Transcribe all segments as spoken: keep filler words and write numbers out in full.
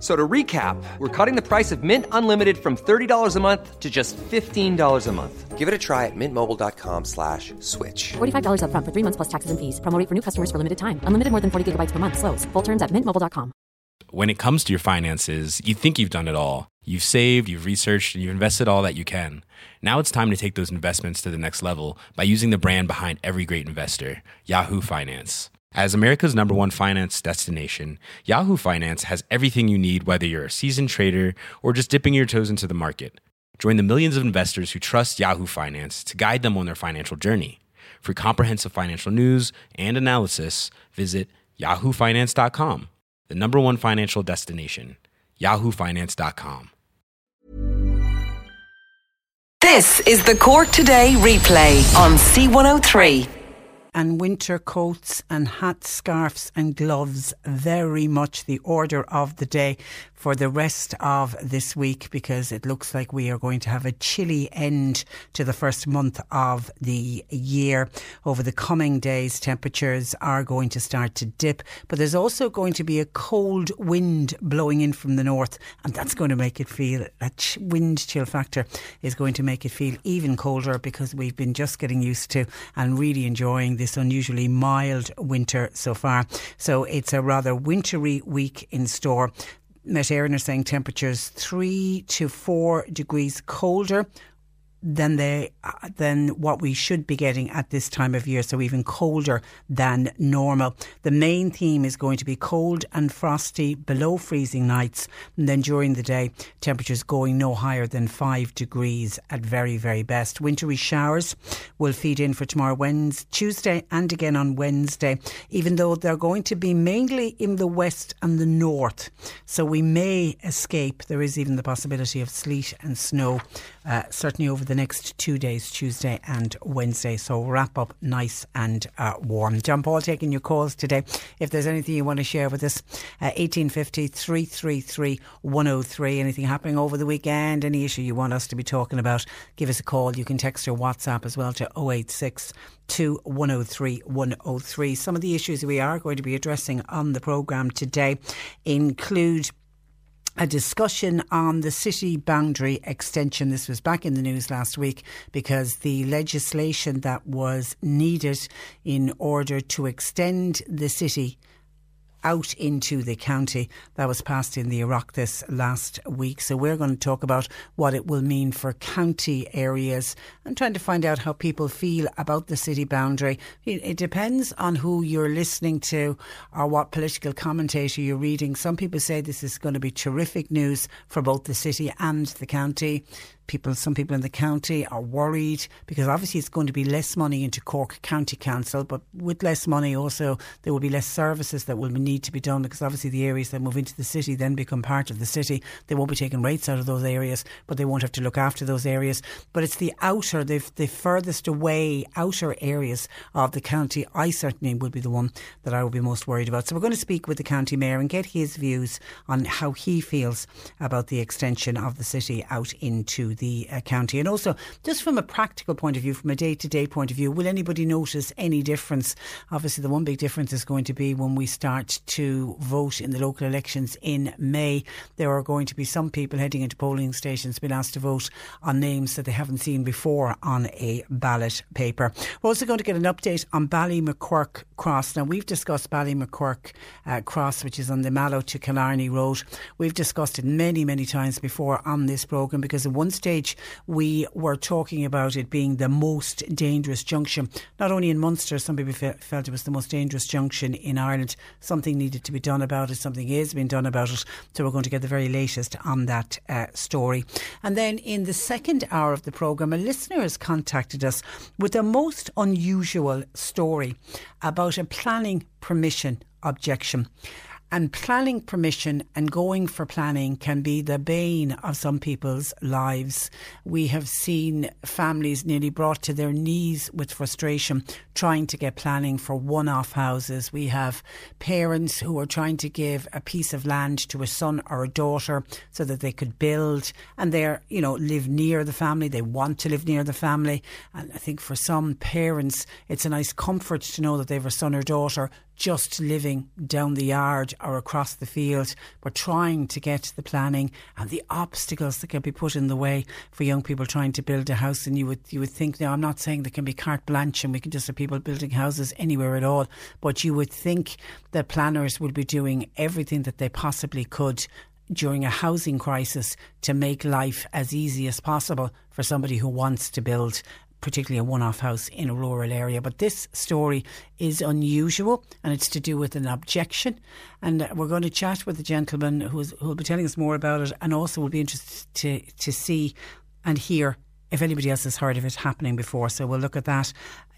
So to recap, we're cutting the price of Mint Unlimited from thirty dollars a month to just fifteen dollars a month. Give it a try at mintmobile.com slash switch. forty-five dollars up front for three months plus taxes and fees. Promo rate for new customers for limited time. Unlimited more than forty gigabytes per month. Slows full terms at mint mobile dot com. When it comes to your finances, you think you've done it all. You've saved, you've researched, and you've invested all that you can. Now it's time to take those investments to the next level by using the brand behind every great investor, Yahoo Finance. As America's number one finance destination, Yahoo Finance has everything you need, whether you're a seasoned trader or just dipping your toes into the market. Join the millions of investors who trust Yahoo Finance to guide them on their financial journey. For comprehensive financial news and analysis, visit yahoo finance dot com, the number one financial destination, yahoo finance dot com. This is the Cork Today replay on C one oh three. And winter coats and hats, scarves and gloves, very much the order of the day for the rest of this week, because it looks like we are going to have a chilly end to the first month of the year. Over the coming days, temperatures are going to start to dip, but there's also going to be a cold wind blowing in from the north, and that's going to make it feel, that wind chill factor is going to make it feel even colder, because we've been just getting used to and really enjoying this This unusually mild winter so far. So it's a rather wintry week in store. Met Éireann are saying temperatures three to four degrees colder than they than what we should be getting at this time of year, so even colder than normal. The main theme is going to be cold and frosty below freezing nights, and then during the day temperatures going no higher than five degrees at very very best. Wintry showers will feed in for tomorrow, Wednesday, Tuesday and again on Wednesday, even though they're going to be mainly in the west and the north, so we may escape. There is even the possibility of sleet and snow uh, certainly over the next two days, Tuesday and Wednesday. So wrap up nice and uh, warm. John Paul taking your calls today. If there's anything you want to share with us, uh, eighteen fifty, three three three, one oh three. Anything happening over the weekend, any issue you want us to be talking about, give us a call. You can text or WhatsApp as well to oh eight six, two one oh three, one oh three. Some of the issues we are going to be addressing on the programme today include a discussion on the city boundary extension. This was back in the news last week because the legislation that was needed in order to extend the city out into the county, that was passed in the Oireachtas last week. So we're going to talk about what it will mean for county areas and trying to find out how people feel about the city boundary. It depends on who you're listening to or what political commentator you're reading. Some people say this is going to be terrific news for both the city and the county. People, some people in the county are worried because obviously it's going to be less money into Cork County Council, but with less money also there will be less services that will need to be done, because obviously the areas that move into the city then become part of the city. They won't be taking rates out of those areas, but they won't have to look after those areas. But it's the outer, the, the furthest away outer areas of the county, I certainly would be the one that I would be most worried about. So we're going to speak with the county mayor and get his views on how he feels about the extension of the city out into the uh, county. And also, just from a practical point of view, from a day-to-day point of view, will anybody notice any difference? Obviously the one big difference is going to be when we start to vote in the local elections in May. There are going to be some people heading into polling stations being asked to vote on names that they haven't seen before on a ballot paper. We're also going to get an update on Ballymacquirk Cross. Now, we've discussed Ballymacquirk uh, Cross, which is on the Mallow to Killarney Road. We've discussed it many, many times before on this programme, because at one stage we were talking about it being the most dangerous junction, not only in Munster. Some people fe- felt it was the most dangerous junction in Ireland. Something needed to be done about it. Something is being done about it. So we're going to get the very latest on that uh, story. And then in the second hour of the programme, a listener has contacted us with a most unusual story about a planning permission objection. And planning permission and going for planning can be the bane of some people's lives. We have seen families nearly brought to their knees with frustration trying to get planning for one-off houses. We have parents who are trying to give a piece of land to a son or a daughter so that they could build, and they're, you know, live near the family. They want to live near the family. And I think for some parents, it's a nice comfort to know that they have a son or daughter just living down the yard or across the field. We're trying to get the planning and the obstacles that can be put in the way for young people trying to build a house. And you would you would think, now I'm not saying there can be carte blanche and we can just have people building houses anywhere at all, but you would think that planners would be doing everything that they possibly could during a housing crisis to make life as easy as possible for somebody who wants to build, particularly a one-off house in a rural area. But this story is unusual, and it's to do with an objection, and we're going to chat with the gentleman who will be telling us more about it, and also we'll be interested to, to see and hear if anybody else has heard of it happening before. So we'll look at that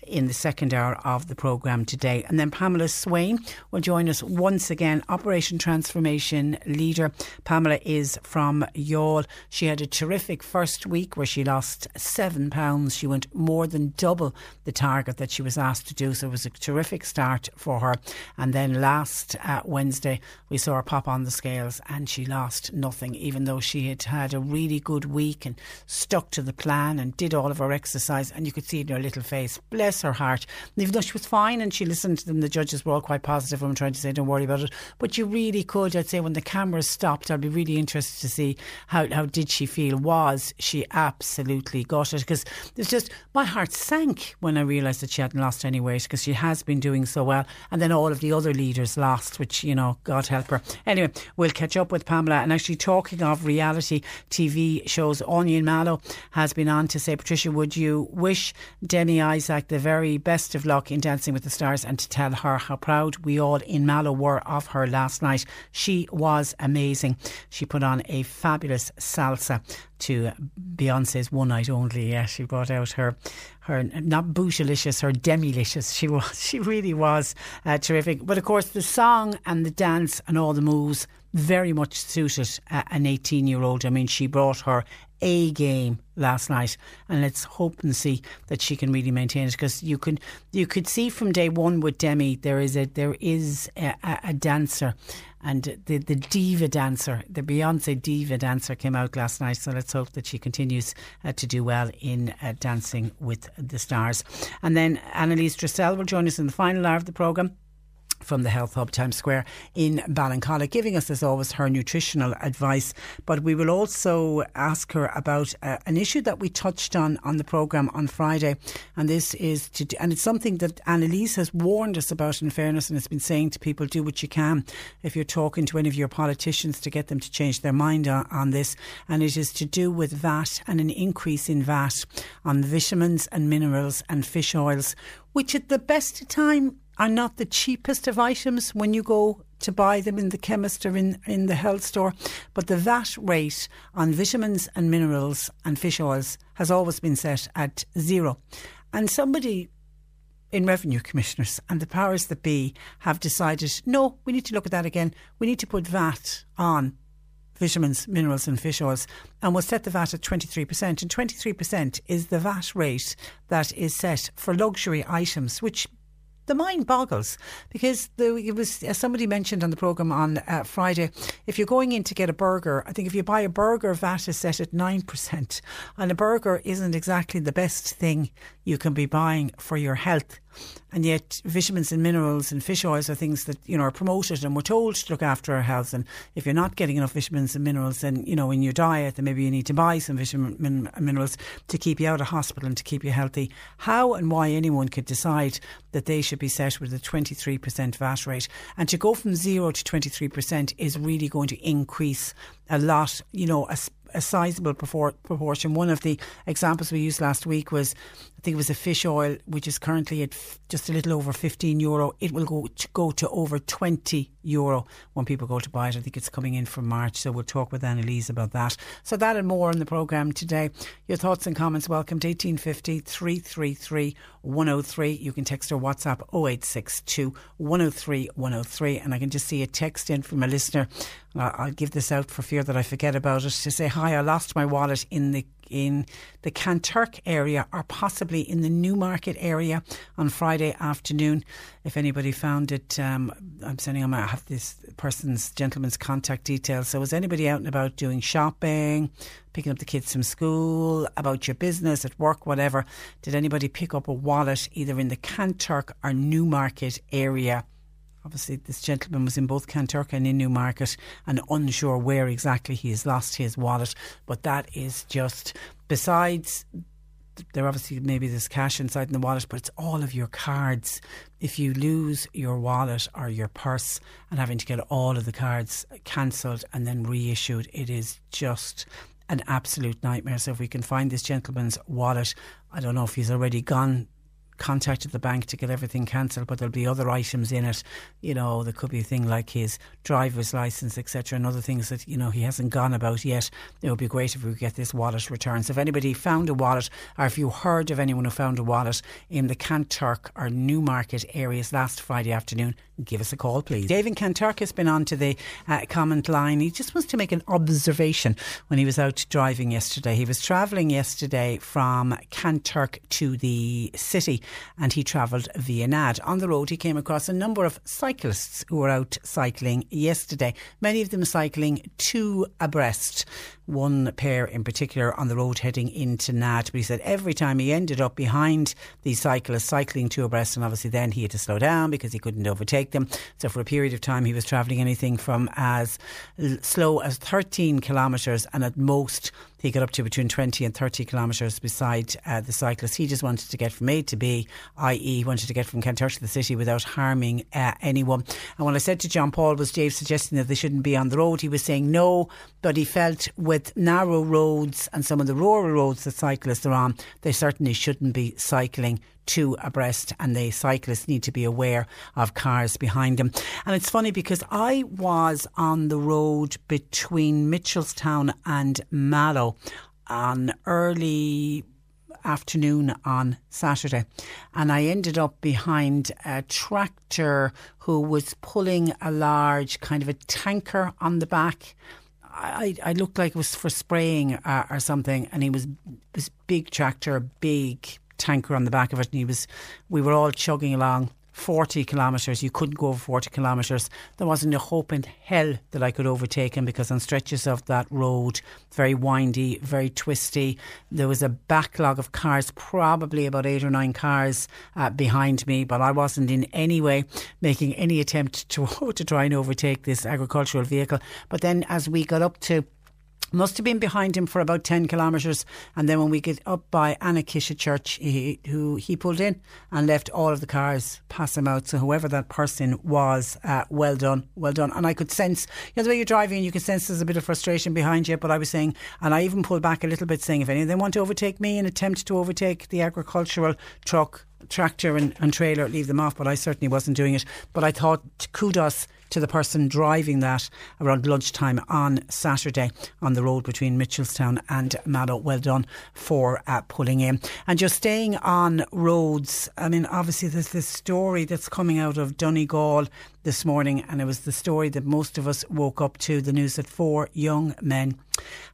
in the second hour of the programme today. And then Pamela Swain will join us once again, Operation Transformation leader. Pamela is from Youghal. She had a terrific first week where she lost seven pounds. She went more than double the target that she was asked to do, so it was a terrific start for her. And then last uh, Wednesday we saw her pop on the scales and she lost nothing, even though she had had a really good week and stuck to the plan and did all of her exercise, and you could see it in her little face, bless her heart. And even though she was fine and she listened to them, the judges were all quite positive. I'm trying to say don't worry about it, but you really could, I'd say when the cameras stopped, I'd be really interested to see how, how did she feel. Was she absolutely gutted? Because it's just, my heart sank when I realised that she hadn't lost any weight, because she has been doing so well, and then all of the other leaders lost, which, you know, God help her. Anyway, we'll catch up with Pamela. And actually, talking of reality T V shows, Onion Mallow has been on to say, Patricia, would you wish Demi Isaac the very best of luck in Dancing with the Stars, and to tell her how proud we all in Mallow were of her last night. She was amazing. She put on a fabulous salsa to Beyonce's One Night Only. Yeah, she brought out her her not bootylicious, her demilicious. She was, she really was uh, terrific. But of course, the song and the dance and all the moves very much suited uh, an eighteen-year-old. I mean, she brought her A game last night, and let's hope and see that she can really maintain it, because you can you could see from day one with Demi there is a there is a, a, a dancer, and the the diva dancer, the Beyonce diva dancer came out last night. So let's hope that she continues uh, to do well in uh, Dancing with the Stars. And then Annalise Dressel will join us in the final hour of the programme from the Health Hub Times Square in Ballincollig, giving us as always her nutritional advice. But we will also ask her about uh, an issue that we touched on on the programme on Friday, and this is to do, and it's something that Annalise has warned us about in fairness, and has been saying to people, do what you can if you're talking to any of your politicians to get them to change their mind on, on this, and it is to do with V A T and an increase in V A T on vitamins and minerals and fish oils, which at the best of time are not the cheapest of items when you go to buy them in the chemist or in, in the health store. But the V A T rate on vitamins and minerals and fish oils has always been set at zero. And somebody in Revenue Commissioners and the powers that be have decided, no, we need to look at that again. We need to put V A T on vitamins, minerals and fish oils, and we'll set the V A T at twenty-three percent. And twenty-three percent is the V A T rate that is set for luxury items, which the mind boggles, because the, it was, as somebody mentioned on the programme on uh, Friday, if you're going in to get a burger, I think if you buy a burger, V A T is set at nine percent, and a burger isn't exactly the best thing you can be buying for your health. And yet vitamins and minerals and fish oils are things that, you know, are promoted, and we're told to look after our health. And if you're not getting enough vitamins and minerals, then, you know, in your diet, then maybe you need to buy some vitamins and minerals to keep you out of hospital and to keep you healthy. How and why anyone could decide that they should be set with a twenty-three percent V A T rate, and to go from zero to twenty-three percent is really going to increase a lot, you know, a a sizable proportion. One of the examples we used last week was I think it was a fish oil, which is currently at f- just a little over fifteen euro. It will go to, go to over twenty euro when people go to buy it. I think it's coming in from March, so we'll talk with Annalise about that. So that and more in the programme today. Your thoughts and comments welcome to eighteen fifty, three three three, one oh three. You can text or WhatsApp oh eight six two, one oh three, one oh three. And I can just see a text in from a listener. Uh, I'll give this out for fear that I forget about it, to say, hi, I lost my wallet in the in the Kanturk area, or possibly in the Newmarket area on Friday afternoon. If anybody found it, um, I'm sending on my, I have this person's, gentleman's contact details. So is anybody out and about doing shopping, picking up the kids from school, about your business, at work, whatever? Did anybody pick up a wallet either in the Kanturk or Newmarket area? Obviously, this gentleman was in both Kanturk and in Newmarket, and unsure where exactly he has lost his wallet. But that is just, besides, there obviously maybe there's cash inside in the wallet, but it's all of your cards. If you lose your wallet or your purse and having to get all of the cards cancelled and then reissued, it is just an absolute nightmare. So if we can find this gentleman's wallet, I don't know if he's already gone, contacted the bank to get everything cancelled, but there'll be other items in it. You know, there could be a thing like his driver's licence, et cetera, and other things that, you know, he hasn't gone about yet. It would be great if we could get this wallet returned. So if anybody found a wallet, or if you heard of anyone who found a wallet in the Kanturk or Newmarket areas last Friday afternoon, give us a call, please. Dave in Kanturk has been on to the uh, comment line. He just wants to make an observation when he was out driving yesterday. He was travelling yesterday from Kanturk to the city, and he travelled via Nad. On the road, he came across a number of cyclists who were out cycling yesterday, many of them cycling two abreast. One pair in particular on the road heading into Nad. But he said every time he ended up behind these cyclists cycling two abreast, and obviously then he had to slow down because he couldn't overtake them. So for a period of time, he was travelling anything from as slow as thirteen kilometres, and at most he got up to between twenty and thirty kilometres beside uh, the cyclist. He just wanted to get from A to B, that is he wanted to get from Kanturk to the city without harming uh, anyone. And when I said to John Paul, was Dave suggesting that they shouldn't be on the road? He was saying no, but he felt with narrow roads and some of the rural roads that cyclists are on, they certainly shouldn't be cycling two abreast, and the cyclists need to be aware of cars behind them. And it's funny because I was on the road between Mitchelstown and Mallow on early afternoon on Saturday, and I ended up behind a tractor who was pulling a large kind of a tanker on the back. I, I looked like it was for spraying uh, or something, and he was this big tractor, big tanker on the back of it, and he was, we were all chugging along forty kilometres. You couldn't go over forty kilometres. There wasn't a hope in hell that I could overtake him, because on stretches of that road, very windy, very twisty, there was a backlog of cars, probably about eight or nine cars uh, behind me, but I wasn't in any way making any attempt to, to try and overtake this agricultural vehicle. But then as we got up to, must have been behind him for about ten kilometres, and then when we get up by Annakisha Church, he, who he pulled in and left all of the cars pass him out. So whoever that person was, uh, well done, well done. And I could sense, you know, the way you're driving, you can sense there's a bit of frustration behind you. But I was saying, and I even pulled back a little bit, saying if any of them want to overtake me and attempt to overtake the agricultural truck, tractor and, and trailer, leave them off. But I certainly wasn't doing it. But I thought, kudos to the person driving that around lunchtime on Saturday on the road between Mitchelstown and Mallow. Well done for uh, pulling in. And just staying on roads, I mean, obviously there's this story that's coming out of Donegal this morning, and it was the story that most of us woke up to, the news that four young men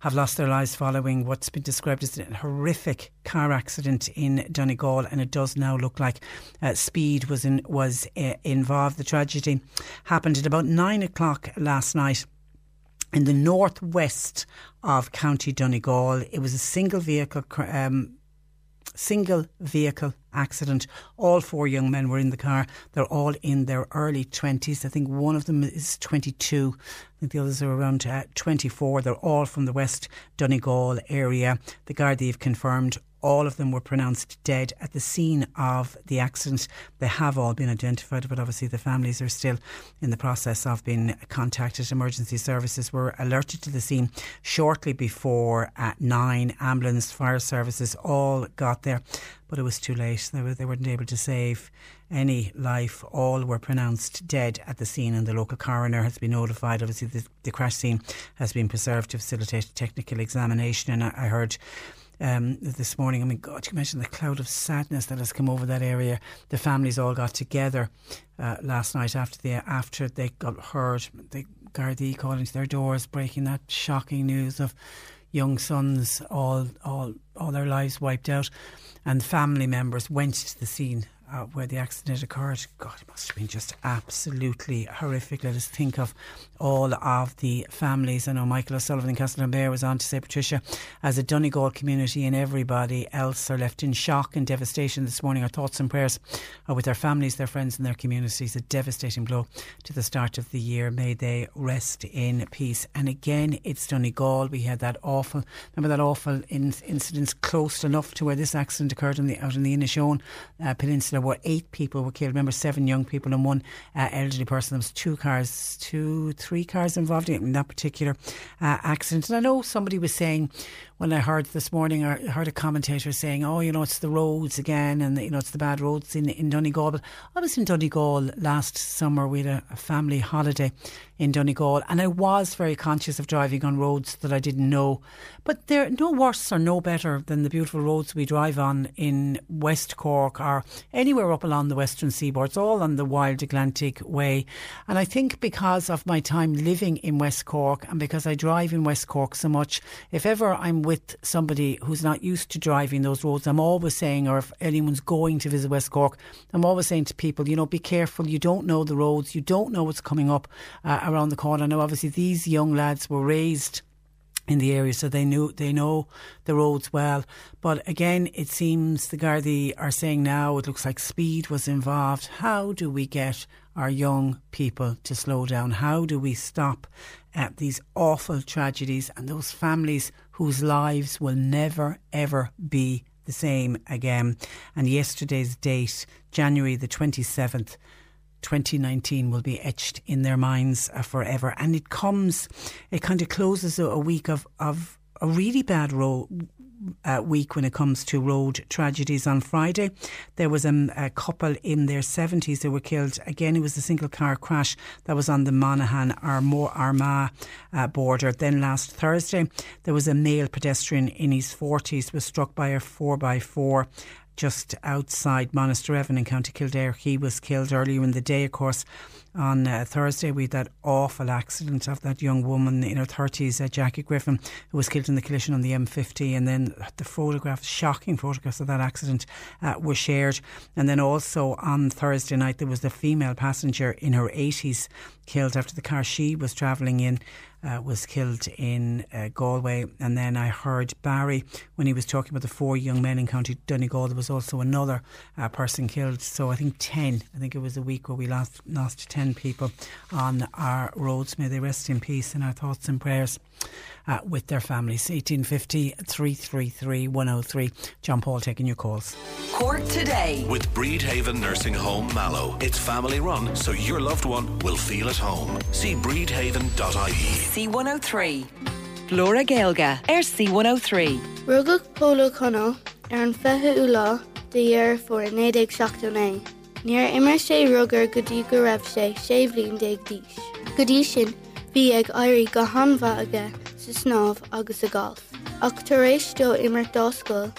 have lost their lives following what's been described as a horrific car accident in Donegal, and it does now look like uh, speed was in, was uh, involved. The tragedy happened at about nine o'clock last night in the northwest of County Donegal. It was a single vehicle um, single vehicle accident. All four young men were in the car. They're all in their early twenties. I think one of them is twenty-two. I think the others are around uh, twenty-four. They're all from the West Donegal area. The Gardaí have confirmed All of them were pronounced dead at the scene of the accident. They have all been identified, but obviously the families are still in the process of being contacted. Emergency services were alerted to the scene shortly before at nine. Ambulance, fire services all got there, but it was too late. They, were, they weren't able to save any life. All were pronounced dead at the scene, and the local coroner has been notified. Obviously the, the crash scene has been preserved to facilitate technical examination, and I, I heard Um, this morning, I mean, God, you mentioned the cloud of sadness that has come over that area. The families all got together uh, last night after the after they got heard the Gardaí calling to their doors, breaking that shocking news of young sons, all all all their lives wiped out, and family members went to the scene Uh, where the accident occurred. God, it must have been just absolutely horrific. Let us think of all of the families. I know Michael O'Sullivan in Castleknock was on to say, Patricia, as a Donegal community and everybody else are left in shock and devastation this morning. Our thoughts and prayers are with their families, their friends and their communities. A devastating blow to the start of the year. May they rest in peace. And again, it's Donegal. We had that awful, remember that awful in- incident close enough to where this accident occurred in the, out in the Inishowen uh, Peninsula, where eight people were killed. Remember, seven young people and one uh, elderly person. There was two cars, two, three cars involved in that particular uh, accident. And I know somebody was saying, when I heard this morning, I heard a commentator saying, oh, you know, it's the roads again, and you know, it's the bad roads in, in Donegal. But I was in Donegal last summer. We had a, a family holiday in Donegal, and I was very conscious of driving on roads that I didn't know. But they're no worse or no better than the beautiful roads we drive on in West Cork or anywhere up along the western seaboard. It's all on the Wild Atlantic Way. And I think because of my time living in West Cork and because I drive in West Cork so much, if ever I'm with somebody who's not used to driving those roads, I'm always saying, or if anyone's going to visit West Cork, I'm always saying to people, you know, be careful. You don't know the roads. You don't know what's coming up uh, around the corner. Now, obviously, these young lads were raised in the area, so they knew they know the roads well. But again, it seems the Gardaí are saying now it looks like speed was involved. How do we get our young people to slow down? How do we stop at these awful tragedies and those families whose lives will never ever be the same again? And yesterday's date, January the twenty-seventh, twenty nineteen, will be etched in their minds forever. And it comes, it kind of closes a week of, of a really bad row, uh, week when it comes to road tragedies. On Friday, there was um, a couple in their seventies who were killed. Again, it was a single car crash that was on the Monaghan Armagh uh, border. Then last Thursday, there was a male pedestrian in his forties was struck by a four by four just outside Monasterevin in County Kildare. He was killed earlier in the day, of course. On uh, Thursday, we had that awful accident of that young woman in her thirties, uh, Jackie Griffin, who was killed in the collision on the M fifty. And then the photographs, shocking photographs of that accident uh, were shared. And then also on Thursday night, there was the female passenger in her eighties killed after the car she was travelling in uh, was killed in uh, Galway. And then I heard Barry, when he was talking about the four young men in County Donegal, there was also another uh, person killed. So I think ten, I think it was a week where we lost, lost ten people on our roads. May they rest in peace, and our thoughts and prayers uh, with their families. eighteen fifty, three three three, one oh three. John Paul taking your calls. Cork Today with Breedhaven Nursing Home Mallow. It's family run, so your loved one will feel at home. See breedhaven dot I E. C one oh three. Laura Gaelga, R C one oh three. Rugach Polo Conno, Ern Feha Ula, the year for a Nadig Shachtonay. Near Immer Shea Rugger Godig Revshe, Shavlin Dig Dish. Godishin, Vieg Iri Gahanva again, Sisnov, Agus a Golf. Octoreshto Immer Doskal,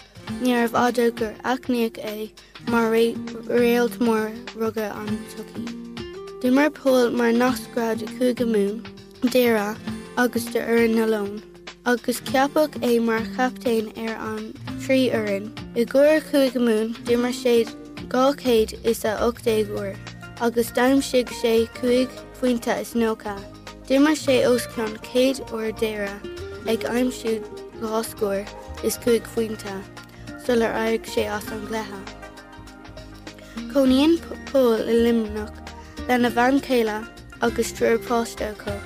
near of Odogur, Akniak A, Mar Railtmore Rugger on Tucky. Dimmer Pole Mar Nosgrad Kugamoon, Dera, Agus de Urin alone. Agus Kiapok A Mar Captain Air on Tree Urin. Igor Kugamoon, Dimmer Shade. Gálcéid is a octaig uair, agus daimsig sé cuig fuinta is nócha. Dimar sé oscion céid or dera, ag aimsú gáscóir is cuig fuinta, solar aig sé as an gleha. Coníon pól I limnach, lena van céla agus trúr póstáco.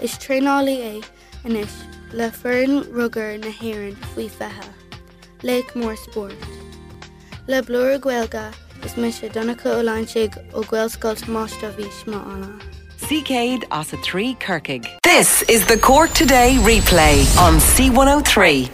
Is trénálaí é, inis, le fern rugar na héireann fui feha. Lake Moorsport. Le Blúir Gaeilge is mise Donnacha Oileántaigh ó Gaelscoilt Máistíbh má anna. Céad as a three Kirkig. This is the Cork Today replay on C one oh three.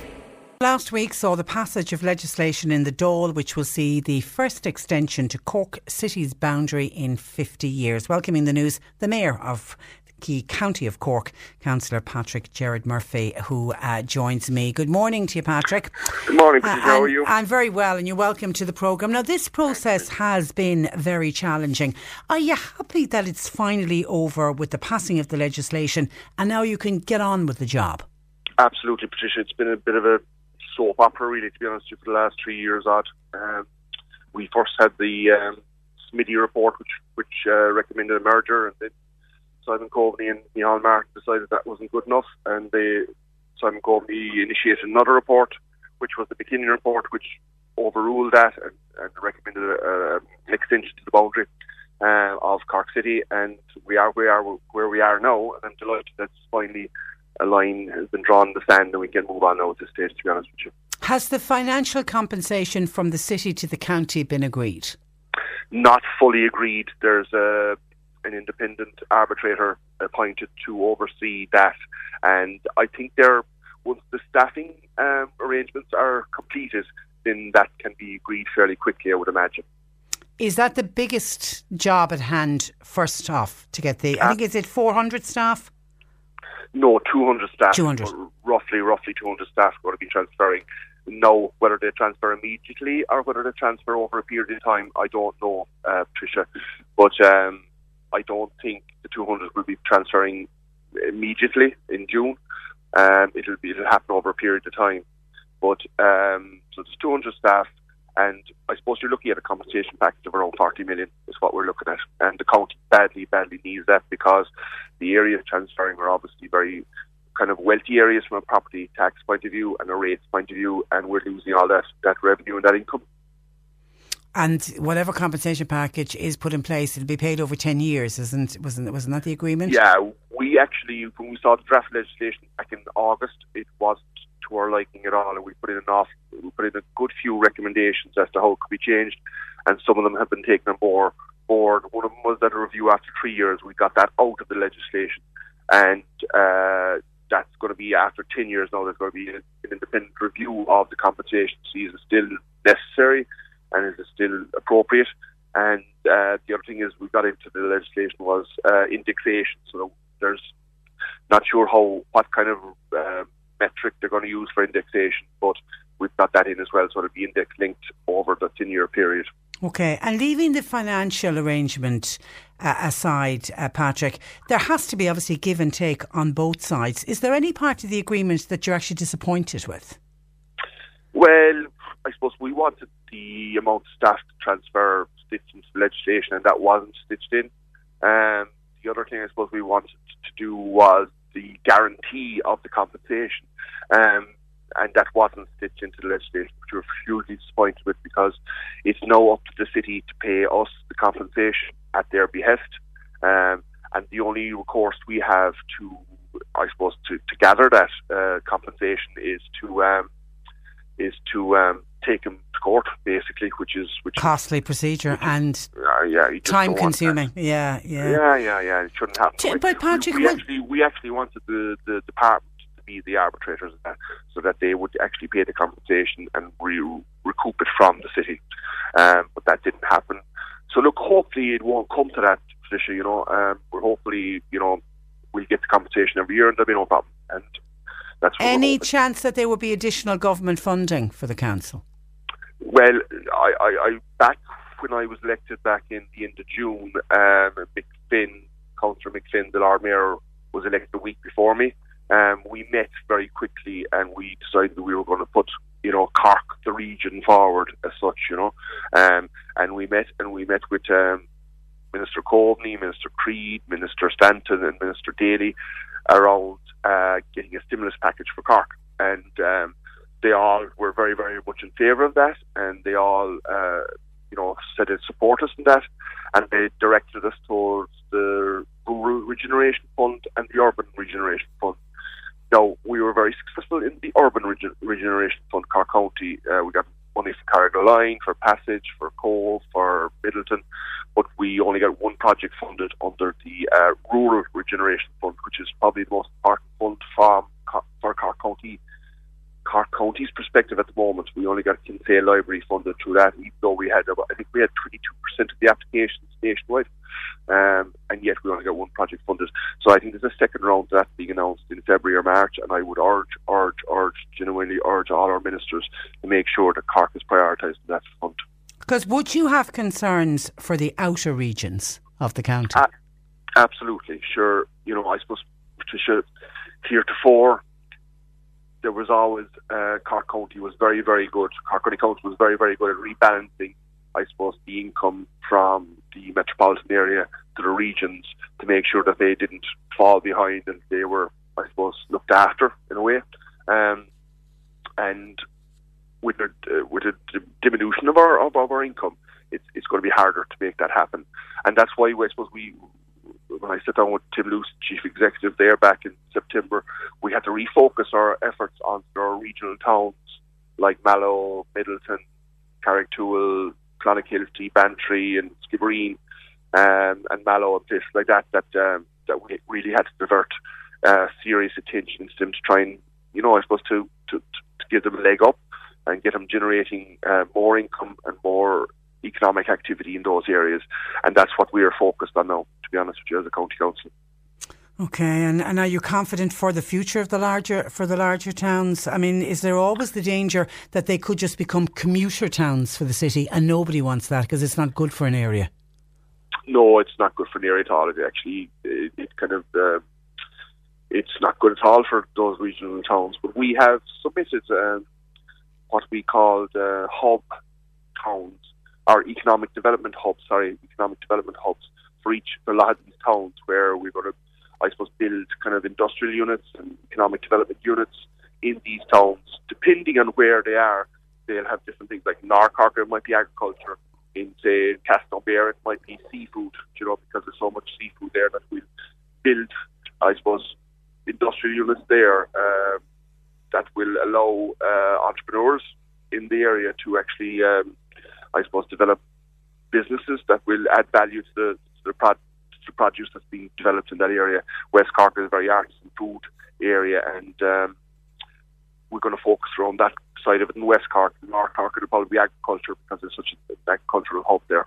Last week saw the passage of legislation in the Dáil, which will see the first extension to Cork City's boundary in fifty years. Welcoming the news, the Mayor of the County of Cork, Councillor Patrick Gerard Murphy, who uh, joins me. Good morning to you, Patrick. Good morning, Patricia. Uh, How are you? I'm very well, and you're welcome to the programme. Now, this process has been very challenging. Are you happy that it's finally over with the passing of the legislation and now you can get on with the job? Absolutely, Patricia. It's been a bit of a soap opera, really, to be honest with you, for the last three years odd. Uh, we first had the um, Smithy report, which, which uh, recommended a merger, and then Simon Coveney and Micheál Martin decided that wasn't good enough, and they, Simon Coveney initiated another report, which was the McKinnon report, which overruled that and, and recommended a, a, an extension to the boundary uh, of Cork City, and we are, we are where we are now, and I'm delighted that finally a line has been drawn in the sand and we can move on now at this stage, to be honest with you. Has the financial compensation from the city to the county been agreed? Not fully agreed. There's a an independent arbitrator appointed to oversee that, and I think there, once the staffing um, arrangements are completed, then that can be agreed fairly quickly, I would imagine. Is that the biggest job at hand first off to get the, uh, I think, is it four hundred staff? No, two hundred staff. two hundred. Roughly, roughly two hundred staff are going to be transferring. Now, whether they transfer immediately or whether they transfer over a period of time, I don't know, uh, Patricia, but um I don't think the two hundred will be transferring immediately in June. Um, it'll be, it'll happen over a period of time. But um, so there's two hundred staff, and I suppose you're looking at a compensation package of around forty million is what we're looking at. And the county badly, badly needs that, because the areas transferring are obviously very kind of wealthy areas from a property tax point of view and a rates point of view, and we're losing all that, that revenue and that income. And whatever compensation package is put in place, it'll be paid over ten years, isn't? Wasn't wasn't that the agreement? Yeah, we actually, when we saw the draft legislation back in August, it wasn't to our liking at all, and we put in an off, we put in a good few recommendations as to how it could be changed, and some of them have been taken on board. One of them was that a review after three years. We got that out of the legislation, and uh, that's going to be after ten years now. There's going to be an independent review of the compensation. So is it still necessary? And is it still appropriate? And uh, the other thing is, we got into the legislation was uh, indexation. So there's not sure how, what kind of uh, metric they're going to use for indexation, but we've got that in as well. So it'll be index linked over the ten-year period. Okay, and leaving the financial arrangement uh, aside, uh, Patrick, there has to be obviously give and take on both sides. Is there any part of the agreement that you're actually disappointed with? Well, I suppose we wanted the amount of staff to transfer stitched into the legislation, and that wasn't stitched in. Um, the other thing I suppose we wanted to do was the guarantee of the compensation, um, and that wasn't stitched into the legislation, which we were hugely disappointed with, because it's now up to the city to pay us the compensation at their behest, um, and the only recourse we have to, I suppose, to, to gather that uh, compensation is to um, is to um, take him to court, basically, which is which costly procedure which is, and uh, yeah, time consuming. Yeah, yeah, yeah, yeah, yeah. It shouldn't happen. T- but Patrick, we, we actually we actually wanted the, the department to be the arbitrators of that, so that they would actually pay the compensation and re- recoup it from the city. Um, but that didn't happen. So look, hopefully it won't come to that position. You know, um, we're hopefully you know we'll get the compensation every year and there'll be no problem. And that's any chance that there will be additional government funding for the council? Well, I, I, I back when I was elected back in the end of June, um, McFinn, Councillor McFinn, the Lord Mayor, was elected the week before me. Um, we met very quickly and we decided that we were going to put, you know, Cork, the region, forward as such, you know. Um, and we met and we met with um, Minister Coveney, Minister Creed, Minister Stanton and Minister Daly around uh, getting a stimulus package for Cork. And um, they all were very, very much in favour of that, and they all, uh, you know, said they'd support us in that, and they directed us towards the Rural Regeneration Fund and the Urban Regeneration Fund. Now, we were very successful in the Urban Regen- Regeneration Fund. Cork County county. Uh, we got money for Corridor Line, for Passage, for Coal, for Middleton, but we only got one project funded under the uh, Rural Regeneration Fund, which is probably the most important fund from, for Cork County. Cork County's perspective at the moment, we only got Kinsale Library funded through that, even though we had, about, I think we had twenty-two percent of the applications nationwide, um, and yet we only got one project funded. So I think there's a second round of that being announced in February or March, and I would urge, urge, urge, genuinely urge all our ministers to make sure that Cork is prioritised in that fund. Because would you have concerns for the outer regions of the county? Uh, absolutely, sure. You know, I suppose, Patricia, heretofore, there was always, uh, Cork County was very, very good. Cork County Council was very, very good at rebalancing, I suppose, the income from the metropolitan area to the regions to make sure that they didn't fall behind and they were, I suppose, looked after in a way. Um, and with a, uh, with a d- diminution of our, of, of our income, it's, it's going to be harder to make that happen. And that's why, I suppose, we... when I sat down with Tim Luce, Chief Executive there back in September, we had to refocus our efforts on our regional towns like Mallow, Middleton, Carrigtwohill, Clonakilty, Bantry and Skibbereen, um, and Mallow and places like that, that um, that we really had to divert uh, serious attention to them to try and, you know, I suppose to, to, to give them a leg up and get them generating uh, more income and more economic activity in those areas. And that's what we are focused on now, to be honest with you, as a county council. OK, and, and are you confident for the future of the larger for the larger towns? I mean, is there always the danger that they could just become commuter towns for the city, and nobody wants that because it's not good for an area? No, it's not good for an area at all. It actually, it, it kind of, uh, it's not good at all for those regional towns. But we have submitted uh, what we call the hub towns, our economic development hubs, sorry, economic development hubs for each, for a lot of these towns where we're going to, I suppose, build kind of industrial units and economic development units in these towns. Depending on where they are, they'll have different things. Like in Narcarker, it might be agriculture. In, say, Castlebere, it might be seafood, you know, because there's so much seafood there that we'll build, I suppose, industrial units there uh, that will allow uh, entrepreneurs in the area to actually... Um, I suppose, develop businesses that will add value to the, to the, prod, to the produce that's being developed in that area. West Cork is a very artisan food area, and um, we're going to focus around that side of it in West Cork. In North Cork, it'll probably be agriculture because there's such an agricultural hub there.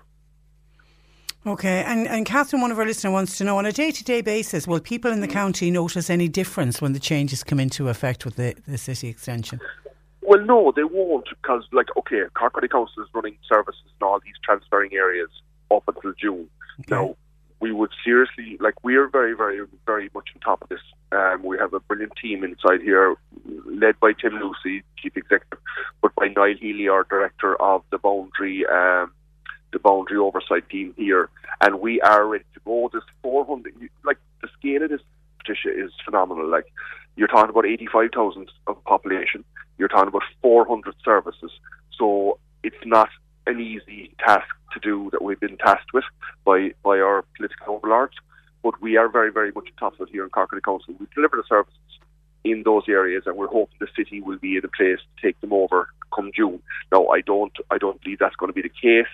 Okay, and, and Catherine, one of our listeners, wants to know, on a day-to-day basis, will people in the county notice any difference when the changes come into effect with the, the city extension? Well, no, they won't, because, like, okay, Cork County Council is running services in all these transferring areas up until June. Okay. Now, we would seriously, like, we are very, very, very much on top of this. Um, we have a brilliant team inside here, led by Tim Lucy, Chief Executive, but by Niall Healy, our Director of the Boundary um, the Boundary Oversight Team here. And we are ready to go. This four hundred, like, the scale of this, Patricia, is phenomenal. Like, you're talking about eighty-five thousand of population. You're talking about four hundred services. So it's not an easy task to do that we've been tasked with by, by our political overlords. But we are very, very much on top of it here in Cork County Council. We deliver the services in those areas, and we're hoping the city will be in a place to take them over come June. Now, I don't, I don't believe that's going to be the case.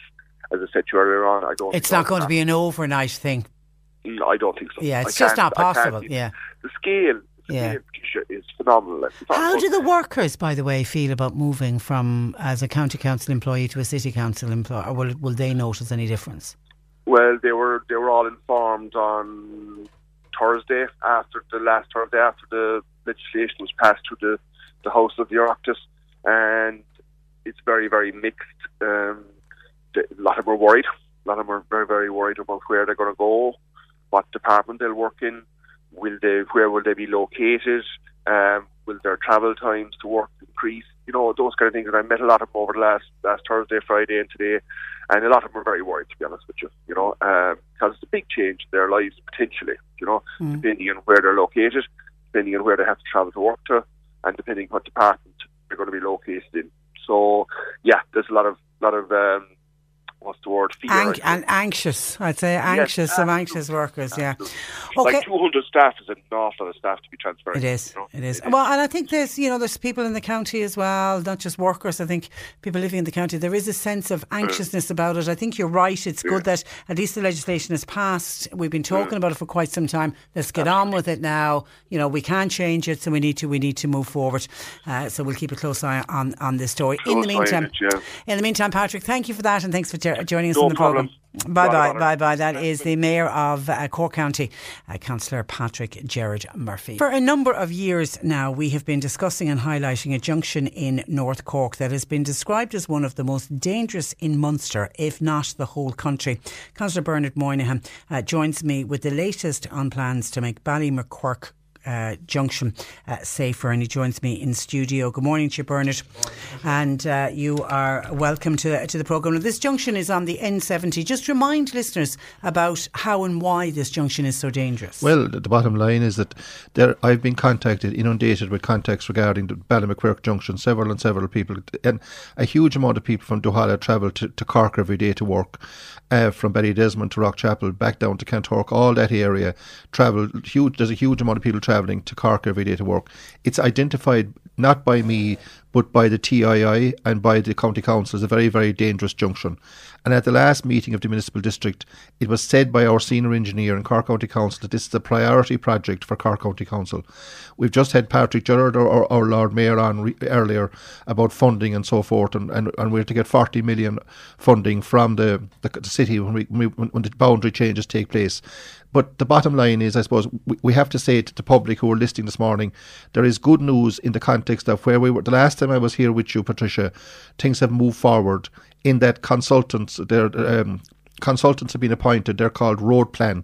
As I said to you earlier on, I don't. It's not going to be an overnight thing. No, I don't think so. Yeah, it's just not possible. Yeah, the scale. Yeah. Is phenomenal. How do the workers, by the way, feel about moving from as a county council employee to a city council employee? Or will, will they notice any difference? Well, they were they were all informed on Thursday after the last Thursday after the legislation was passed through the, the House of the Oireachtas, and it's very very mixed. Um, a lot of them are worried. A lot of them are very very worried about where they're going to go, what department they'll work in. Will they? Where will they be located? Um, will their travel times to work increase? You know, those kind of things. And I met a lot of them over the last last Thursday, Friday, and today, and a lot of them were very worried, to be honest with you. You know, um, because it's a big change in their lives potentially. You know, mm. depending on where they're located, depending on where they have to travel to work to, and depending on what department they're going to be located in. So, yeah, there's a lot of lot of um, what's the word fear. Anx- and anxious, I'd say anxious, yes, some anxious workers, absolutely. yeah. Okay. Like two hundred staff is an awful lot of staff to be transferred. It is, you know? it is. It well, is. And I think there's, you know, there's people in the county as well, not just workers, I think people living in the county, there is a sense of anxiousness mm. about it. I think you're right, it's yeah. good that at least the legislation has passed. We've been talking mm. about it for quite some time. Let's get absolutely. on with it now. You know, we can't change it, so we need to, we need to move forward. Uh, so we'll keep a close eye on, on this story. Close in the meantime, it, yeah. in the meantime, Patrick, thank you for that and thanks for ter- joining us no on the problem. programme. Bye bye, bye bye. That is the Mayor of uh, Cork County, uh, Councillor Patrick Gerard Murphy. For a number of years now, we have been discussing and highlighting a junction in North Cork that has been described as one of the most dangerous in Munster, if not the whole country. Councillor Bernard Moynihan uh, joins me with the latest on plans to make Ballymacquirk Uh, junction uh, safer, and he joins me in studio. Good morning to you, Bernard, and uh, you are welcome to to the programme. This junction is on the N seventy. Just remind listeners about how and why this junction is so dangerous. Well, the bottom line is that there, I've been contacted, inundated with contacts regarding the Ballymacquirk junction. Several and several people, and a huge amount of people from Duhallow travel to, to Cork every day to work, uh, from Ballydesmond to Rockchapel, back down to Cantork, all that area. Travel huge. There's a huge amount of people travel travelling to Cork every day to work. It's identified not by me but by the T I I and by the County Council as a very, very dangerous junction. And at the last meeting of the Municipal District, it was said by our senior engineer in Cork County Council that this is a priority project for Cork County Council. We've just had Patrick Gerard, our, our Lord Mayor, on re- earlier about funding and so forth, and, and, and we're to get forty million funding from the, the, the city when, we, when, when the boundary changes take place. But the bottom line is, I suppose, we, we have to say to the public who are listening this morning, there is good news in the context of where we were. The last time I was here with you, Patricia, things have moved forward in that consultants, their um, consultants have been appointed. They're called Road Plan,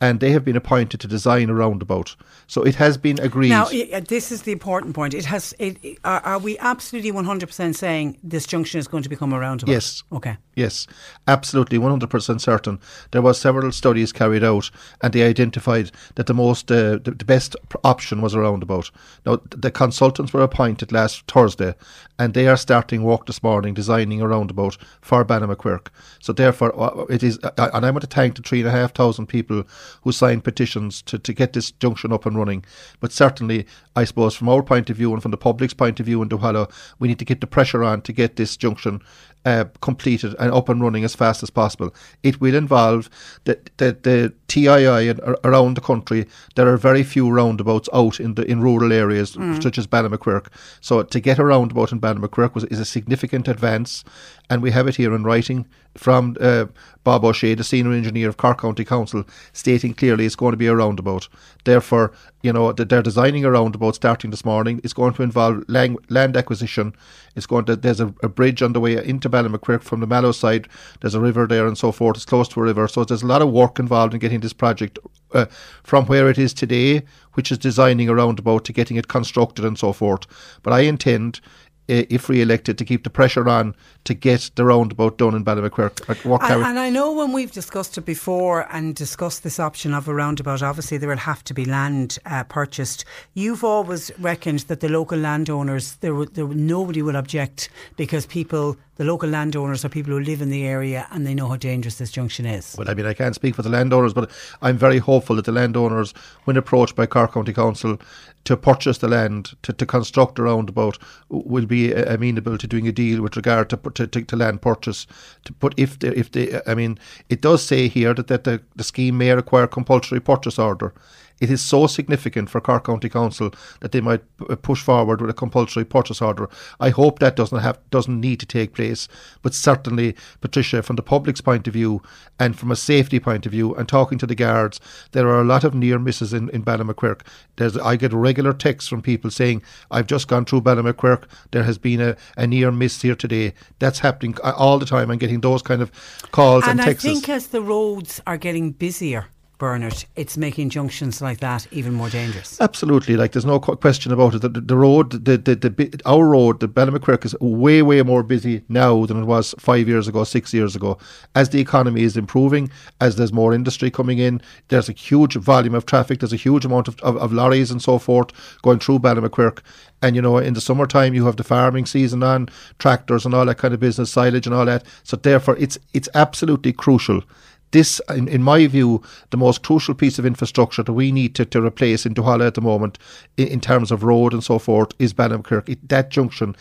and they have been appointed to design a roundabout. So it has been agreed. Now, this is the important point. It has. It, are, are we absolutely one hundred percent saying this junction is going to become a roundabout? Yes. Okay. Yes, absolutely, one hundred percent certain. There were several studies carried out, and they identified that the most, uh, the, the best option was a roundabout. Now, the consultants were appointed last Thursday, and they are starting work this morning, designing a roundabout for Ballymacquirk. So therefore, it is, and I want to thank the three and a half thousand people who signed petitions to, to get this junction up and running. But certainly, I suppose, from our point of view and from the public's point of view in Duhallow, we need to get the pressure on to get this junction Uh, completed and up and running as fast as possible. It will involve the the, the T I I and, uh, around the country. There are very few roundabouts out in the in rural areas mm. such as Ballymacquirk. So to get a roundabout in Ballymacquirk was, is a significant advance, and we have it here in writing from uh, Bob O'Shea, the senior engineer of Cork County Council, stating clearly it's going to be a roundabout. Therefore, you know, they're designing a roundabout starting this morning. It's going to involve lang- land acquisition. It's going to, there's a, a bridge on the way into Ballymacquirk from the Mallow side. There's a river there and so forth. It's close to a river. So there's a lot of work involved in getting this project uh, from where it is today, which is designing a roundabout, to getting it constructed and so forth. But I intend, if re-elected, to keep the pressure on to get the roundabout done in Ballymacquirk. Like and, and I know when we've discussed it before and discussed this option of a roundabout, obviously there will have to be land uh, purchased. You've always reckoned that the local landowners, there, were, there were, nobody will object because people, the local landowners are people who live in the area and they know how dangerous this junction is. Well, I mean, I can't speak for the landowners, but I'm very hopeful that the landowners, when approached by Cork County Council to purchase the land, to, to construct a roundabout, will be amenable to doing a deal with regard to to, to, to land purchase. To put if they, if they, I mean, it does say here that, that the, the scheme may require compulsory purchase order. It is so significant for Cork County Council that they might p- push forward with a compulsory purchase order. I hope that doesn't have doesn't need to take place, but certainly, Patricia, from the public's point of view and from a safety point of view, and talking to the guards, there are a lot of near misses in, in Ballymacquirk. There's, I get regular texts from people saying, I've just gone through Ballymacquirk, there has been a, a near miss here today. That's happening all the time. I'm getting those kind of calls and, and texts. And I think as the roads are getting busier, Bernard, it's making junctions like that even more dangerous. Absolutely, like there's no question about it. The, the road, the, the, the our road, the Ballymacarrick is way, way more busy now than it was five years ago, six years ago. As the economy is improving, as there's more industry coming in, there's a huge volume of traffic, there's a huge amount of, of, of lorries and so forth going through Ballymacarrick. And, you know, in the summertime, you have the farming season on, tractors and all that kind of business, silage and all that. So therefore, it's it's absolutely crucial. This, in, in my view, the most crucial piece of infrastructure that we need to, to replace in Duhallow at the moment, in, in terms of road and so forth, is Ballymacarrick. It, that junction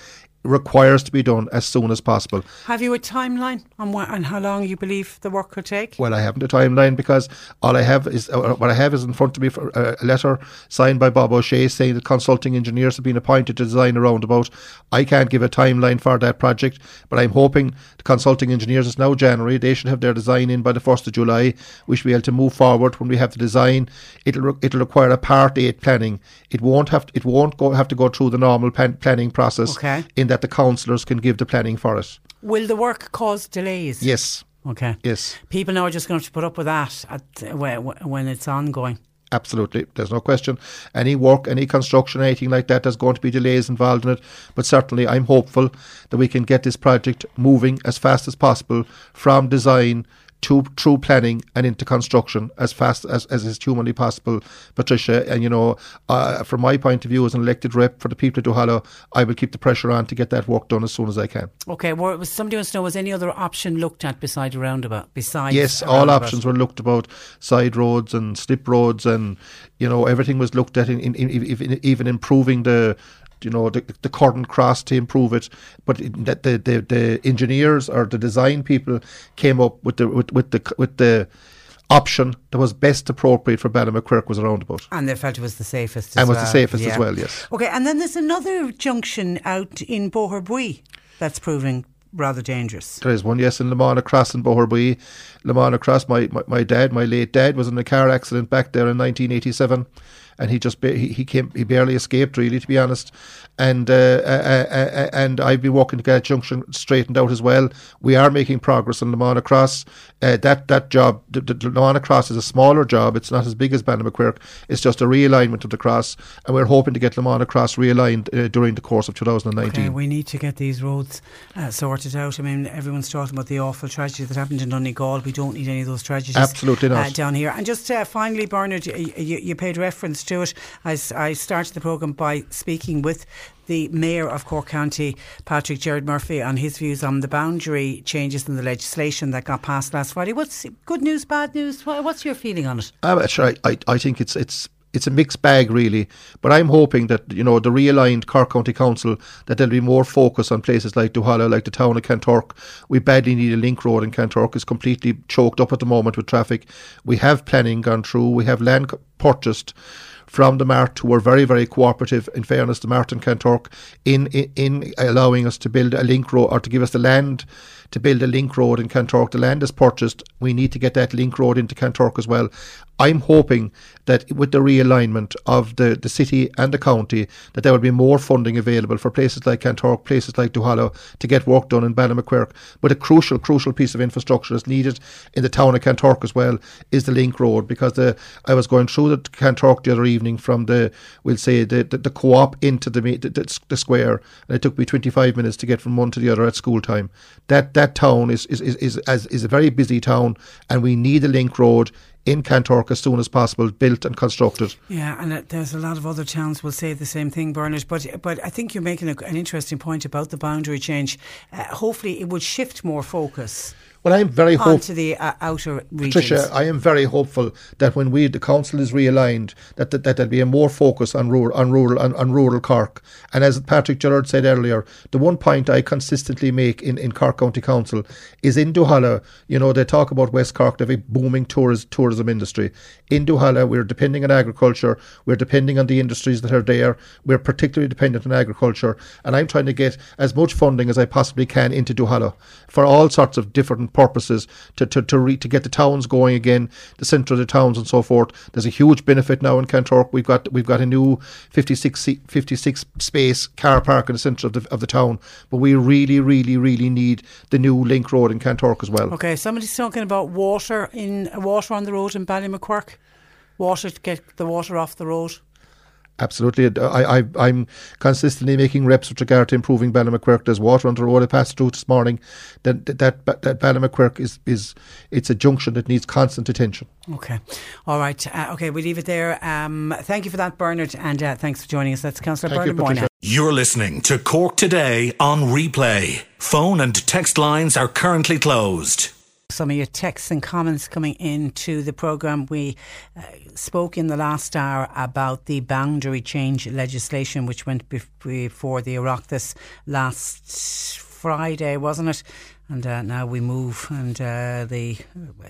requires to be done as soon as possible. Have you a timeline on, wh- on how long you believe the work could take? Well, I haven't a timeline because all I have is uh, what I have is in front of me for a letter signed by Bob O'Shea saying that consulting engineers have been appointed to design a roundabout. I can't give a timeline for that project, but I'm hoping the consulting engineers, it's now January, they should have their design in by the first of July. We should be able to move forward when we have the design. It'll re- it'll require a Part eight planning. It won't have to, it won't go, have to go through the normal plan- planning process. Okay. In that the councillors can give the planning for it. Will the work cause delays? Yes. Okay. Yes. People now are just going to have to put up with that at, when it's ongoing. Absolutely. There's no question. Any work, any construction, anything like that, there's going to be delays involved in it. But certainly I'm hopeful that we can get this project moving as fast as possible from design to through planning and into construction as fast as, as is humanly possible, Patricia. And, you know, uh, from my point of view as an elected rep for the people of Duhallow, I will keep the pressure on to get that work done as soon as I can. OK, well, somebody wants to know, was any other option looked at beside a roundabout? Besides yes, a all roundabout? Options were looked about, side roads and slip roads and, you know, everything was looked at in, in, in, in even improving the you know, the, the current cross to improve it. But the, the, the, the engineers or the design people came up with the with, with the with the option that was best appropriate for Ballymacarrick was a roundabout. And they felt it was the safest as and well. And was the safest yeah. as well, yes. OK, and then there's another junction out in Boherbuie that's proving rather dangerous. There is one, yes, in Lamana Cross in Boherbuie. Lamana Cross, my, my, my dad, my late dad, was in a car accident back there in nineteen eighty-seven. And he just ba- he came he barely escaped, really, to be honest. And uh, uh, uh, and I've been working to get that junction straightened out as well. We are making progress on Lamana Cross. Uh, that that job, the, the Lamana Cross is a smaller job. It's not as big as Ballymacarrick. It's just a realignment of the cross, and we're hoping to get Lamana Cross realigned uh, during the course of two thousand nineteen. Okay, we need to get these roads uh, sorted out. I mean, everyone's talking about the awful tragedy that happened in Donegal. We don't need any of those tragedies. Absolutely not. Uh, down here. And just uh, finally, Bernard, you, you, you paid reference to it. I, I started the programme by speaking with the Mayor of Cork County, Patrick Gerard Murphy, on his views on the boundary changes in the legislation that got passed last Friday. What's good news, bad news? What's your feeling on it? I'm sure I, I, I think it's it's it's a mixed bag, really. But I'm hoping that, you know, the realigned Cork County Council, that there'll be more focus on places like Duhallow, like the town of Kanturk. We badly need a link road in Kanturk. It's completely choked up at the moment with traffic. We have planning gone through. We have land purchased from the Mart, who were very, very cooperative, in fairness to Mart and Kanturk, in, in, in allowing us to build a link road, or to give us the land to build a link road in Kanturk. The land is purchased. We need to get that link road into Kanturk as well. I'm hoping that with the realignment of the, the city and the county, that there will be more funding available for places like Kanturk, places like Duhallow, to get work done in Ballymacarrick. But a crucial, crucial piece of infrastructure that's needed in the town of Kanturk as well is the link road, because the I was going through the Kanturk the other evening from the, we'll say, the, the, the co-op into the, the the square, and it took me twenty-five minutes to get from one to the other at school time. That that town is is is is, is, is a very busy town, and we need a link road in Kanturk as soon as possible, built and constructed. Yeah, and it, there's a lot of other towns will say the same thing, Bernard, but but I think you're making a, an interesting point about the boundary change. Uh, hopefully it will shift more focus. Well, I am very hopeful. Onto the uh, outer regions. Patricia, I am very hopeful that when we the council is realigned, that that, that there'll be a more focus on rural on rural on, on rural Cork. And as Patrick Gerard said earlier, the one point I consistently make in, in Cork County Council is in Duhallow. You know, they talk about West Cork, they have a booming tourist tourism industry. In Duhallow, we're depending on agriculture. We're depending on the industries that are there. We're particularly dependent on agriculture, and I'm trying to get as much funding as I possibly can into Duhallow for all sorts of different purposes to to to, re, to get the towns going again, the centre of the towns and so forth. There's a huge benefit now in Kanturk. We've got we've got a new fifty-six space car park in the centre of the of the town, but we really really really need the new link road in Kanturk as well. Okay, somebody's talking about water in water on the road in Ballymacquirk. Water to get the water off the road. Absolutely. I, I, I'm consistently making reps with regard to improving Ballymacquirk. There's water on the road I passed through this morning. That that, that, that Ballymacquirk is, is it's a junction that needs constant attention. OK. All right. Uh, OK, we leave it there. Um, thank you for that, Bernard, and uh, thanks for joining us. That's Councillor Bernard Moynihan. You're listening to Cork Today on replay. Phone and text lines are currently closed. Some of your texts and comments coming into the programme. We uh, spoke in the last hour about the boundary change legislation which went bef- before the Oireachtas last Friday, wasn't it? And uh, now we move, and uh, the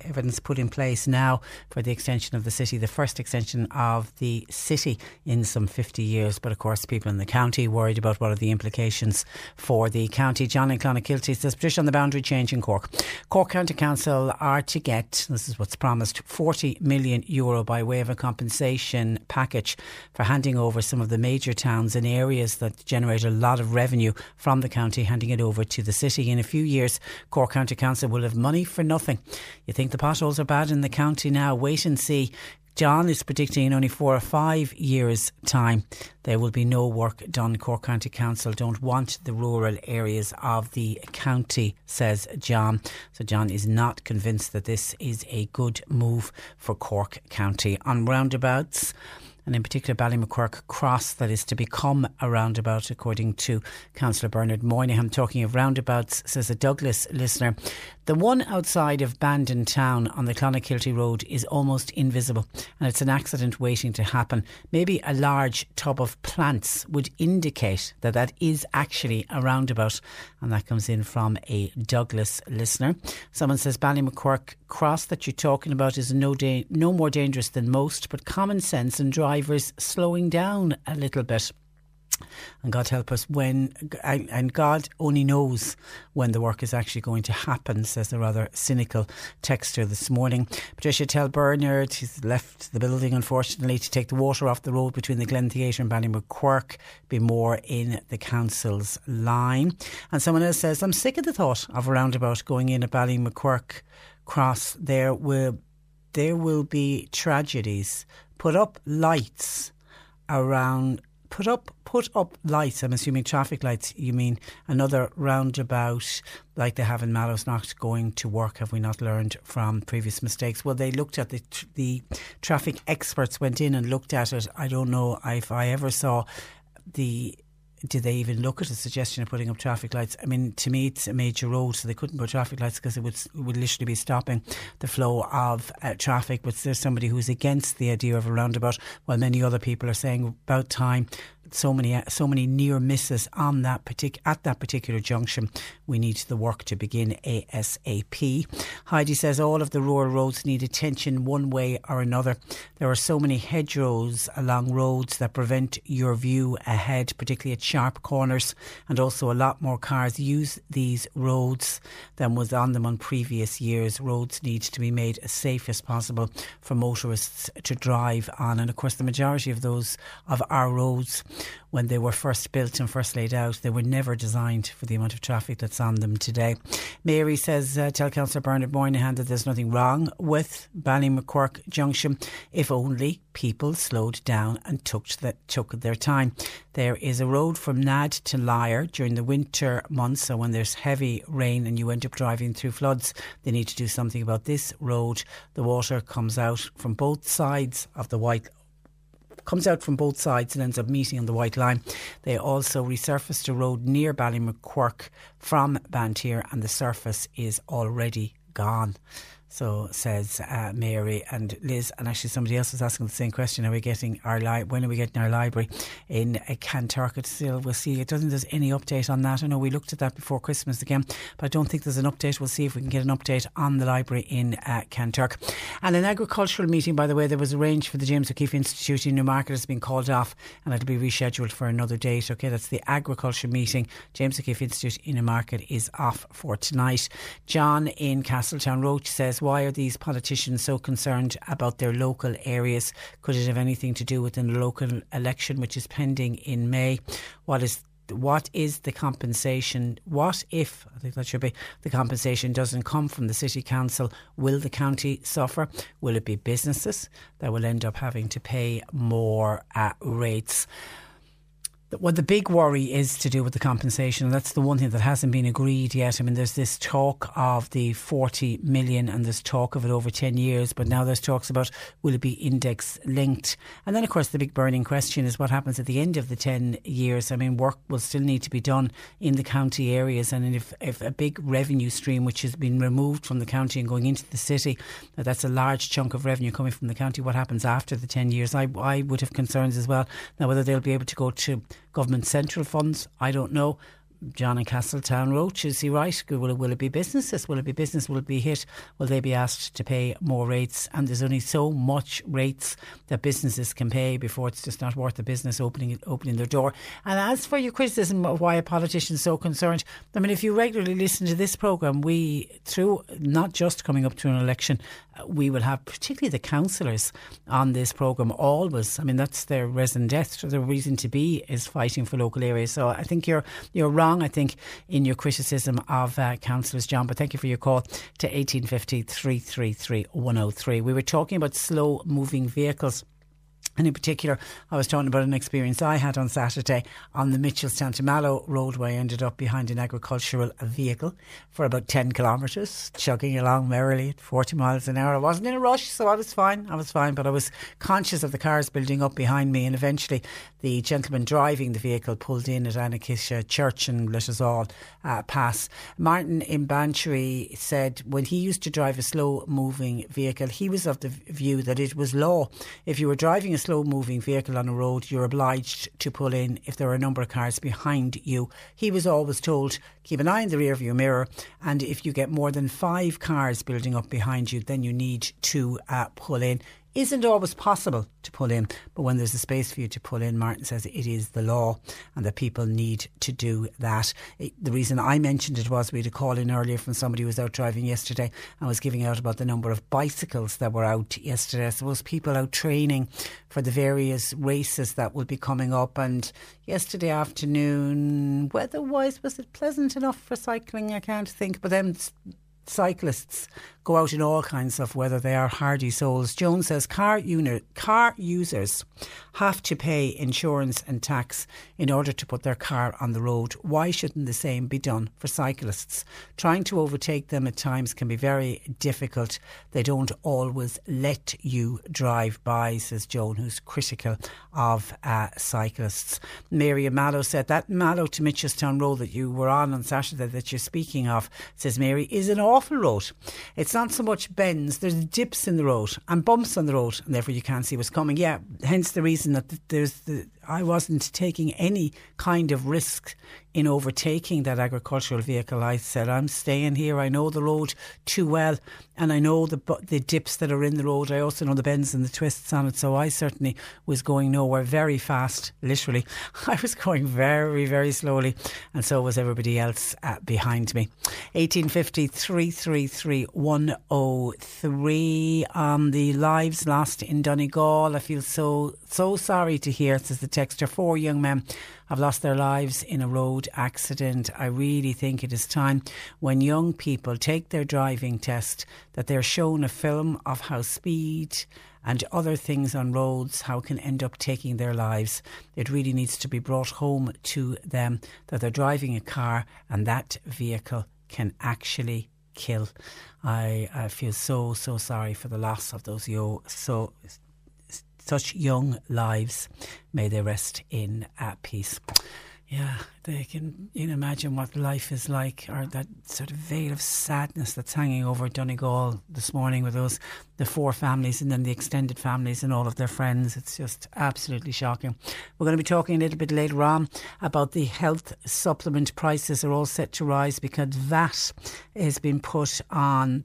evidence put in place now for the extension of the city, the first extension of the city in some fifty years. But of course, people in the county worried about what are the implications for the county. John in Clonakilty says, petition on the boundary change in Cork. Cork County Council are to get, this is what's promised, forty million euro by way of a compensation package for handing over some of the major towns and areas that generate a lot of revenue from the county, handing it over to the city. In a few years, Cork County Council will have money for nothing. You think the potholes are bad in the county now? Wait and see. John is predicting in only four or five years' time there will be no work done. Cork County Council don't want the rural areas of the county, says John. So John is not convinced that this is a good move for Cork County. On roundabouts, and in particular Ballymacquirk Cross, that is to become a roundabout, according to Councillor Bernard Moynihan. Talking of roundabouts, says a Douglas listener, the one outside of Bandon Town on the Clonakilty Road is almost invisible, and it's an accident waiting to happen. Maybe a large tub of plants would indicate that that is actually a roundabout. And that comes in from a Douglas listener. Someone says Ballymacquirk Cross that you're talking about is no da- no more dangerous than most, but common sense and drivers slowing down a little bit. And God help us when, and God only knows when the work is actually going to happen, says a rather cynical texter this morning. Patricia Tell Bernard, who's left the building unfortunately to take the water off the road between the Glen Theatre and Ballymacquirk, be more in the council's line. And someone else says, I'm sick of the thought of a roundabout going in at Ballymacquirk Cross. There will, there will be tragedies. Put up lights around. Put up, put up lights. I'm assuming traffic lights. You mean another roundabout like they have in Mallows-Knox going to work? Have we not learned from previous mistakes? Well, they looked at the tr- the traffic experts went in and looked at it. I don't know if I ever saw the. Did they even look at a suggestion of putting up traffic lights? I mean, to me, it's a major road, so they couldn't put traffic lights because it would it would literally be stopping the flow of uh, traffic. But there's somebody who's against the idea of a roundabout, while many other people are saying about time. So many, so many near misses on that partic- at that particular junction. We need the work to begin ASAP. Heidi says all of the rural roads need attention one way or another. There are so many hedgerows along roads that prevent your view ahead, particularly at sharp corners, and also a lot more cars use these roads than was on them on previous years. Roads need to be made as safe as possible for motorists to drive on, and of course the majority of those of our roads, when they were first built and first laid out, they were never designed for the amount of traffic that's on them today. Mary says, uh, tell Councillor Bernard Moynihan that there's nothing wrong with Ballymacquirk Junction if only people slowed down and took, the, took their time. There is a road from Nad to Lyre during the winter months, so when there's heavy rain and you end up driving through floods, they need to do something about this road. The water comes out from both sides of the White comes out from both sides and ends up meeting on the White Line. They also resurfaced a road near Ballymacquirk from Bantir, and the surface is already gone. So says uh, Mary and Liz, and actually somebody else was asking the same question. Are we getting our li- when are we getting our library in uh, Cantarket? Still, we'll see. It doesn't. There's any update on that. I know we looked at that before Christmas again, but I don't think there's an update. We'll see if we can get an update on the library in uh, Cantark. And an agricultural meeting, by the way, there was arranged for the James O'Keefe Institute in Newmarket. Has been called off, and it'll be rescheduled for another date. Okay, that's the agriculture meeting. James O'Keefe Institute in Newmarket is off for tonight. John in Castletown Roach says, why are these politicians so concerned about their local areas? Could it have anything to do with the local election which is pending in May? What is what is the compensation? What if, I think that should be, the compensation doesn't come from the City Council? Will the county suffer? Will it be businesses that will end up having to pay more uh, rates? Well, the big worry is to do with the compensation. That's the one thing that hasn't been agreed yet. I mean, there's this talk of the forty million and there's talk of it over ten years, but now there's talks about will it be index linked? And then, of course, the big burning question is what happens at the end of the ten years. I mean, work will still need to be done in the county areas, and if, if a big revenue stream which has been removed from the county and going into the city, that's a large chunk of revenue coming from the county. What happens after the ten years? I, I would have concerns as well. Now, whether they'll be able to go to government central funds, I don't know. John in Castletown Roach, is he right? Will it, will it be businesses? Will it be business? Will it be hit? Will they be asked to pay more rates? And there's only so much rates that businesses can pay before it's just not worth the business opening opening their door. And as for your criticism of why a politician is so concerned, I mean, if you regularly listen to this programme, we, through not just coming up to an election, we will have particularly the councillors on this programme always. I mean, that's their raison d'etre. Their reason to be is fighting for local areas. So I think you're you're wrong, I think, in your criticism of uh, councillors, John. But thank you for your call to eighteen fifty, three three three, one oh three. We were talking about slow moving vehicles. And in particular, I was talking about an experience I had on Saturday on the Mitchells-Tantamallow Road, where I ended up behind an agricultural vehicle for about ten kilometres, chugging along merrily at forty miles an hour. I wasn't in a rush, so I was fine. I was fine, but I was conscious of the cars building up behind me, and eventually the gentleman driving the vehicle pulled in at Anakisha Church and let us all uh, pass. Martin in Bantry said when he used to drive a slow-moving vehicle, he was of the view that it was law. If you were driving a slow-moving vehicle on a road, you're obliged to pull in if there are a number of cars behind you. He was always told, keep an eye in the rearview mirror, and if you get more than five cars building up behind you, then you need to uh, pull in. Isn't always possible to pull in, but when there's a space for you to pull in, Martin says it is the law and that people need to do that. It, the reason I mentioned it was we had a call in earlier from somebody who was out driving yesterday and was giving out about the number of bicycles that were out yesterday. I suppose people out training for the various races that will be coming up, and yesterday afternoon, weather-wise, was it pleasant enough for cycling? I can't think, but then cyclists go out in all kinds of weather. They are hardy souls. Joan says car, uni- car users have to pay insurance and tax in order to put their car on the road. Why shouldn't the same be done for cyclists? Trying to overtake them at times can be very difficult. They don't always let you drive by, says Joan, who's critical of uh, cyclists. Mary Mallow said that Mallow to Mitchelstown Road that you were on on Saturday that you're speaking of, says Mary, is an awful road. It's not so much bends, there's dips in the road and bumps on the road, and therefore you can't see what's coming. Yeah, hence the reason that there's the, I wasn't taking any kind of risk in overtaking that agricultural vehicle. I said, I'm staying here. I know the road too well, and I know the the dips that are in the road. I also know the bends and the twists on it, so I certainly was going nowhere very fast, literally. I was going very, very slowly, and so was everybody else uh, behind me. eighteen fifty, three three three, one oh three um, the lives lost in Donegal. I feel so, so sorry to hear, says the texter. Four young men have lost their lives in a road accident. I really think it is time when young people take their driving test that they're shown a film of how speed and other things on roads, how it can end up taking their lives. It really needs to be brought home to them that they're driving a car and that vehicle can actually kill. I, I feel so, so sorry for the loss of those yo so such young lives. May they rest in uh, peace. yeah, they can you know, imagine what life is like, or that sort of veil of sadness that's hanging over Donegal this morning with those, the four families and then the extended families and all of their friends. It's just absolutely shocking. We're going to be talking a little bit later on about the health supplement prices are all set to rise because V A T has been put on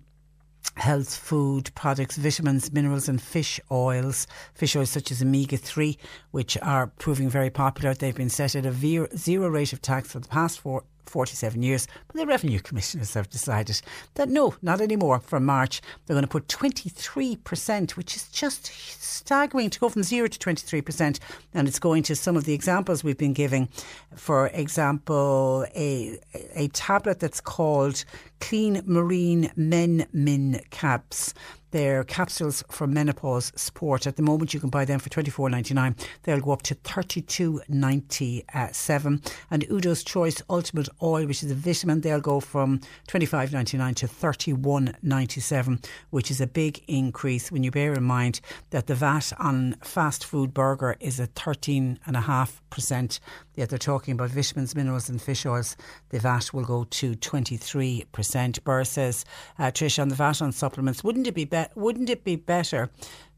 health food products, vitamins, minerals and fish oils. Fish oils such as omega three, which are proving very popular. They've been set at a zero rate of tax for the past four, forty-seven years. But the Revenue Commissioners have decided that no, not anymore. From March, they're going to put twenty-three percent, which is just staggering to go from zero to twenty-three percent. And it's going to some of the examples we've been giving. For example, a, a tablet that's called Clean Marine Men Min Caps. They're capsules for menopause support. At the moment, you can buy them for twenty-four ninety-nine. They'll go up to thirty-two ninety-seven. And Udo's Choice Ultimate Oil, which is a vitamin, they'll go from twenty-five ninety-nine to thirty-one ninety-seven, which is a big increase when you bear in mind that the V A T on fast food burger is at thirteen point five percent. Yet they're talking about vitamins, minerals and fish oils. The V A T will go to twenty-three percent. Burr says, uh, Trish, on the V A T on supplements, wouldn't it be better? Wouldn't it be better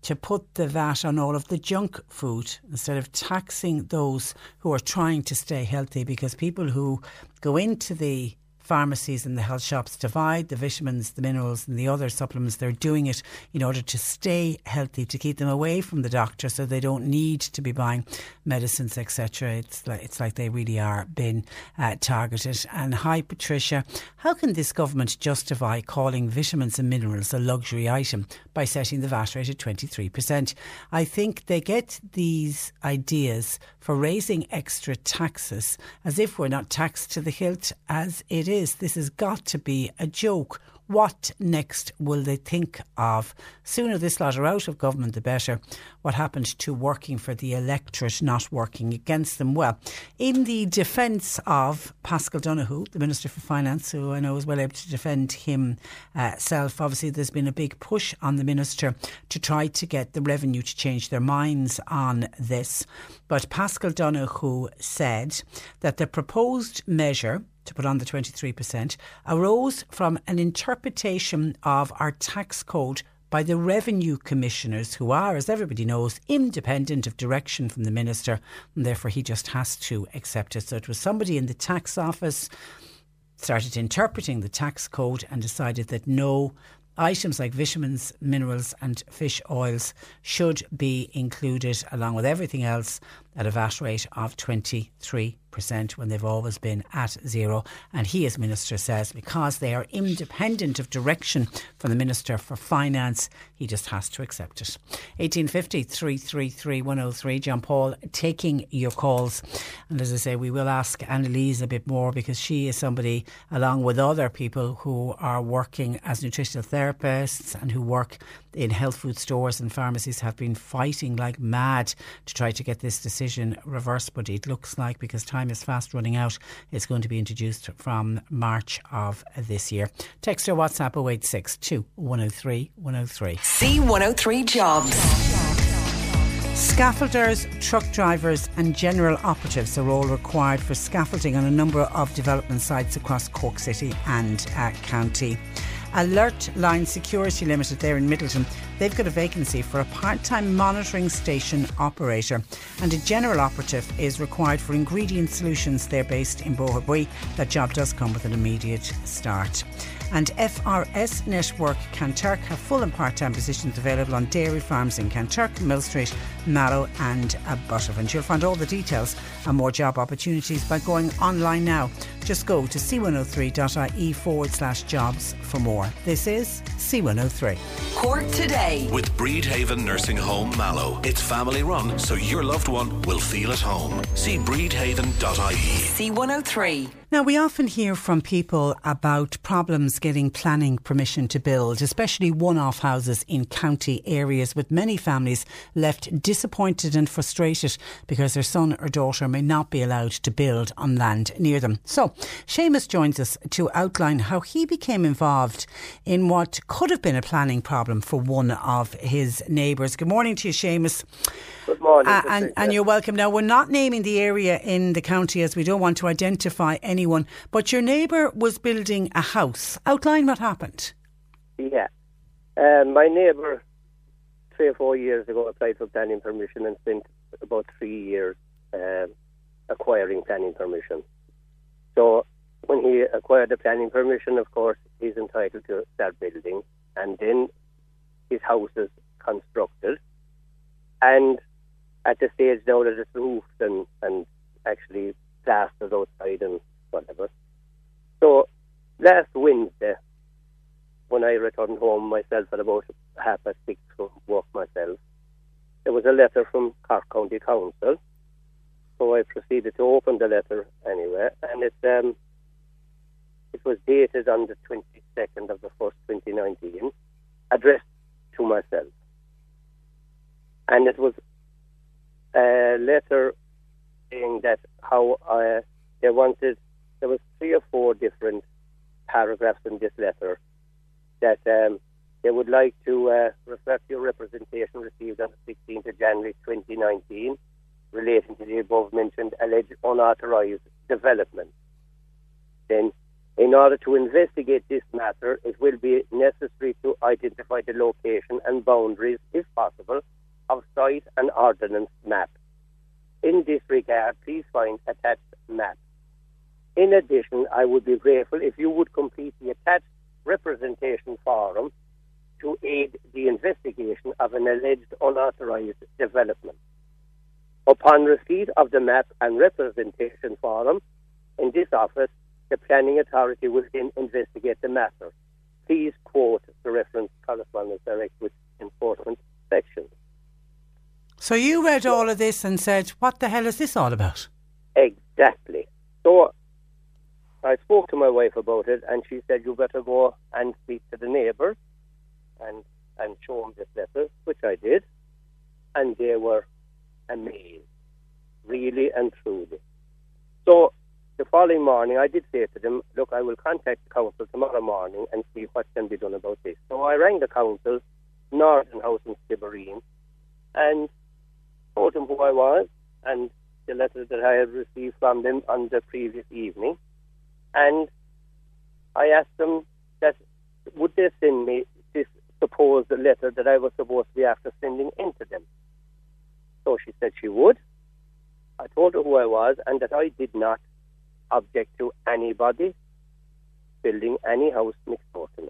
to put the V A T on all of the junk food instead of taxing those who are trying to stay healthy? Because people who go into the pharmacies and the health shops to buy the vitamins, the minerals and the other supplements, they're doing it in order to stay healthy, to keep them away from the doctor so they don't need to be buying medicines, et cetera. It's like, it's like they really are being uh, targeted. And hi, Patricia. How can this government justify calling vitamins and minerals a luxury item by setting the V A T rate at twenty-three percent? I think they get these ideas for raising extra taxes as if we're not taxed to the hilt as it is. This has got to be a joke. What next will they think of? Sooner this lot are out of government, the better. What happened to working for the electorate, not working against them? Well, in the defence of Pascal Donoghue, the Minister for Finance, who I know is well able to defend himself, obviously there's been a big push on the Minister to try to get the Revenue to change their minds on this. But Pascal Donoghue said that the proposed measure to put on the twenty-three percent arose from an interpretation of our tax code by the Revenue Commissioners, who are, as everybody knows, independent of direction from the Minister, and therefore he just has to accept it. So it was somebody in the tax office started interpreting the tax code and decided that no, items like vitamins, minerals and fish oils should be included along with everything else at a V A T rate of twenty-three percent when they've always been at zero. And he, as Minister, says because they are independent of direction from the Minister for Finance, he just has to accept it. eighteen fifty, three three three, one oh three. John Paul taking your calls. And as I say, we will ask Annalise a bit more because she is somebody, along with other people who are working as nutritional therapists and who work in health food stores and pharmacies, have been fighting like mad to try to get this decision reversed. But it looks like, because time is fast running out, it's going to be introduced from March of this year. Text or WhatsApp oh eight six two, one oh three, one oh three. C one oh three Jobs. Scaffolders, truck drivers and general operatives are all required for scaffolding on a number of development sites across Cork City and uh, County. Alert Line Security Limited, there in Middleton, they've got a vacancy for a part-time monitoring station operator, and a general operative is required for Ingredient Solutions. They're based in Bohabui. That job does come with an immediate start. And F R S Network Kanturk have full and part-time positions available on dairy farms in Kanturk, Mill Street, Mallow and Butterfield. You'll find all the details and more job opportunities by going online now. Just go to c one oh three dot i e forward slash jobs for more. This is C one oh three. Cork Today. With Breedhaven Nursing Home Mallow. It's family run, so your loved one will feel at home. See breedhaven dot i e. C one oh three. Now, we often hear from people about problems getting planning permission to build, especially one-off houses in county areas, with many families left disappointed and frustrated because their son or daughter may not be allowed to build on land near them. So, Seamus joins us to outline how he became involved in what could have been a planning problem for one of his neighbours. Good morning to you, Seamus. Good morning. Uh, and, and you're welcome. Now, we're not naming the area in the county as we don't want to identify anyone, but your neighbour was building a house. Outline what happened. Yeah. Um, my neighbour, three or four years ago, applied for planning permission and spent about three years um, acquiring planning permission. So when he acquired the planning permission, of course, he's entitled to start building, and then his house is constructed. And at the stage now that it's roofed and, and actually plastered outside and whatever. So last Wednesday, when I returned home myself at about half past six from work myself, there was a letter from Cork County Council. So I proceeded to open the letter anyway, and it um, it was dated on the twenty-second of the first, twenty nineteen, addressed to myself, and it was a letter saying that how uh, they wanted, there was three or four different paragraphs in this letter that um, they would like to uh, refer to your representation received on the sixteenth of January twenty nineteen relating to the above-mentioned alleged unauthorised development. Then, in order to investigate this matter, it will be necessary to identify the location and boundaries, if possible, of site and ordinance map. In this regard, please find attached map. In addition, I would be grateful if you would complete the attached representation forum to aid the investigation of an alleged unauthorized development. Upon receipt of the map and representation forum in this office, the planning authority will then investigate the matter. Please quote the reference correspondence direct with enforcement section. So you read all of this and said, what the hell is this all about? Exactly. So I spoke to my wife about it, and she said, you better go and speak to the neighbours and, and show them this letter, which I did. And they were amazed, really and truly. So the following morning, I did say to them, look, I will contact the council tomorrow morning and see what can be done about this. So I rang the council, Northern House in Skibbereen, and told them who I was and the letter that I had received from them on the previous evening, and I asked them that would they send me this supposed letter that I was supposed to be after sending in to them. So she said she would. I told her who I was and that I did not object to anybody building any house next door to me.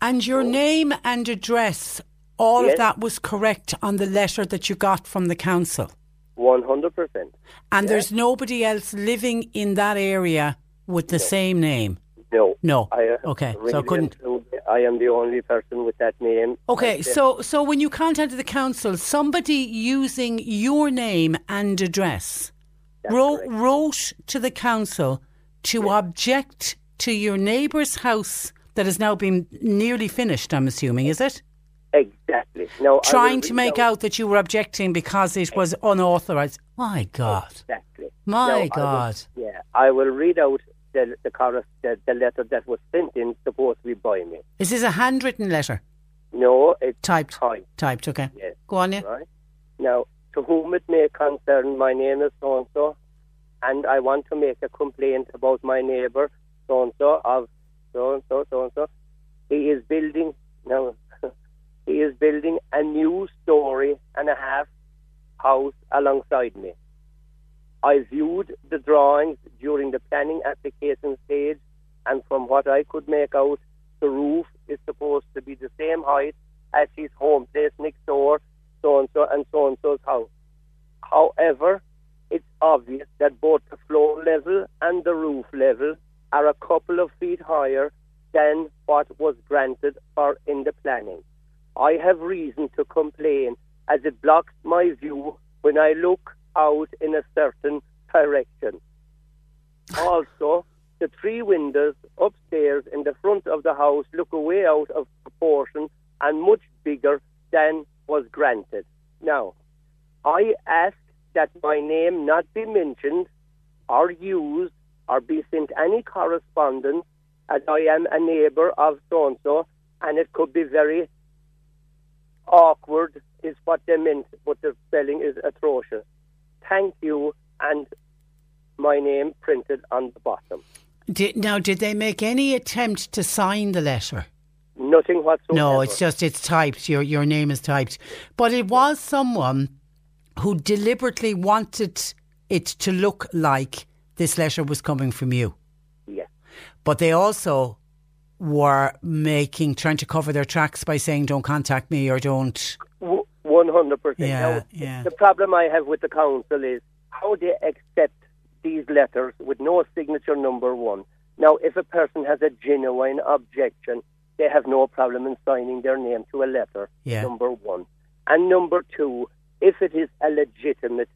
And your so, name and address, all yes. of that was correct on the letter that you got from the council? one hundred percent. And yes. there's nobody else living in that area with the no. same name? No. No. I, uh, okay, really so I couldn't... I am the only person with that name. Okay, so, so when you contacted the council, somebody using your name and address wrote, wrote to the council to yes. object to your neighbour's house that has now been nearly finished, I'm assuming, is it? Exactly. Now, trying to make out. out that you were objecting because it was unauthorised. My God. Exactly. My now, God. I will, yeah, I will read out the the, chorus, the the letter that was sent in, supposed to be by me. Is this a handwritten letter? No, it's typed. Typed, typed okay. Yes. Go on, yeah. Right. Now, to whom it may concern, my name is so-and-so, and I want to make a complaint about my neighbour, so-and-so, of so-and-so, so-and-so. He is building... Now... He is building a new story and a half house alongside me. I viewed the drawings during the planning application stage, and from what I could make out, the roof is supposed to be the same height as his home place next door, so-and-so and so-and-so's house. However, it's obvious that both the floor level and the roof level are a couple of feet higher than what was granted for in the planning. I have reason to complain as it blocks my view when I look out in a certain direction. Also, three windows upstairs in the front of the house look away out of proportion and much bigger than was granted. Now, I ask that my name not be mentioned or used or be sent any correspondence, as I am a neighbour of so-and-so, and it could be very awkward is what they meant, but the spelling is atrocious. Thank you, and my name printed on the bottom. Did, now, did they make any attempt to sign the letter? Nothing whatsoever. No, it's just, it's typed. Your your name is typed. But it was someone who deliberately wanted it to look like this letter was coming from you. Yes. But they also were making, trying to cover their tracks by saying, don't contact me or don't... one hundred percent. Yeah, now, yeah. The problem I have with the council is how they accept these letters with no signature, number one. Now, if a person has a genuine objection, they have no problem in signing their name to a letter, yeah. number one. And number two, if it is a legitimate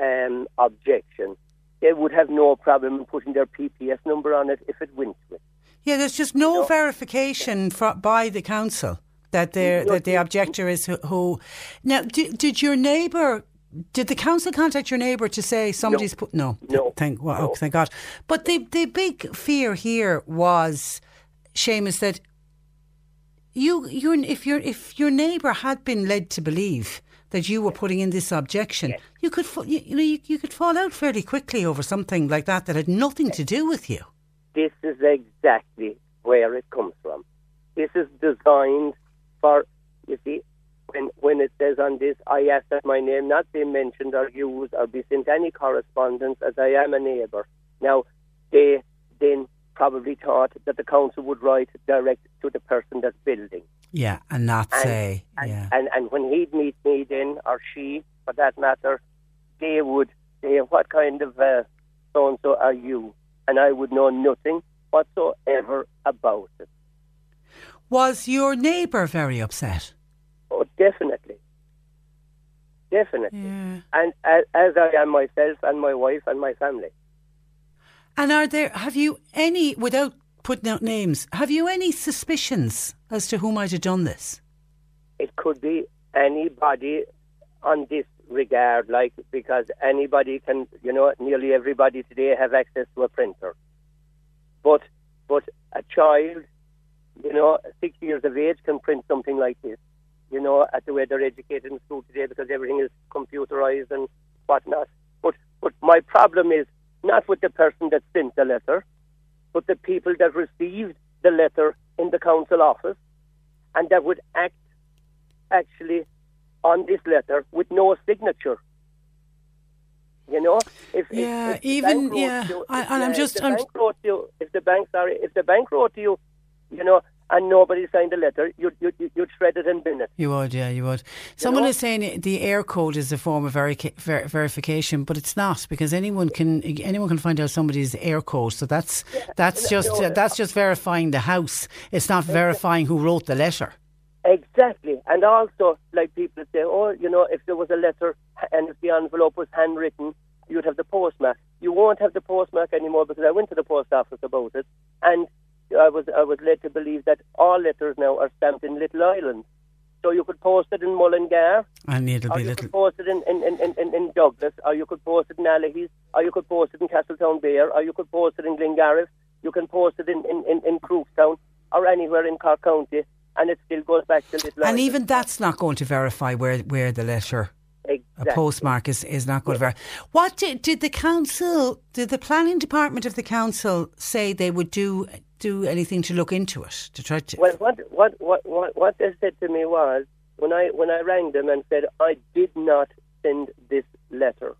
um, objection, they would have no problem in putting their P P S number on it if it went to it. Yeah, there's just no, no. verification for, by the council that, that the objector is who... who. Now, did, did your neighbour... Did the council contact your neighbour to say somebody's... No. Put, no. no. Thank, well, no. Oh, thank God. But the, the big fear here was, Seamus, that you, you, if, your, if your neighbour had been led to believe that you were putting in this objection, yes. you could you, you know you, you could fall out fairly quickly over something like that that had nothing to do with you. This is exactly where it comes from. This is designed for, you see... When, when it says on this, I ask that my name not be mentioned or used or be sent any correspondence, as I am a neighbour. Now, they then probably thought that the council would write direct to the person that's building. Yeah, and not and, say... And, yeah. and, and, and when he'd meet me then, or she, for that matter, they would say, what kind of uh, so-and-so are you? And I would know nothing whatsoever about it. Was your neighbour very upset? Oh, definitely. Definitely. Yeah. And as, as I am myself and my wife and my family. And are there, have you any, without putting out names, have you any suspicions as to who might have done this? It could be anybody on this regard, like, because anybody can, you know, nearly everybody today have access to a printer. But, but a child, you know, six years of age can print something like this. You know, at the way they're educated in school today, because everything is computerised and whatnot. But but my problem is not with the person that sent the letter, but the people that received the letter in the council office, and that would act actually on this letter with no signature. You know, if yeah, if, if even yeah, you, if, I, and uh, I'm just if the I'm... bank wrote you, if the bank sorry, if the bank wrote to you, you know. And nobody signed the letter, you'd, you'd, you'd shred it and bin it. You would, yeah, you would. Someone you know? is saying the air code is a form of verica- ver- verification, but it's not, because anyone can anyone can find out somebody's air code. So that's yeah. that's no, just no, uh, that's just verifying the house. It's not verifying who wrote the letter. Exactly, and also like people say, oh, you know, if there was a letter and if the envelope was handwritten, you'd have the postmark. You won't have the postmark anymore, because I went to the post office about it, and. I was I was led to believe that all letters now are stamped in Little Island. So you could post it in Mullingar, and it'll or be you little... could post it in, in, in, in, in Douglas, or you could post it in Allahies, or you could post it in Castletown Bear, or you could post it in Glengariff, you can post it in, in, in, in Crookstown, or anywhere in Cork County, and it still goes back to Little and Island. And even that's not going to verify where, where the letter... Exactly. A postmark is, is not good. Yeah. What did, did the council, did the planning department of the council say they would do do anything to look into it to try to? Well, what what what what, what they said to me was when I when I rang them and said I did not send this letter,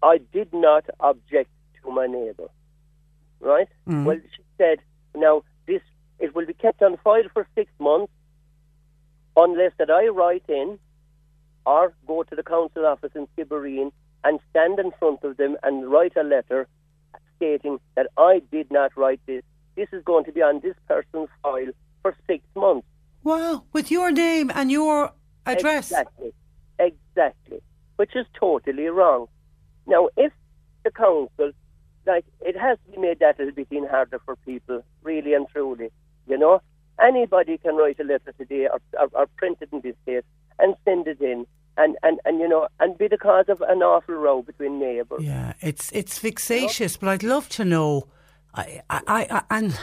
I did not object to my neighbour, right? Mm. Well, she said now this it will be kept on file for six months unless that I write in. Or go to the council office in Skibbereen and stand in front of them and write a letter stating that I did not write this. This is going to be on this person's file for six months. Wow, with your name and your address. Exactly, exactly, which is totally wrong. Now, if the council like, it has to be made that little bit harder for people, really and truly, you know. Anybody can write a letter today, or, or, or print it in this case, and send it in, and, and, and, you know, and be the cause of an awful row between neighbours. Yeah, it's it's vexatious, you know? But I'd love to know... I, I, I, and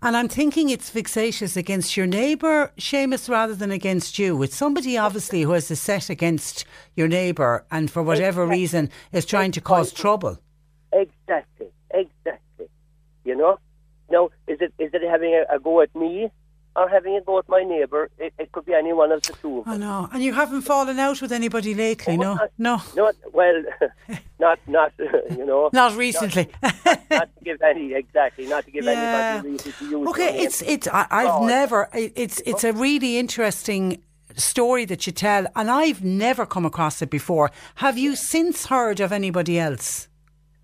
and I'm thinking it's vexatious against your neighbour, Seamus, rather than against you. It's somebody obviously who has a set against your neighbour and for whatever exactly. reason is trying to cause trouble. Exactly, exactly. You know, now is it is it having a, a go at me or having a go at my neighbour? It, it could be any one of the two. I know. And you haven't fallen out with anybody lately, no, no, not, no. Not, well, not not you know. Not recently. Not, not, give any exactly not to give yeah. anybody reason to use. Okay, it's it's I, I've oh, never it, it's it's a really interesting story that you tell, and I've never come across it before. Have you since heard of anybody else?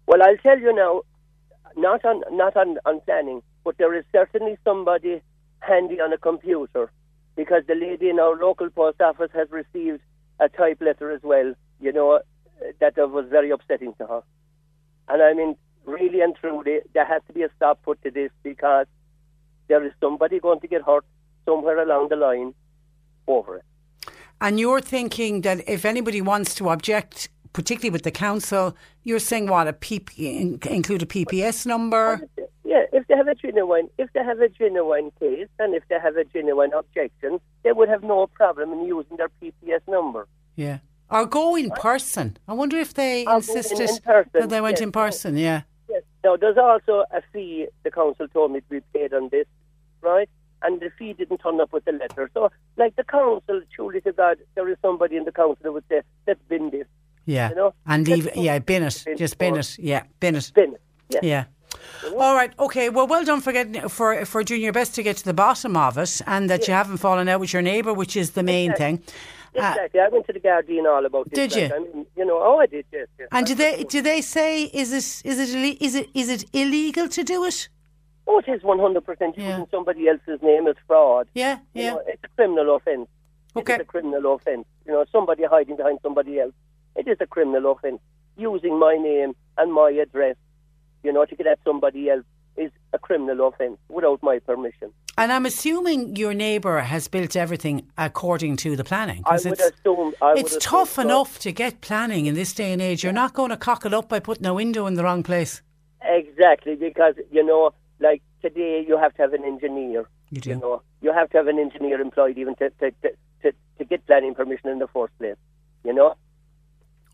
Well, I'll tell you now, not on not on, on planning, but there is certainly somebody handy on a computer, because the lady in our local post office has received a type letter as well. You know, that was very upsetting to her, and I mean. Really and truly, there has to be a stop put to this, because there is somebody going to get hurt somewhere along the line over it. And you're thinking that if anybody wants to object, particularly with the council, you're saying what, a P P, include a P P S number? Yeah, if they have a genuine, if they have a genuine case, and if they have a genuine objection, they would have no problem in using their P P S number. Yeah, or go in person. I wonder if they I'll insisted in that they went yes. in person. Yeah. Yes. Now, there's also a fee, the council told me, to be paid on this, right? And the fee didn't turn up with the letter. So, like the council, truly to God, there is somebody in the council that would say, let's bin this. Yeah. You know? And leave it. Yeah, bin it. Bin Just bin it. Yeah, bin it. Bin it. Yeah. yeah. You know? All right. Okay. Well, well done for getting for for doing your best to get to the bottom of it, and that yeah. you haven't fallen out with your neighbour, which is the main exactly. thing. Exactly. Uh, I went to the Gardaí all about this. Did you? I mean, you know, oh, I did. Yes. yes. And do they do they say is it is it is it is it illegal to do it? Oh, it is one hundred percent. Using somebody else's name as fraud. Yeah, yeah. You know, it's a criminal offence. Okay. It's a criminal offence. You know, somebody hiding behind somebody else. It is a criminal offence. Using my name and my address, you know, to get at somebody else is a criminal offence without my permission. And I'm assuming your neighbour has built everything according to the planning. I would assume. I it's would tough assume enough so. to get planning in this day and age. You're not going to cock it up by putting a window in the wrong place. Exactly, because, you know, like today you have to have an engineer. You do. You know, you have to have an engineer employed even to, to, to, to, to get planning permission in the first place, you know.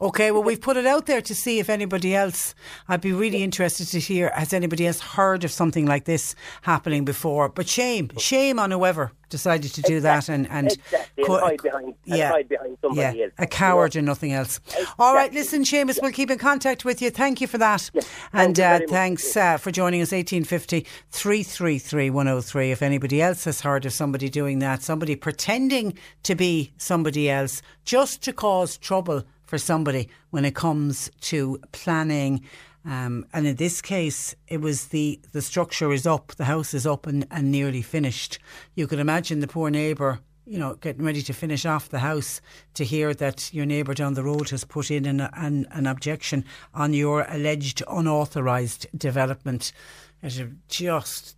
Okay, well, we've put it out there to see if anybody else, I'd be really interested to hear, has anybody else heard of something like this happening before? But shame, shame on whoever decided to do exactly, that and... and exactly, co- and hide behind, yeah, and hide behind somebody yeah, else. A coward yeah. and nothing else. Exactly. All right, listen, Seamus, yeah. we'll keep in contact with you. Thank you for that. Yeah. And Thank uh, thanks uh, for joining us, eighteen fifty, three three three, one oh three. If anybody else has heard of somebody doing that, somebody pretending to be somebody else just to cause trouble for somebody when it comes to planning. Um, and in this case, it was the, the structure is up, the house is up and, and nearly finished. You could imagine the poor neighbour, you know, getting ready to finish off the house to hear that your neighbour down the road has put in an, an, an objection on your alleged unauthorised development. It's just,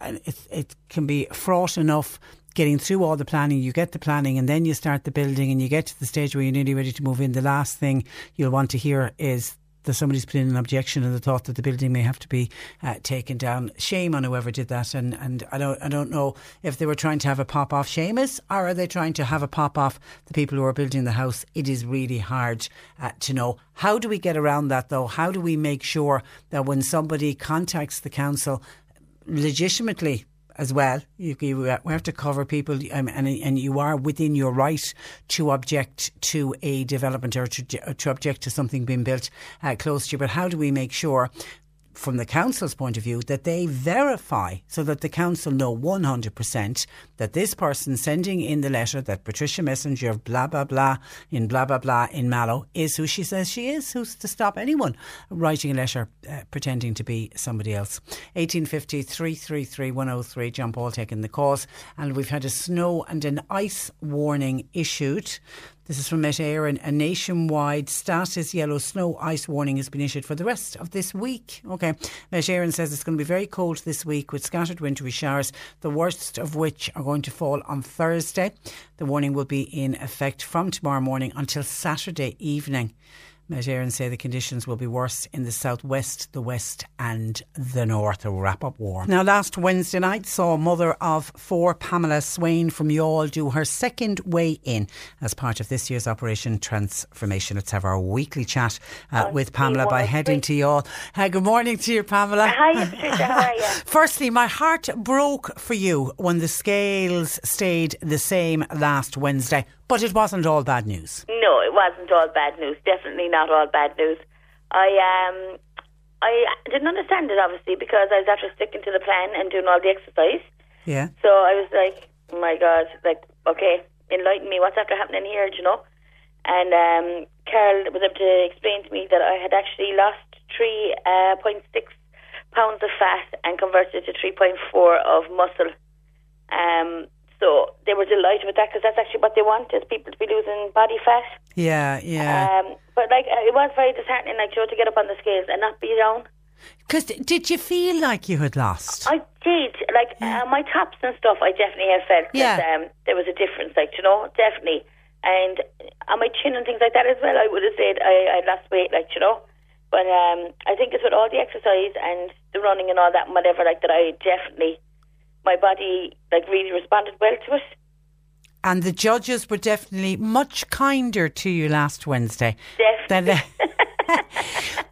it, it can be fraught enough getting through all the planning. You get the planning and then you start the building and you get to the stage where you're nearly ready to move in. The last thing you'll want to hear is that somebody's put in an objection and the thought that the building may have to be uh, taken down. Shame on whoever did that. And, and I don't I don't know if they were trying to have a pop-off, Seamus, or are they trying to have a pop-off the people who are building the house? It is really hard uh, to know. How do we get around that, though? How do we make sure that when somebody contacts the council legitimately as well, you, you, we have to cover people, um, and and you are within your right to object to a development or to, to object to something being built uh, close to you. But how do we make sure, from the council's point of view, that they verify, so that the council know one hundred percent that this person sending in the letter that Patricia Messenger of blah, blah, blah in blah, blah, blah in Mallow is who she says she is? Who's to stop anyone writing a letter uh, pretending to be somebody else? eighteen fifty, three three three, one oh three, John Paul taking the calls. And we've had a snow and an ice warning issued This is from Met Air. And a nationwide status yellow snow ice warning has been issued for the rest of this week. OK. Met Éireann says it's going to be very cold this week with scattered wintry showers, the worst of which are going to fall on Thursday. The warning will be in effect from tomorrow morning until Saturday evening. Met Éireann say the conditions will be worse in the southwest, the west and the north. A wrap-up war. Now, last Wednesday night saw mother of four Pamela Swain from Youghal do her second weigh-in as part of this year's Operation Transformation. Let's have our weekly chat uh, with Pamela by heading to Youghal. Hi, good morning to you, Pamela. Hi, Patricia, how are you? Firstly, my heart broke for you when the scales stayed the same last Wednesday. But it wasn't all bad news. No, it wasn't all bad news. Definitely not all bad news. I um, I didn't understand it, obviously, because I was after sticking to the plan and doing all the exercise. Yeah. So I was like, oh my God, like, okay, enlighten me. What's after happening here, do you know? And um, Carol was able to explain to me that I had actually lost three point six pounds of fat and converted to three point four of muscle. Um. So they were delighted with that because that's actually what they wanted, people to be losing body fat. Yeah, yeah. Um, but like it was very disheartening, like, you know, to get up on the scales and not be down. Because did you feel like you had lost? I did. Like yeah. uh, my tops and stuff, I definitely have felt yeah. that um, there was a difference, like, you know, definitely. And on my chin and things like that as well, I would have said I, I lost weight, like, you know. But um, I think it's with all the exercise and the running and all that and whatever, like, that I definitely... my body, like, really responded well to it. And the judges were definitely much kinder to you last Wednesday than they,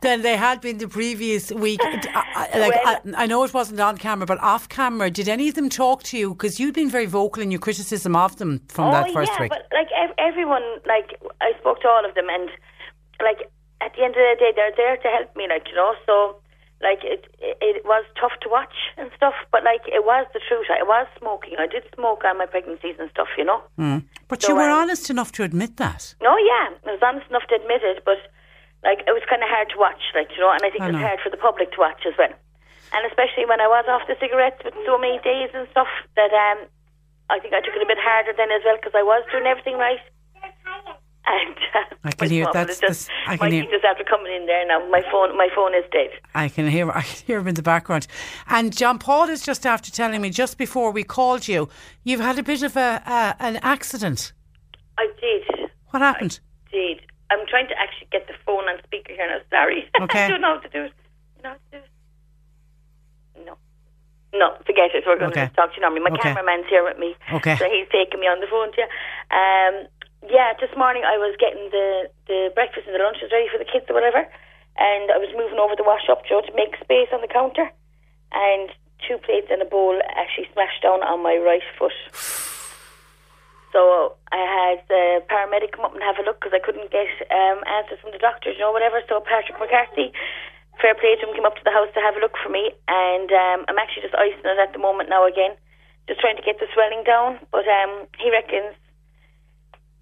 than they had been the previous week. Like, well, I, I know it wasn't on camera, but off camera, did any of them talk to you? Because you'd been very vocal in your criticism of them from oh, that first yeah, week. But like ev- everyone, like, I spoke to all of them, and like at the end of the day, they're there to help me, like, you know, so... Like, it, it it was tough to watch and stuff, but, like, it was the truth. I was smoking. I did smoke on my pregnancies and stuff, you know. Mm. But so you were um, honest enough to admit that. No, yeah. I was honest enough to admit it, but, like, it was kind of hard to watch, like, you know, and I think I it was know. hard for the public to watch as well. And especially when I was off the cigarettes with so many days and stuff that um, I think I took it a bit harder then as well because I was doing everything right. And, uh, I can hear that's just, I can hear just after coming in there now. My phone, my phone is dead. I can hear, I can hear him in the background. And John Paul is just after telling me just before we called you, you've had a bit of a uh, an accident. I did. What happened? I did. I'm trying to actually get the phone on speaker here now. Sorry, okay. I don't know how to do it. You know how to do it? No, no, forget it. We're going okay. to talk to you normally. My okay. cameraman's here with me, okay. so he's taking me on the phone to you. Um. Yeah, this morning I was getting the, the breakfast and the lunches ready for the kids or whatever, and I was moving over the wash-up, Joe, to make space on the counter, and two plates and a bowl actually smashed down on my right foot. So I had the paramedic come up and have a look because I couldn't get um, answers from the doctors, you know, whatever. So Patrick McCarthy, fair play to him, came up to the house to have a look for me, and um, I'm actually just icing it at the moment now again, just trying to get the swelling down, but um, he reckons...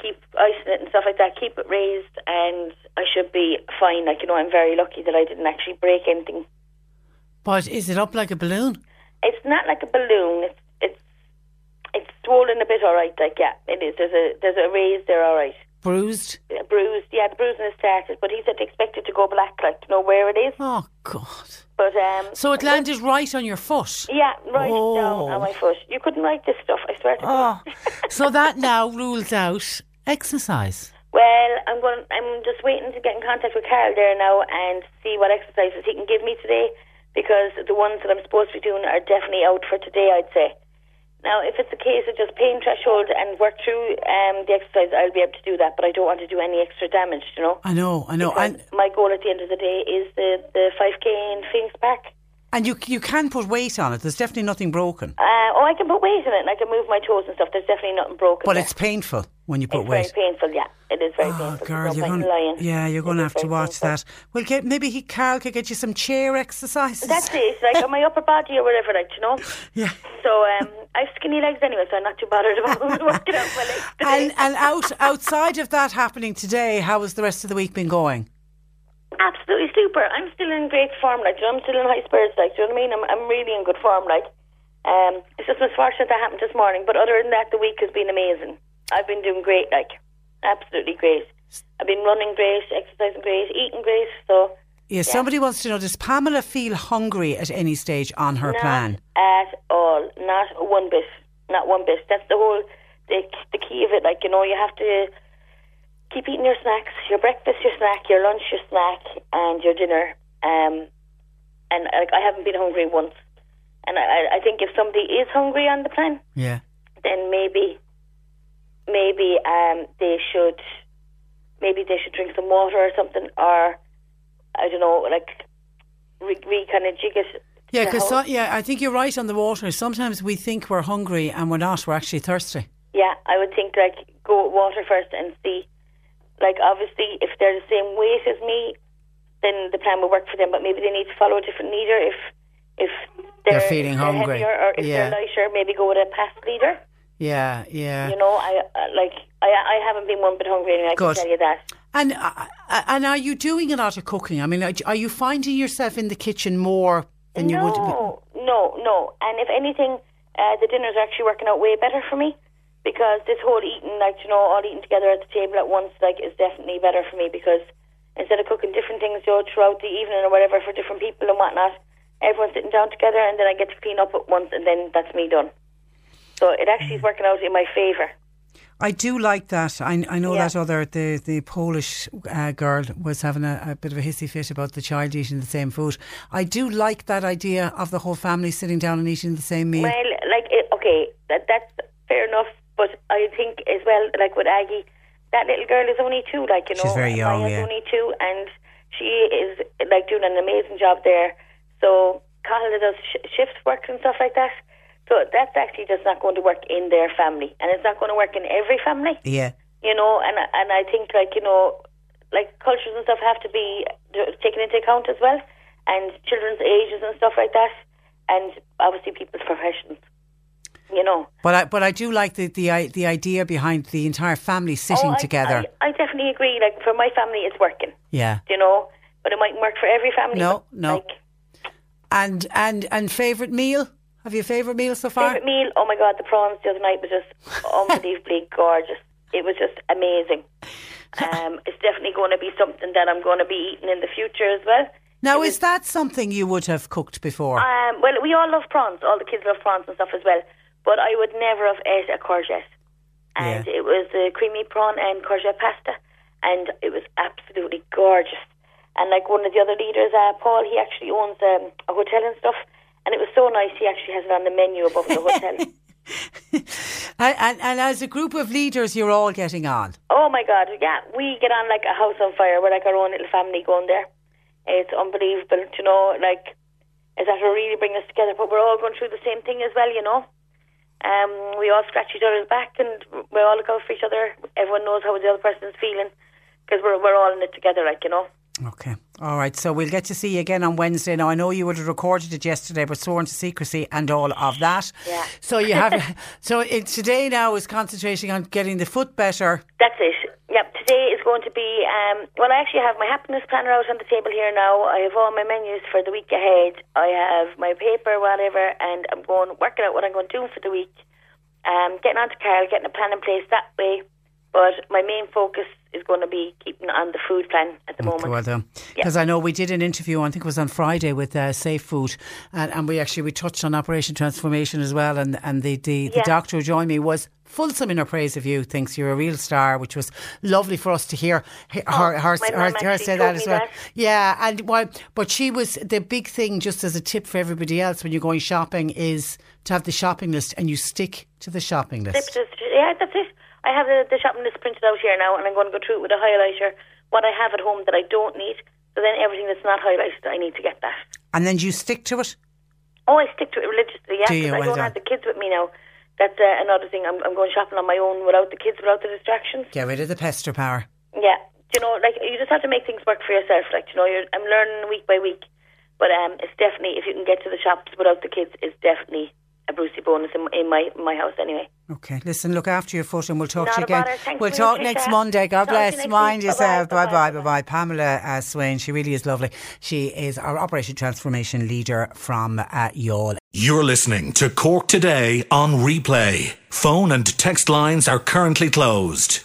keep icing it and stuff like that, keep it raised, and I should be fine. Like, you know, I'm very lucky that I didn't actually break anything. But is it up like a balloon? It's not like a balloon. It's it's it's swollen a bit, all right. Like, yeah, it is. There's a there's a raise there, all right. Bruised? Yeah, bruised. Yeah, the bruising has started, but he said they expect it to go black, like, to know where it is. Oh God! But um, so it landed but, right on your foot. Yeah, right oh. down on my foot. You couldn't write this stuff, I swear to God. Oh. So that now rules out exercise. Well, I'm going. I'm just waiting to get in contact with Carl there now and see what exercises he can give me today, because the ones that I'm supposed to be doing are definitely out for today, I'd say. Now, if it's a case of just pain threshold and work through um, the exercise, I'll be able to do that, but I don't want to do any extra damage, you know. I know, I know. And my goal at the end of the day is the, the five K in Phoenix Park. And you you can put weight on it. There's definitely nothing broken. Uh, oh, I can put weight on it and I can move my toes and stuff. There's definitely nothing broken. But there. It's painful when you put it's weight. It's very painful, yeah. It is very oh, painful. Girl, you're gonna, lying. Yeah, you're going to have to watch painful. that. Well, get, maybe he, Carl could get you some chair exercises. That's it. Like on my upper body or whatever, like, you know. Yeah. So um, I have skinny legs anyway, so I'm not too bothered about working out my legs today. And, and out, outside of that happening today, how has the rest of the week been going? Absolutely super. I'm still in great form, like, you know, I'm still in high spirits, like, do you know what I mean? I'm I'm really in good form, like. Um, it's just unfortunate that happened this morning, but other than that, the week has been amazing. I've been doing great, like. absolutely great. I've been running great, exercising great, eating great. So yeah, yeah. Somebody wants to know, does Pamela feel hungry at any stage on her not plan? Not at all. Not one bit. Not one bit. That's the whole, the, the key of it. Like, you know, you have to keep eating your snacks, your breakfast, your snack, your lunch, your snack, and your dinner. Um, and like, I haven't been hungry once. And I, I think if somebody is hungry on the plan, yeah, then maybe, maybe um, they should, maybe they should drink some water or something, or I don't know, like we, we kind of jig it. Yeah, because so, yeah, I think you're right on the water. Sometimes we think we're hungry and we're not. We're actually thirsty. Yeah, I would think like go with water first and see. Like obviously, if they're the same weight as me, then the plan will work for them. But maybe they need to follow a different leader if if. They're, they're feeling they're hungry, heavier, or if yeah. they're lighter, maybe go with a past leader. Yeah, yeah. You know, I like I I haven't been one bit hungry, and I Good. can tell you that. And uh, and are you doing a lot of cooking? I mean, are you finding yourself in the kitchen more than no, you would? No, no, no. And if anything, uh, the dinners are actually working out way better for me, because this whole eating, like you know, all eating together at the table at once, like, is definitely better for me, because instead of cooking different things you know, throughout the evening or whatever for different people and whatnot. Everyone's sitting down together, and then I get to clean up at once, and then that's me done. So it actually is working out in my favour. I do like that. I, I know yeah. that other, the, the Polish uh, girl was having a, a bit of a hissy fit about the child eating the same food. I do like that idea of the whole family sitting down and eating the same meal. Well, like, it, okay, that, that's fair enough, but I think as well, like with Aggie, that little girl is only two, like, you know. She's very young, Maya's yeah. only two, and she is, like, doing an amazing job there. So Carla does sh- shift work and stuff like that. So that's actually just not going to work in their family, and it's not going to work in every family. Yeah, you know, and and I think like you know, like cultures and stuff have to be taken into account as well, and children's ages and stuff like that, and obviously people's professions. You know, but I but I do like the the the idea behind the entire family sitting oh, I, together. I, I definitely agree. Like for my family, it's working. Yeah, you know, but it mightn't work for every family. No, but, no. Like, And and and favourite meal? Have you a favourite meal so far? Favourite meal? Oh my God, the prawns the other night was just unbelievably gorgeous. It was just amazing. Um, it's definitely going to be something that I'm going to be eating in the future as well. Now, it is was, that something you would have cooked before? Um, well, we all love prawns. All the kids love prawns and stuff as well. But I would never have ate a courgette. And yeah. it was a creamy prawn and courgette pasta. And it was absolutely gorgeous. And like one of the other leaders, uh, Paul, he actually owns um, a hotel and stuff. And it was so nice, he actually has it on the menu above the hotel. and, and, and as a group of leaders, you're all getting on. Oh my God, yeah. We get on like a house on fire. We're like our own little family going there. It's unbelievable, you know, like, it's actually really bringing us together. But we're all going through the same thing as well, you know. Um, we all scratch each other's back and we all look out for each other. Everyone knows how the other person's feeling, because we're, we're all in it together, like, you know. Okay. All right. So we'll get to see you again on Wednesday. Now, I know you would have recorded it yesterday, but sworn to secrecy and all of that. Yeah. So you have. so it, today now is concentrating on getting the foot better. That's it. Yep. Today is going to be. Um, well, I actually have my happiness planner out on the table here now. I have all my menus for the week ahead. I have my paper, whatever, and I'm going working out what I'm going to do for the week. Um, getting onto Carl, getting a plan in place that way. But my main focus is going to be keeping on the food plan at the okay, moment. Well done. Because yeah. I know we did an interview, I think it was on Friday, with uh, Safe Food. And, and we actually, we touched on Operation Transformation as well. And, and the, the, yeah. the doctor who joined me was fulsome in her praise of you, thinks you're a real star, which was lovely for us to hear her, oh, her, her, her, her say that as well. That. Yeah, and well, but she was, the big thing, just as a tip for everybody else when you're going shopping, is to have the shopping list, and you stick to the shopping list. Yeah, that's it. I have the, the shopping list printed out here now, and I'm going to go through it with a highlighter, what I have at home that I don't need. So then everything that's not highlighted, I need to get that. And then do you stick to it? Oh, I stick to it religiously, yeah. Do you? Well, I don't done. have the kids with me now. That's uh, another thing. I'm, I'm going shopping on my own without the kids, without the distractions. Get rid of the pester power. Yeah. You know, like, you just have to make things work for yourself. Like, you know, you're, I'm learning week by week. But um, it's definitely, if you can get to the shops without the kids, it's definitely a Brucey bonus in, in my my house anyway. Okay, listen, look after your foot, and we'll talk Not to you again. We'll talk next that. Monday. God talk bless. You Mind week. yourself. Bye bye. Bye bye. Pamela uh, Swain. She really is lovely. She is our Operation Transformation leader from uh, Yall. You're listening to Cork Today on replay. Phone and text lines are currently closed.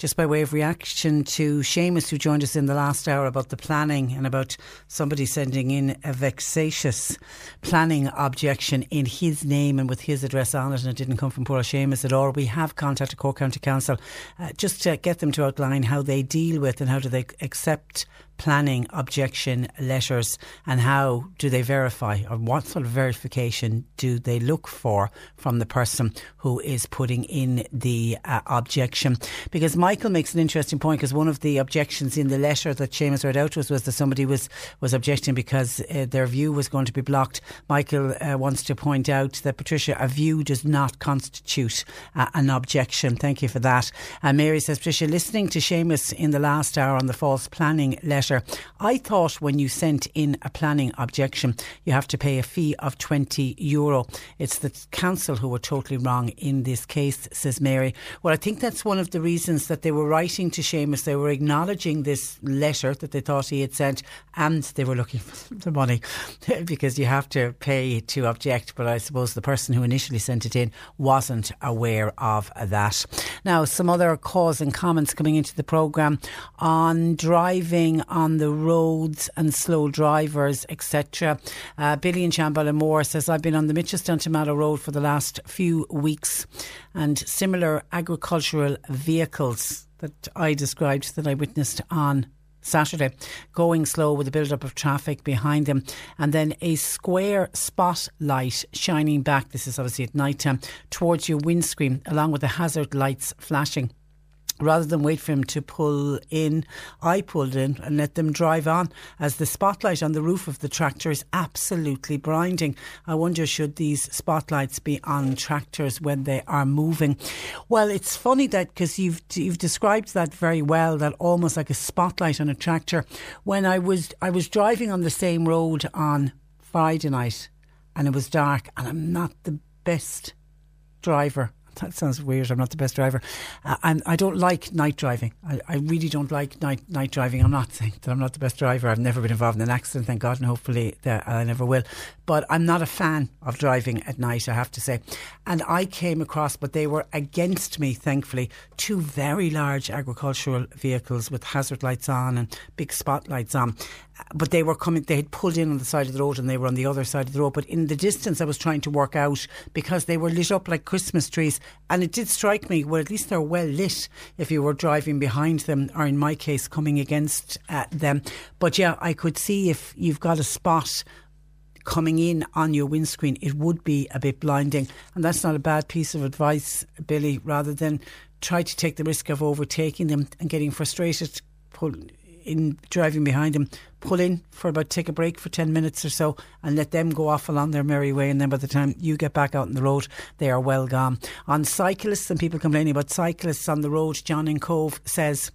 just by way of reaction to Seamus, who joined us in the last hour, about the planning and about somebody sending in a vexatious planning objection in his name and with his address on it, and it didn't come from poor Seamus at all. We have contacted Cork County Council uh, just to get them to outline how they deal with and how do they accept planning objection letters, and how do they verify, or what sort of verification do they look for from the person who is putting in the uh, objection. Because Michael makes an interesting point, because one of the objections in the letter that Seamus read out to us was that somebody was, was objecting because uh, their view was going to be blocked. Michael uh, wants to point out that, Patricia, a view does not constitute uh, an objection. Thank you for that. And Mary says, Patricia, listening to Seamus in the last hour on the false planning letter, I thought when you sent in a planning objection, you have to pay a fee of twenty euro. It's the council who were totally wrong in this case, says Mary. Well, I think that's one of the reasons that they were writing to Seamus. They were acknowledging this letter that they thought he had sent, and they were looking for the money because you have to pay to object. But I suppose the person who initially sent it in wasn't aware of that. Now, some other calls and comments coming into the programme on driving on on the roads and slow drivers, et cetera. Uh, Billy in Shamballamore says, I've been on the Mitchelstown to Mallow Road for the last few weeks, and similar agricultural vehicles that I described, that I witnessed on Saturday, going slow with a build-up of traffic behind them, and then a square spotlight shining back, this is obviously at night time, towards your windscreen, along with the hazard lights flashing. Rather than wait for him to pull in, I pulled in and let them drive on, as the spotlight on the roof of the tractor is absolutely blinding. I wonder, should these spotlights be on tractors when they are moving? Well, it's funny that, because you've you've described that very well, that almost like a spotlight on a tractor. When I was I was driving on the same road on Friday night, and it was dark, and I'm not the best driver. That sounds weird. I'm not the best driver. Uh, and I don't like night driving. I, I really don't like night night driving. I'm not saying that I'm not the best driver. I've never been involved in an accident, thank God, and hopefully that I never will. But I'm not a fan of driving at night, I have to say. And I came across, but they were against me, thankfully, two very large agricultural vehicles with hazard lights on and big spotlights on. But they were coming, they had pulled in on the side of the road and they were on the other side of the road. But in the distance, I was trying to work out, because they were lit up like Christmas trees. And it did strike me, well, at least they're well lit if you were driving behind them, or in my case, coming against uh, them. But yeah, I could see if you've got a spot coming in on your windscreen, it would be a bit blinding. And that's not a bad piece of advice, Billy, rather than try to take the risk of overtaking them and getting frustrated, pull in driving behind them, pull in for about, take a break for ten minutes or so, and let them go off along their merry way, and then by the time you get back out on the road, they are well gone. On cyclists and people complaining about cyclists on the road, John in Cove says,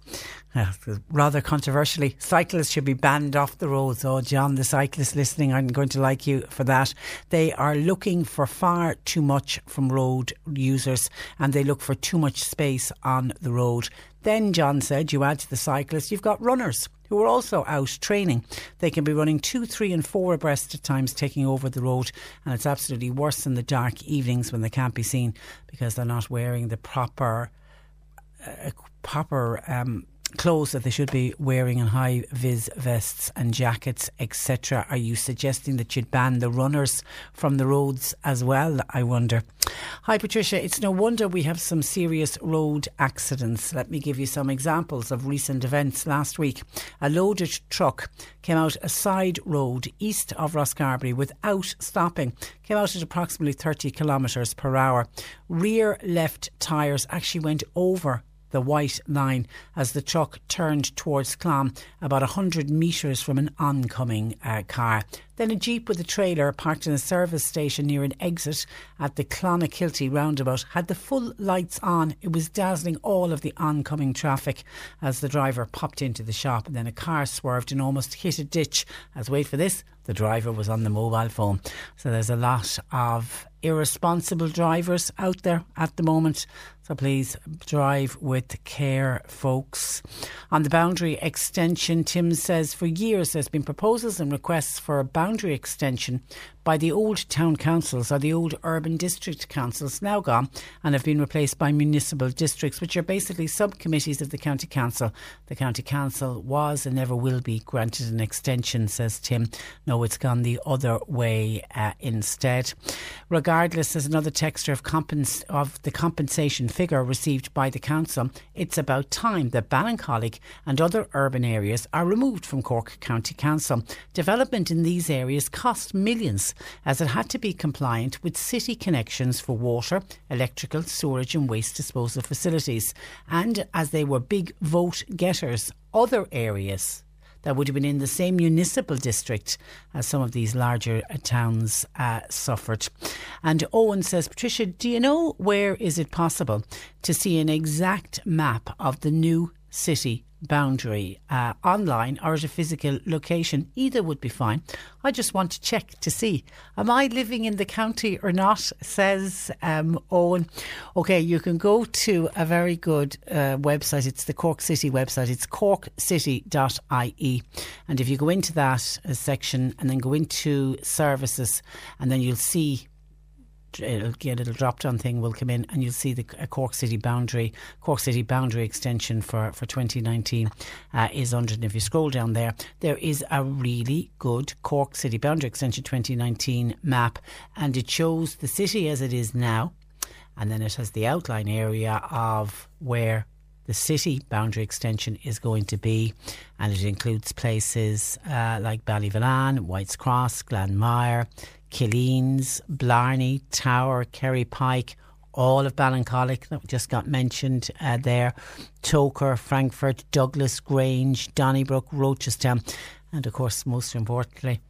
uh, rather controversially, cyclists should be banned off the roads. Oh, John, the cyclists listening aren't going to like you for that. They are looking for far too much from road users, and they look for too much space on the road. Then, John said, you add to the cyclists, you've got runners who are also out training. They can be running two, three and four abreast at times, taking over the road, and it's absolutely worse in the dark evenings when they can't be seen because they're not wearing the proper uh, proper um, clothes that they should be wearing, and high-vis vests and jackets, et cetera. Are you suggesting that you'd ban the runners from the roads as well, I wonder? Hi, Patricia. It's no wonder we have some serious road accidents. Let me give you some examples of recent events. Last week, a loaded truck came out a side road east of Rosscarbery without stopping. Came out at approximately thirty kilometres per hour. Rear left tyres actually went over the white line as the truck turned towards Clonm, about one hundred metres from an oncoming uh, car. Then a Jeep with a trailer parked in a service station near an exit at the Clonakilty roundabout had the full lights on. It was dazzling all of the oncoming traffic as the driver popped into the shop, and then a car swerved and almost hit a ditch. As, wait for this, the driver was on the mobile phone. So there's a lot of irresponsible drivers out there at the moment. So please drive with care, folks. On the boundary extension, Tim says, for years there's been proposals and requests for a boundary extension by the old town councils or the old urban district councils, now gone, and have been replaced by municipal districts, which are basically subcommittees of the county council. The county council was and never will be granted an extension, says Tim. No, it's gone the other way uh, instead. Regardless, there's another texture of, compens- of the compensation figure received by the council. It's about time that Ballincollig and other urban areas are removed from Cork County Council. Development in these areas cost millions, as it had to be compliant with city connections for water, electrical, sewerage and waste disposal facilities, and as they were big vote getters, other areas that would have been in the same municipal district as some of these larger towns uh, suffered. And Owen says, Patricia, do you know where is it possible to see an exact map of the new city boundary uh, online or at a physical location? Either would be fine. I just want to check to see, am I living in the county or not, says um, Owen. Okay, you can go to a very good uh, website. It's the Cork City website. It's cork city dot I E, and if you go into that uh, section and then go into services, and then you'll see It'll get a little drop down thing will come in, and you'll see the Cork City boundary, Cork City boundary extension for, for twenty nineteen uh, is under. And if you scroll down there, there is a really good Cork City boundary extension twenty nineteen map, and it shows the city as it is now, and then it has the outline area of where the city boundary extension is going to be, and it includes places uh, like Ballyvillan, White's Cross, Glanmire, Killeens, Blarney, Tower, Kerry Pike, all of Ballincollig that just got mentioned uh, there, Toker, Frankfurt, Douglas Grange, Donnybrook, Rochestown, and of course, most importantly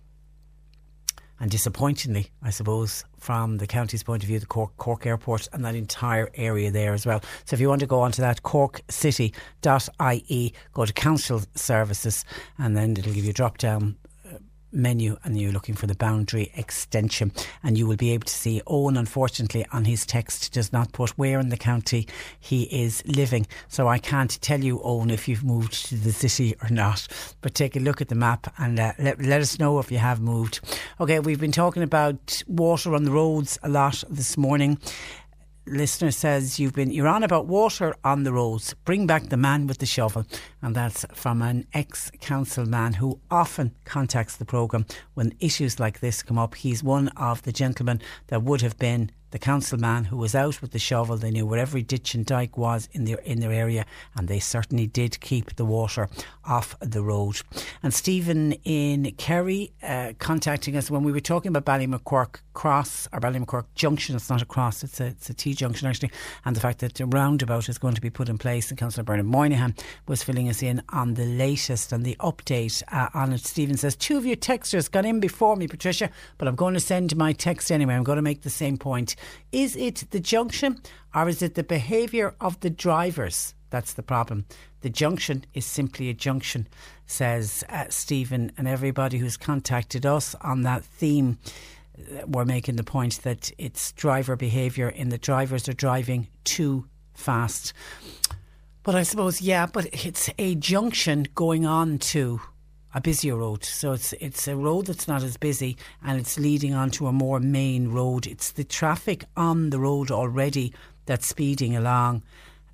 and disappointingly, I suppose, from the county's point of view, the Cork, Cork Airport and that entire area there as well. So if you want to go on to that, cork city dot I E, go to Council Services, and then it'll give you a drop down menu and you're looking for the boundary extension, and you will be able to see. Owen, unfortunately, on his text does not put where in the county he is living, so I can't tell you, Owen, if you've moved to the city or not, but take a look at the map and uh, let, let us know if you have moved. Okay, we've been talking about water on the roads a lot this morning. Listener says, you've been, you're on about water on the roads. Bring back the man with the shovel. And that's from an ex-councilman who often contacts the programme when issues like this come up. He's one of the gentlemen that would have been the councilman who was out with the shovel. They knew where every ditch and dyke was in their in their area, and they certainly did keep the water off the road. And Stephen in Kerry uh, contacting us when we were talking about Ballymacquirk Cross or Ballymacquirk Junction. It's not a cross; it's a it's a T junction actually. And the fact that a roundabout is going to be put in place, and Councillor Bernard Moynihan was filling us in on the latest and the update uh, on it. Stephen says, two of your texters got in before me, Patricia, but I'm going to send my text anyway. I'm going to make the same point. Is it the junction or is it the behaviour of the drivers? That's the problem. The junction is simply a junction, says uh, Stephen, and everybody who's contacted us on that theme, we're making the point that it's driver behaviour and the drivers are driving too fast. But I suppose, yeah, but it's a junction going on to a busier road, so it's it's a road that's not as busy and it's leading onto a more main road. It's the traffic on the road already that's speeding along.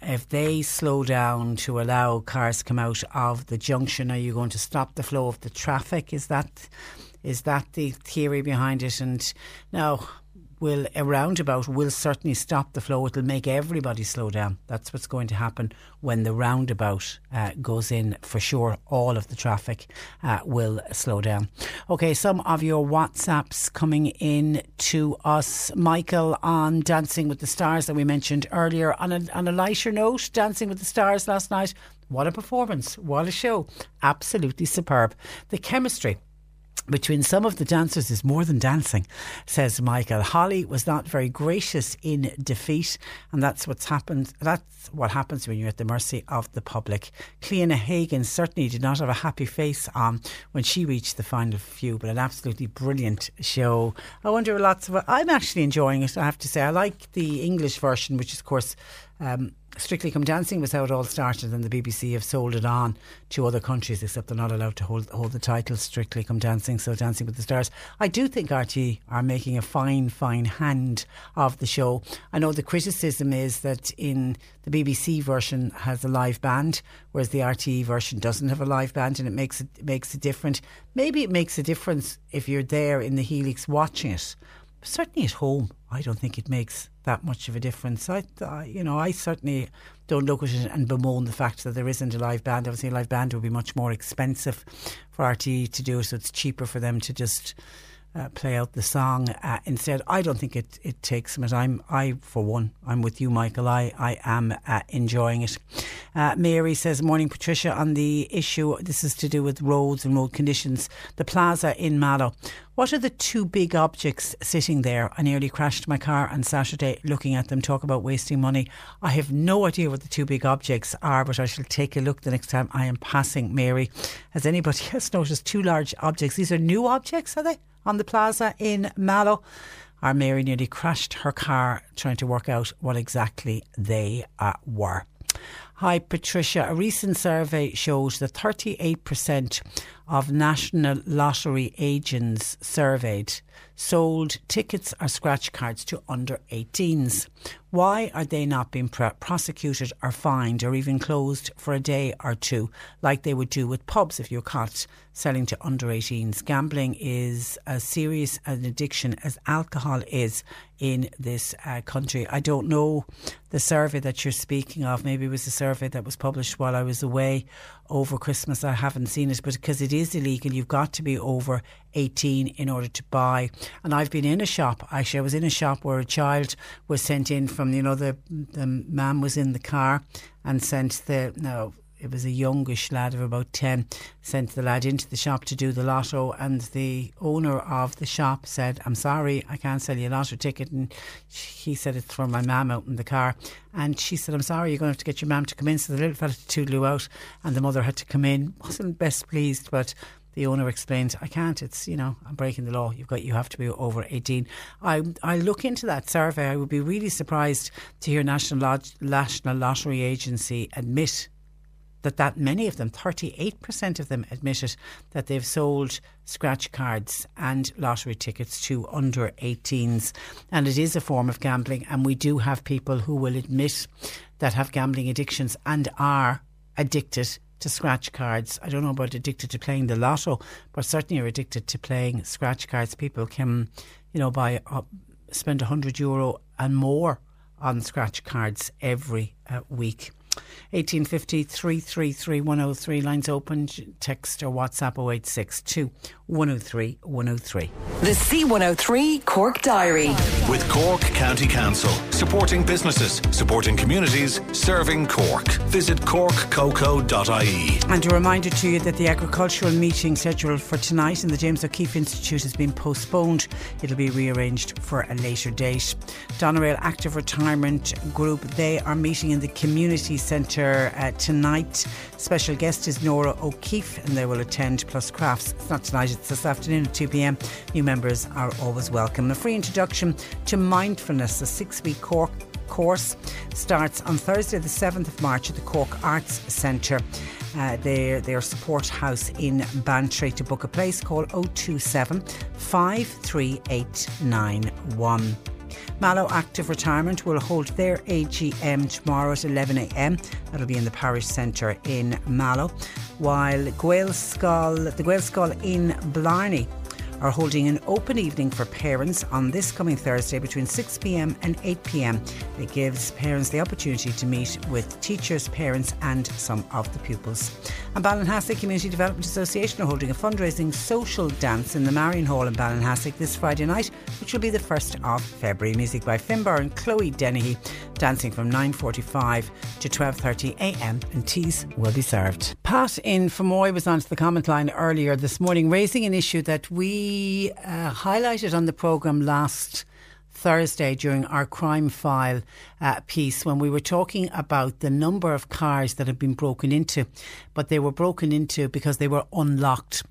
If they slow down to allow cars to come out of the junction, are you going to stop the flow of the traffic? Is that is that the theory behind it? And now, will a roundabout will certainly stop the flow. It'll make everybody slow down. That's what's going to happen when the roundabout uh, goes in for sure. All of the traffic uh, will slow down. Okay, some of your WhatsApps coming in to us. Michael on Dancing with the Stars that we mentioned earlier. On a, on a lighter note, Dancing with the Stars last night. What a performance. What a show. Absolutely superb. The chemistry between some of the dancers is more than dancing, says Michael. Holly was not very gracious in defeat, and that's what's happened. That's what happens when you're at the mercy of the public. Cleona Hagan certainly did not have a happy face on when she reached the final few, but an absolutely brilliant show. I wonder lots of I'm actually enjoying it, I have to say. I like the English version, which is of course um Strictly Come Dancing was how it all started, and the B B C have sold it on to other countries, except they're not allowed to hold hold the title Strictly Come Dancing, so Dancing with the Stars. I do think R T E are making a fine, fine hand of the show. I know the criticism is that in the B B C version has a live band, whereas the R T E version doesn't have a live band, and it makes it, it makes it different. Maybe it makes a difference if you're there in the Helix watching it. But certainly at home, I don't think it makes that much of a difference. I, I, you know, I certainly don't look at it and bemoan the fact that there isn't a live band. Obviously, a live band would be much more expensive for R T E to do, so it's cheaper for them to just uh, play out the song uh, instead. I don't think it, it takes them. I'm, I, for one, I'm with you, Michael. I, I am uh, enjoying it. Uh, Mary says, morning, Patricia. On the issue, this is to do with roads and road conditions. The plaza in Mallow. What are the two big objects sitting there? I nearly crashed my car on Saturday looking at them. Talk about wasting money. I have no idea what the two big objects are, but I shall take a look the next time I am passing, Mary. Has anybody else noticed two large objects? These are new objects, are they? On the plaza in Mallow. Our Mary nearly crashed her car trying to work out what exactly they uh, were. Hi, Patricia. A recent survey shows that thirty-eight percent of national lottery agents surveyed sold tickets or scratch cards to under eighteens. Why are they not being pr- prosecuted or fined or even closed for a day or two like they would do with pubs if you're caught selling to under eighteens? Gambling is as serious an addiction as alcohol is in this uh, country. I don't know the survey that you're speaking of. Maybe it was a survey that was published while I was away over Christmas. I haven't seen it, but because it is illegal, you've got to be over eighteen in order to buy. And I've been in a shop, actually I was in a shop where a child was sent in from, you know, the, the man was in the car and sent the, no, it was a youngish lad of about ten, sent the lad into the shop to do the lotto, and the owner of the shop said, I'm sorry, I can't sell you a lotto ticket. And he said, it's for my mum out in the car. And she said, I'm sorry, you're going to have to get your mum to come in. So the little fella toodlew out and the mother had to come in. Wasn't best pleased, but the owner explained, I can't, it's, you know, I'm breaking the law. You've got, you have to be over eighteen. I, I look into that survey. I would be really surprised to hear National, Lodge, National Lottery Agency admit that that many of them, thirty-eight percent of them admitted that they've sold scratch cards and lottery tickets to under eighteens. And it is a form of gambling. And we do have people who will admit that have gambling addictions and are addicted to scratch cards. I don't know about addicted to playing the lotto, but certainly are addicted to playing scratch cards. People can, you know, buy uh, spend one hundred euro and more on scratch cards every uh, week. eighteen fifty, three three three, one oh three. Lines open. Text or WhatsApp oh eight six two, one oh three, one oh three. The C one oh three Cork Diary. With Cork County Council. Supporting businesses, supporting communities, serving Cork. Visit cork coco dot I E. And a reminder to you that the agricultural meeting scheduled for tonight in the James O'Keefe Institute has been postponed. It'll be rearranged for a later date. Doneraile Active Retirement Group, they are meeting in the community centre uh, tonight. Special guest is Nora O'Keefe, and they will attend plus crafts. It's not tonight, it's this afternoon at two p.m. New members are always welcome. A free introduction to mindfulness, a six-week Cork course, starts on Thursday the seventh of March at the Cork Arts Centre. Uh, their, their support house in Bantry. To book a place, call oh two seven, five three eight nine one. Mallow Active Retirement will hold their A G M tomorrow at eleven a.m. That'll be in the parish centre in Mallow. While Gaelscoil, the Gaelscoil in Blarney are holding an open evening for parents on this coming Thursday between six p m and eight p m. It gives parents the opportunity to meet with teachers, parents and some of the pupils. And Ballinhasig Community Development Association are holding a fundraising social dance in the Marion Hall in Ballinhasig this Friday night, which will be the first of February. Music by Finbar and Chloe Dennehy, dancing from nine forty-five to twelve thirty a m, and teas will be served. Pat in Fermoy was onto the comment line earlier this morning, raising an issue that we uh, highlighted on the programme last Thursday during our crime file uh, piece, when we were talking about the number of cars that had been broken into, but they were broken into because they were unlocked.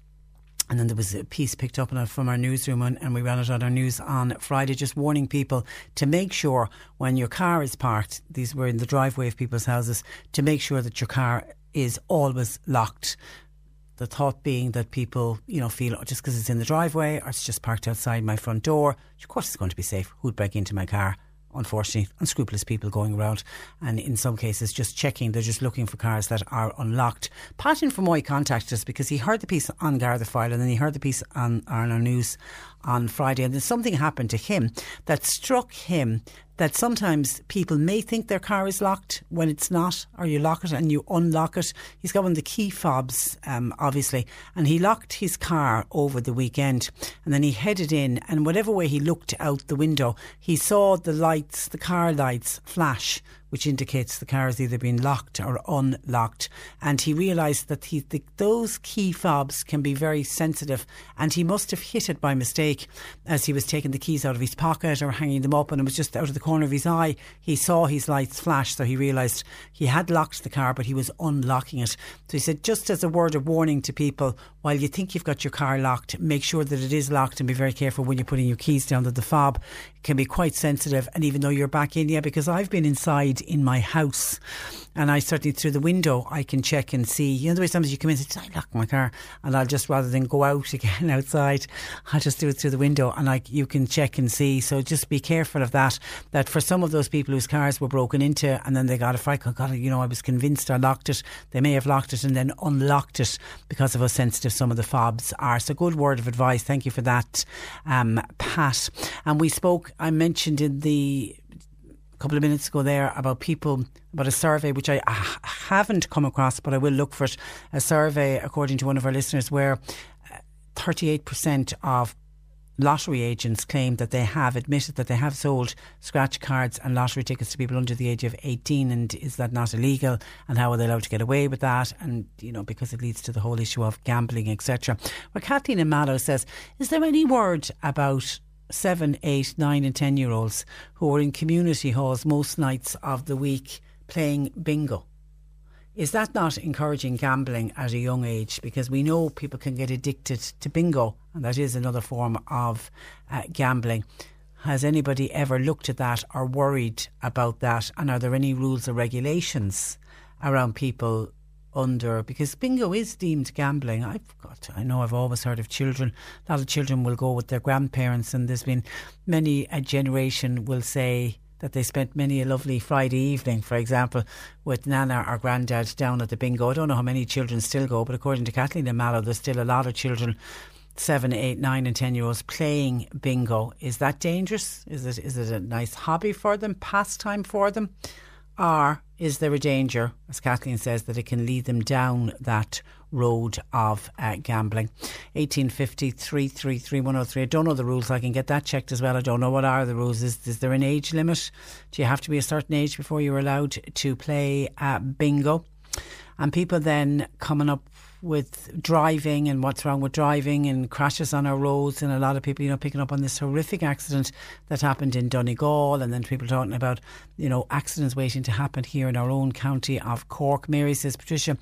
And then there was a piece picked up from our newsroom, and we ran it on our news on Friday, just warning people to make sure when your car is parked, these were in the driveway of people's houses, to make sure that your car is always locked. The thought being that people, you know, feel, oh, just because it's in the driveway or it's just parked outside my front door, of course it's going to be safe. Who'd break into my car? Unfortunately, unscrupulous people going around, and in some cases just checking, they're just looking for cars that are unlocked. Pat in Fermoy contacted us because he heard the piece on Gar the File, and then he heard the piece on R N R News on Friday, and then something happened to him that struck him, that sometimes people may think their car is locked when it's not, or you lock it and you unlock it. He's got one of the key fobs, um, obviously, and he locked his car over the weekend, and then he headed in, and whatever way he looked out the window, he saw the lights, the car lights flash, which indicates the car has either been locked or unlocked. And he realised that he, the, those key fobs can be very sensitive, and he must have hit it by mistake as he was taking the keys out of his pocket or hanging them up, and it was just out of the corner of his eye. He saw his lights flash, so he realised he had locked the car, but he was unlocking it. So he said, just as a word of warning to people, while you think you've got your car locked, make sure that it is locked, and be very careful when you're putting your keys down, that the fob can be quite sensitive. And even though you're back in, yeah, because I've been inside in my house, and I certainly through the window I can check and see, you know, the way sometimes you come in and say, did I lock my car? And I'll just, rather than go out again outside, I'll just do it through the window, and I, you can check and see. So just be careful of that, that for some of those people whose cars were broken into and then they got a fright, oh God, you know, I was convinced I locked it, they may have locked it and then unlocked it because of how sensitive some of the fobs are. So good word of advice, thank you for that, um, Pat. And we spoke, I mentioned in the couple of minutes ago there about people, about a survey which I haven't come across, but I will look for it, a survey according to one of our listeners where thirty-eight percent of lottery agents claim that they have admitted that they have sold scratch cards and lottery tickets to people under the age of eighteen, and is that not illegal, and how are they allowed to get away with that, and you know, because it leads to the whole issue of gambling, etc. Where Kathleen in Mallow says, is there any word about seven, eight, nine and ten year olds who are in community halls most nights of the week playing bingo? Is that not encouraging gambling at a young age? Because we know people can get addicted to bingo, and that is another form of uh, gambling. Has anybody ever looked at that or worried about that? And are there any rules or regulations around people under, because bingo is deemed gambling? I've got, I know I've always heard of children, a lot of children will go with their grandparents, and there's been many a generation will say that they spent many a lovely Friday evening, for example, with Nana or Grandad down at the bingo. I don't know how many children still go, but according to Kathleen and Mallow, there's still a lot of children, seven, eight, nine and ten year olds playing bingo. Is that dangerous? Is it, is it a nice hobby for them, pastime for them? Or is there a danger, as Kathleen says, that it can lead them down that road of uh, gambling? eighteen fifty, three three three, one oh three. I don't know the rules. I can get that checked as well. I don't know what are the rules. Is, is there an age limit? Do you have to be a certain age before you're allowed to play uh, bingo? And people then coming up with driving and what's wrong with driving and crashes on our roads, and a lot of people, you know, picking up on this horrific accident that happened in Donegal, and then people talking about, you know, accidents waiting to happen here in our own county of Cork. Mary says, Patricia,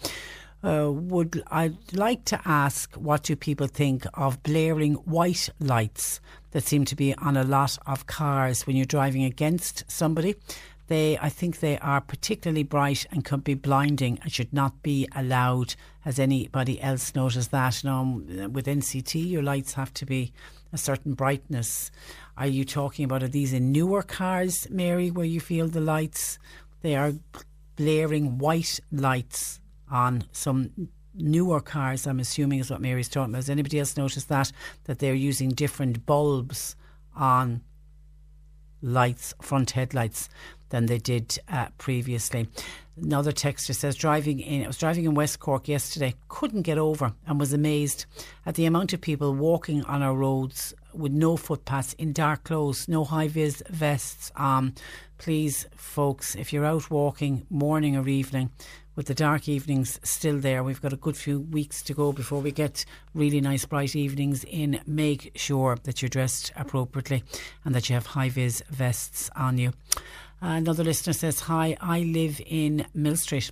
uh, would I like to ask, what do people think of blaring white lights that seem to be on a lot of cars when you're driving against somebody? They, I think they are particularly bright and could be blinding and should not be allowed. Has anybody else noticed that? No, with N C T, your lights have to be a certain brightness. Are you talking about, are these in newer cars, Mary, where you feel the lights? They are blaring white lights on some newer cars, I'm assuming is what Mary's talking about. Has anybody else noticed that, that they're using different bulbs on lights, front headlights, than they did uh, previously? Another texter says, driving in, I was driving in West Cork yesterday, couldn't get over and was amazed at the amount of people walking on our roads with no footpaths, in dark clothes, no high-vis vests. Um, please, folks, if you're out walking morning or evening, with the dark evenings still there, we've got a good few weeks to go before we get really nice bright evenings in. Make sure that you're dressed appropriately and that you have high-vis vests on you. Another listener says, hi, I live in Mill Street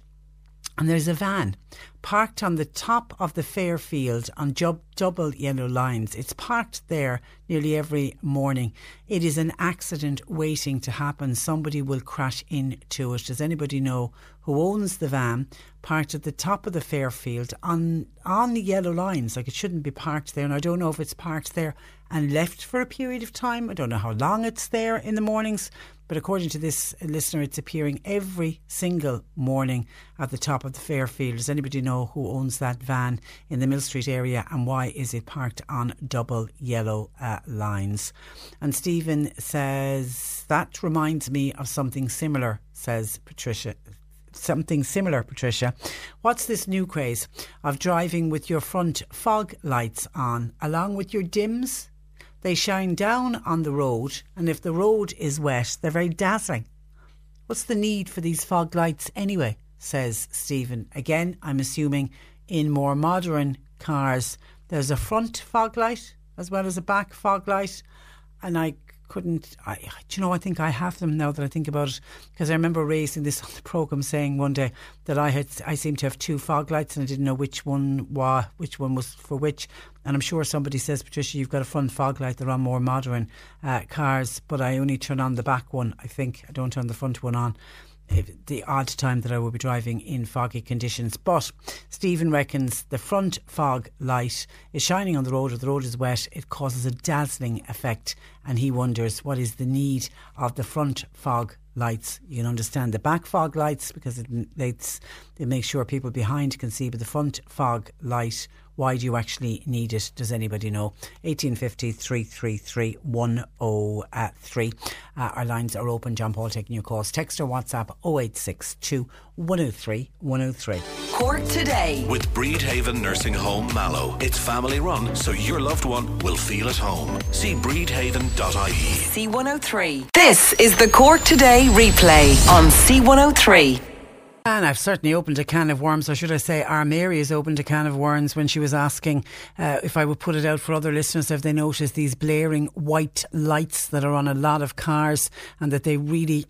and there's a van parked on the top of the Fairfield on job, double yellow lines. It's parked there nearly every morning. It is an accident waiting to happen. Somebody will crash into it. Does anybody know who owns the van parked at the top of the Fairfield on, on the yellow lines? Like, it shouldn't be parked there. And I don't know if it's parked there and left for a period of time. I don't know how long it's there in the mornings. But according to this listener, it's appearing every single morning at the top of the Fairfield. Does anybody know who owns that van in the Mill Street area, and why is it parked on double yellow uh, lines? And Stephen says, that reminds me of something similar, says Patricia. Something similar, Patricia. What's this new craze of driving with your front fog lights on, along with your dims? They shine down on the road, and if the road is wet, they're very dazzling. What's the need for these fog lights anyway, says Stephen. Again, I'm assuming in more modern cars, there's a front fog light as well as a back fog light. And I couldn't, I, do you know, I think I have them now that I think about it, because I remember raising this on the programme, saying one day that I had, I seemed to have two fog lights and I didn't know which one was, which one was for which. And I'm sure somebody says, Patricia, you've got a front fog light. They're on more modern uh, cars, but I only turn on the back one, I think. I don't turn the front one on. The odd time that I will be driving in foggy conditions. But Stephen reckons the front fog light is shining on the road, or the road is wet, it causes a dazzling effect, and he wonders what is the need of the front fog lights. You can understand the back fog lights because it, it makes sure people behind can see, but the front fog light, why do you actually need it? Does anybody know? eighteen fifty, three three three, one oh three. Uh, our lines are open. John Paul taking your calls. Text or WhatsApp oh eight six two, one oh three, one oh three. Cork Today with Breedhaven Nursing Home Mallow. It's family run, so your loved one will feel at home. See breedhaven dot I E. C one oh three. This is the Cork Today replay on C one oh three. And I've certainly opened a can of worms, or should I say, our Mary has opened a can of worms when she was asking uh, if I would put it out for other listeners if they notice these blaring white lights that are on a lot of cars, and that they really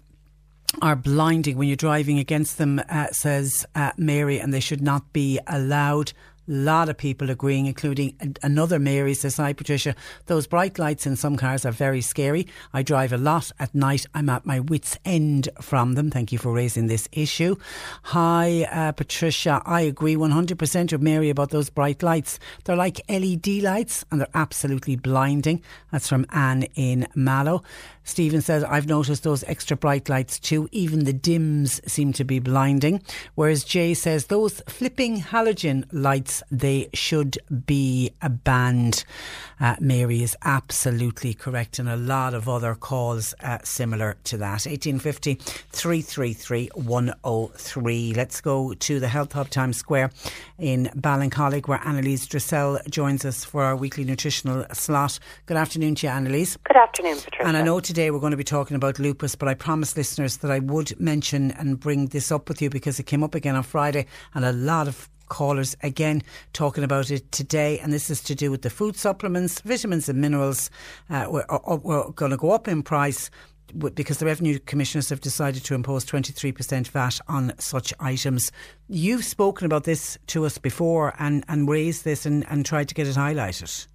are blinding when you're driving against them, uh, says uh, Mary, and they should not be allowed. A lot of people agreeing, including another Mary says, hi Patricia, those bright lights in some cars are very scary. I drive a lot at night. I'm at my wit's end from them. Thank you for raising this issue. Hi uh, Patricia, I agree one hundred percent with Mary about those bright lights. They're like L E D lights and they're absolutely blinding. That's from Anne in Mallow. Stephen says, I've noticed those extra bright lights too. Even the dims seem to be blinding. Whereas Jay says, those flipping halogen lights, they should be banned. Uh, Mary is absolutely correct, and a lot of other calls uh, similar to that. eighteen fifty, three three three, one oh three. Let's go to the Health Hub Times Square in Ballincollig, where Annalise Dressel joins us for our weekly nutritional slot. Good afternoon to you, Annalise. Good afternoon, Patricia. And I know today Today we're going to be talking about lupus, but I promised listeners that I would mention and bring this up with you because it came up again on Friday, and a lot of callers again talking about it today, and this is to do with the food supplements, vitamins and minerals. Uh, we're, we're going to go up in price because the Revenue Commissioners have decided to impose twenty-three percent V A T on such items. You've spoken about this to us before and, and raised this and, and tried to get it highlighted.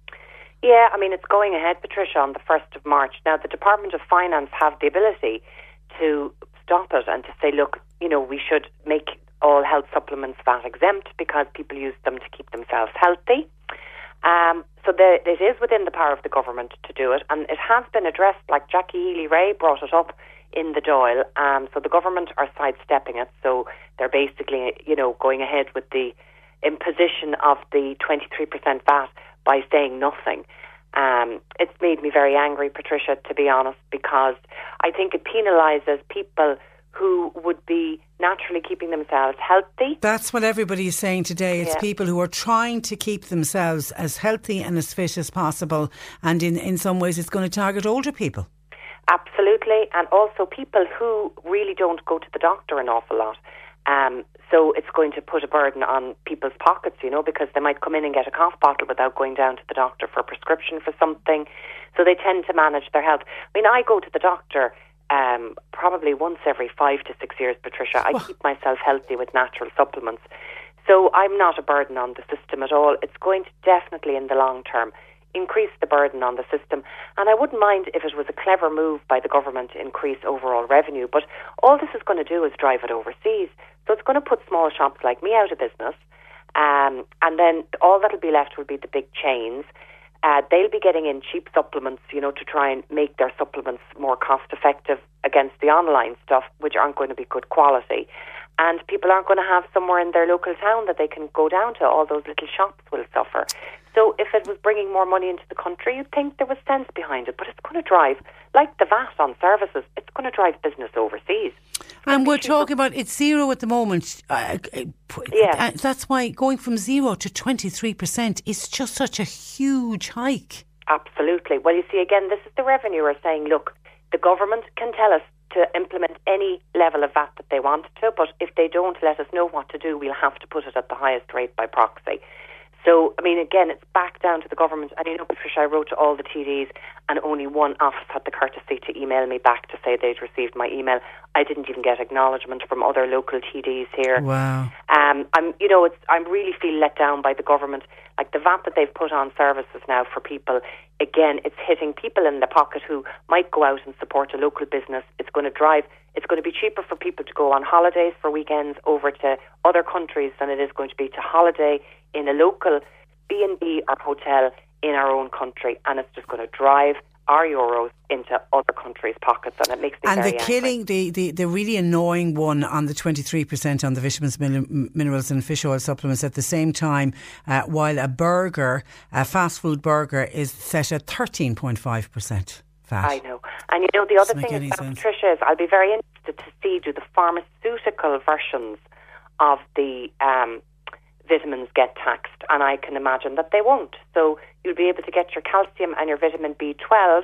Yeah, I mean, it's going ahead, Patricia, on the first of March. Now, the Department of Finance have the ability to stop it and to say, look, you know, we should make all health supplements V A T exempt because people use them to keep themselves healthy. Um, so there, it is within the power of the government to do it. And it has been addressed, like Jackie Healy-Rae brought it up in the Dáil. Um, so the government are sidestepping it. So they're basically, you know, going ahead with the imposition of the twenty-three percent V A T by saying nothing. Um, it's made me very angry, Patricia, to be honest, because I think it penalises people who would be naturally keeping themselves healthy. That's what everybody is saying today. It's yeah. people who are trying to keep themselves as healthy and as fit as possible. And in, in some ways, it's going to target older people. Absolutely. And also people who really don't go to the doctor an awful lot. Um, so it's going to put a burden on people's pockets, you know, because they might come in and get a cough bottle without going down to the doctor for a prescription for something. So they tend to manage their health. I mean, I go to the doctor um, probably once every five to six years, Patricia. I keep myself healthy with natural supplements. So I'm not a burden on the system at all. It's going to definitely, in the long term, increase the burden on the system. And I wouldn't mind if it was a clever move by the government to increase overall revenue, but all this is going to do is drive it overseas. So it's going to put small shops like me out of business, um, and then all that'll be left will be the big chains. Uh, they'll be getting in cheap supplements, you know, to try and make their supplements more cost-effective against the online stuff, which aren't going to be good quality. And people aren't going to have somewhere in their local town that they can go down to. All those little shops will suffer. So if it was bringing more money into the country, you'd think there was sense behind it. But it's going to drive, like the V A T on services, it's going to drive business overseas. And we're talking about, it's zero at the moment. Uh, yeah. That's why going from zero to twenty-three percent is just such a huge hike. Absolutely. Well, you see, again, this is the revenuer saying, look, the government can tell us to implement any level of V A T that they want to, but if they don't let us know what to do, we'll have to put it at the highest rate by proxy. So, I mean, again, it's back down to the government. And, you know, Patricia, I wrote to all the T Ds and only one office had the courtesy to email me back to say they'd received my email. I didn't even get acknowledgement from other local T Ds here. Wow. Um, I'm, you know, it's, I really feel let down by the government. Like the V A T that they've put on services now for people, again, it's hitting people in the pocket who might go out and support a local business. It's going to drive... It's going to be cheaper for people to go on holidays for weekends over to other countries than it is going to be to holiday in a local B and B or hotel in our own country. And it's just going to drive our euros into other countries' pockets, and it makes me and very the killing, the, the, the really annoying one on the twenty-three percent on the vitamins, minerals and fish oil supplements at the same time, uh, while a burger, a fast food burger, is set at thirteen point five percent. That. I know. And you know, the other thing about Patricia is I'll be very interested to see do the pharmaceutical versions of the um, vitamins get taxed, and I can imagine that they won't. So you'll be able to get your calcium and your vitamin B twelve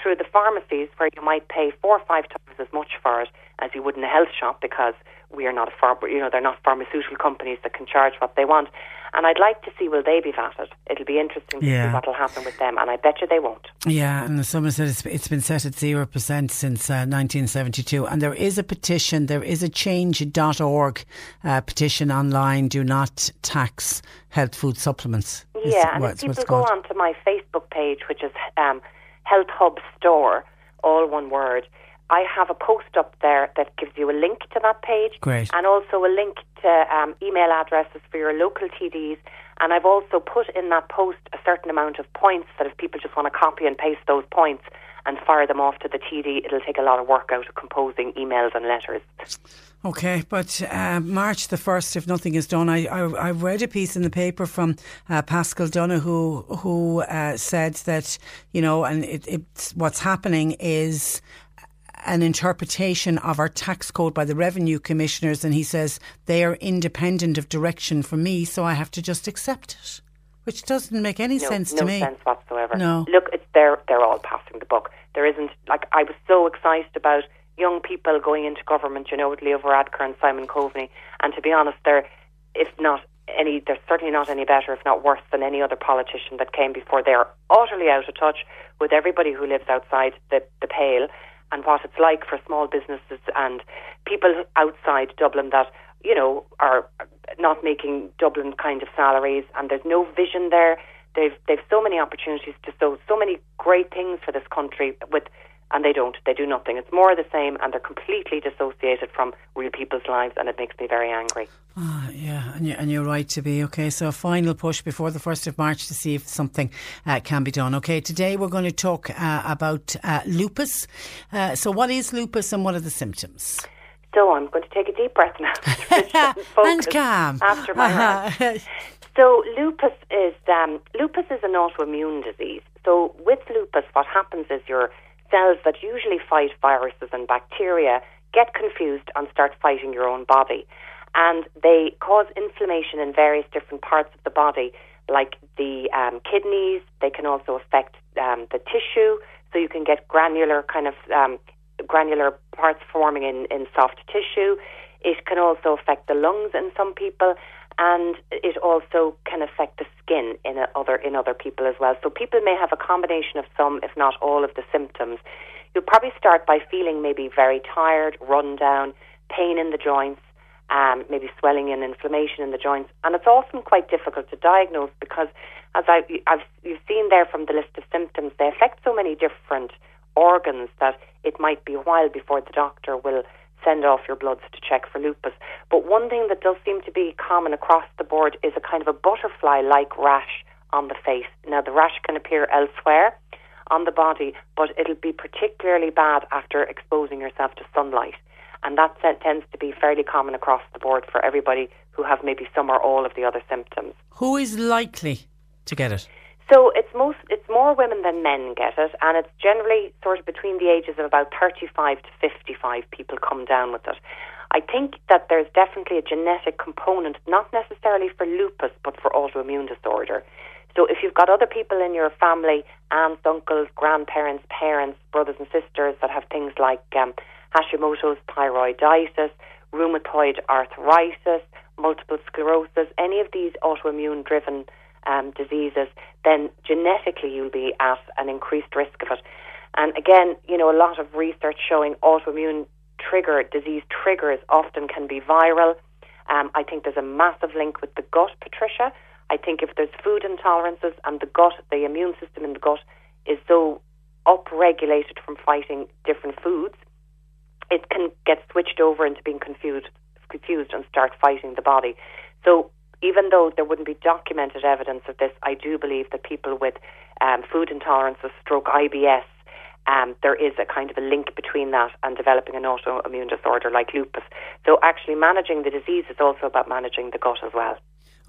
through the pharmacies where you might pay four or five times as much for it as you would in a health shop, because we are not a phar- you know, they're not pharmaceutical companies that can charge what they want. And I'd like to see, will they be vatted? It'll be interesting to yeah. see what'll happen with them, and I bet you they won't. Yeah, and someone said it's, it's been set at zero percent since uh, nineteen seventy-two, and there is a petition, there is a change dot org uh, petition online, do not tax health food supplements. Yeah, and if people go onto my Facebook page, which is um, Health Hub Store, all one word, I have a post up there that gives you a link to that page. Great. And also a link to um, email addresses for your local T Ds. And I've also put in that post a certain amount of points that if people just want to copy and paste those points and fire them off to the T D, it'll take a lot of work out of composing emails and letters. OK, but uh, March the first, if nothing is done, I, I, I read a piece in the paper from uh, Pascal Donoghue who, who uh, said that, you know, and it, it's, what's happening is an interpretation of our tax code by the revenue commissioners, and he says they are independent of direction for me, so I have to just accept it, which doesn't make any no, sense no to me. No sense whatsoever. No. Look, it's, they're, they're all passing the buck. There isn't, like, I was so excited about young people going into government, you know, with Leo Varadkar and Simon Coveney, and to be honest, they're, if not any, they're certainly not any better, if not worse, than any other politician that came before. They are utterly out of touch with everybody who lives outside the, the pale, and what it's like for small businesses and people outside Dublin that, you know, are not making Dublin kind of salaries, and there's no vision there. They've they've so many opportunities to do so many great things for this country with, and they don't. They do nothing. It's more the same, and they're completely dissociated from real people's lives, and it makes me very angry. Oh, yeah, and you're, and you're right to be. OK, so a final push before the first of March to see if something uh, can be done. OK, today we're going to talk uh, about uh, lupus. Uh, so what is lupus and what are the symptoms? So I'm going to take a deep breath now and, and calm after my heart. So lupus is um, lupus is an autoimmune disease. So with lupus, what happens is your cells that usually fight viruses and bacteria get confused and start fighting your own body, and they cause inflammation in various different parts of the body, like the um, kidneys. They can also affect um, the tissue, so you can get granular kind of um, granular parts forming in, in soft tissue. It can also affect the lungs in some people, and it also can affect the skin in other in other people as well. So people may have a combination of some, if not all, of the symptoms. You'll probably start by feeling maybe very tired, run down, pain in the joints, um, maybe swelling and inflammation in the joints. And it's often quite difficult to diagnose because, as I, I've, you've seen there from the list of symptoms, they affect so many different organs that it might be a while before the doctor will send off your bloods to check for lupus. But one thing that does seem to be common across the board is a kind of a butterfly-like rash on the face. Now, the rash can appear elsewhere on the body, but it'll be particularly bad after exposing yourself to sunlight. And that tends to be fairly common across the board for everybody who have maybe some or all of the other symptoms. Who is likely to get it? So it's most it's more women than men get it, and it's generally sort of between the ages of about thirty-five to fifty-five people come down with it. I think that there's definitely a genetic component, not necessarily for lupus, but for autoimmune disorder. So if you've got other people in your family, aunts, uncles, grandparents, parents, brothers and sisters that have things like um, Hashimoto's thyroiditis, rheumatoid arthritis, multiple sclerosis, any of these autoimmune-driven Um, diseases, then genetically you'll be at an increased risk of it. And again, you know, a lot of research showing autoimmune trigger disease triggers often can be viral. Um, I think there's a massive link with the gut, Patricia. I think if there's food intolerances and the gut, the immune system in the gut is so upregulated from fighting different foods, it can get switched over into being confused, confused and start fighting the body. So even though there wouldn't be documented evidence of this, I do believe that people with um, food intolerances, stroke, I B S, um, there is a kind of a link between that and developing an autoimmune disorder like lupus. So actually managing the disease is also about managing the gut as well.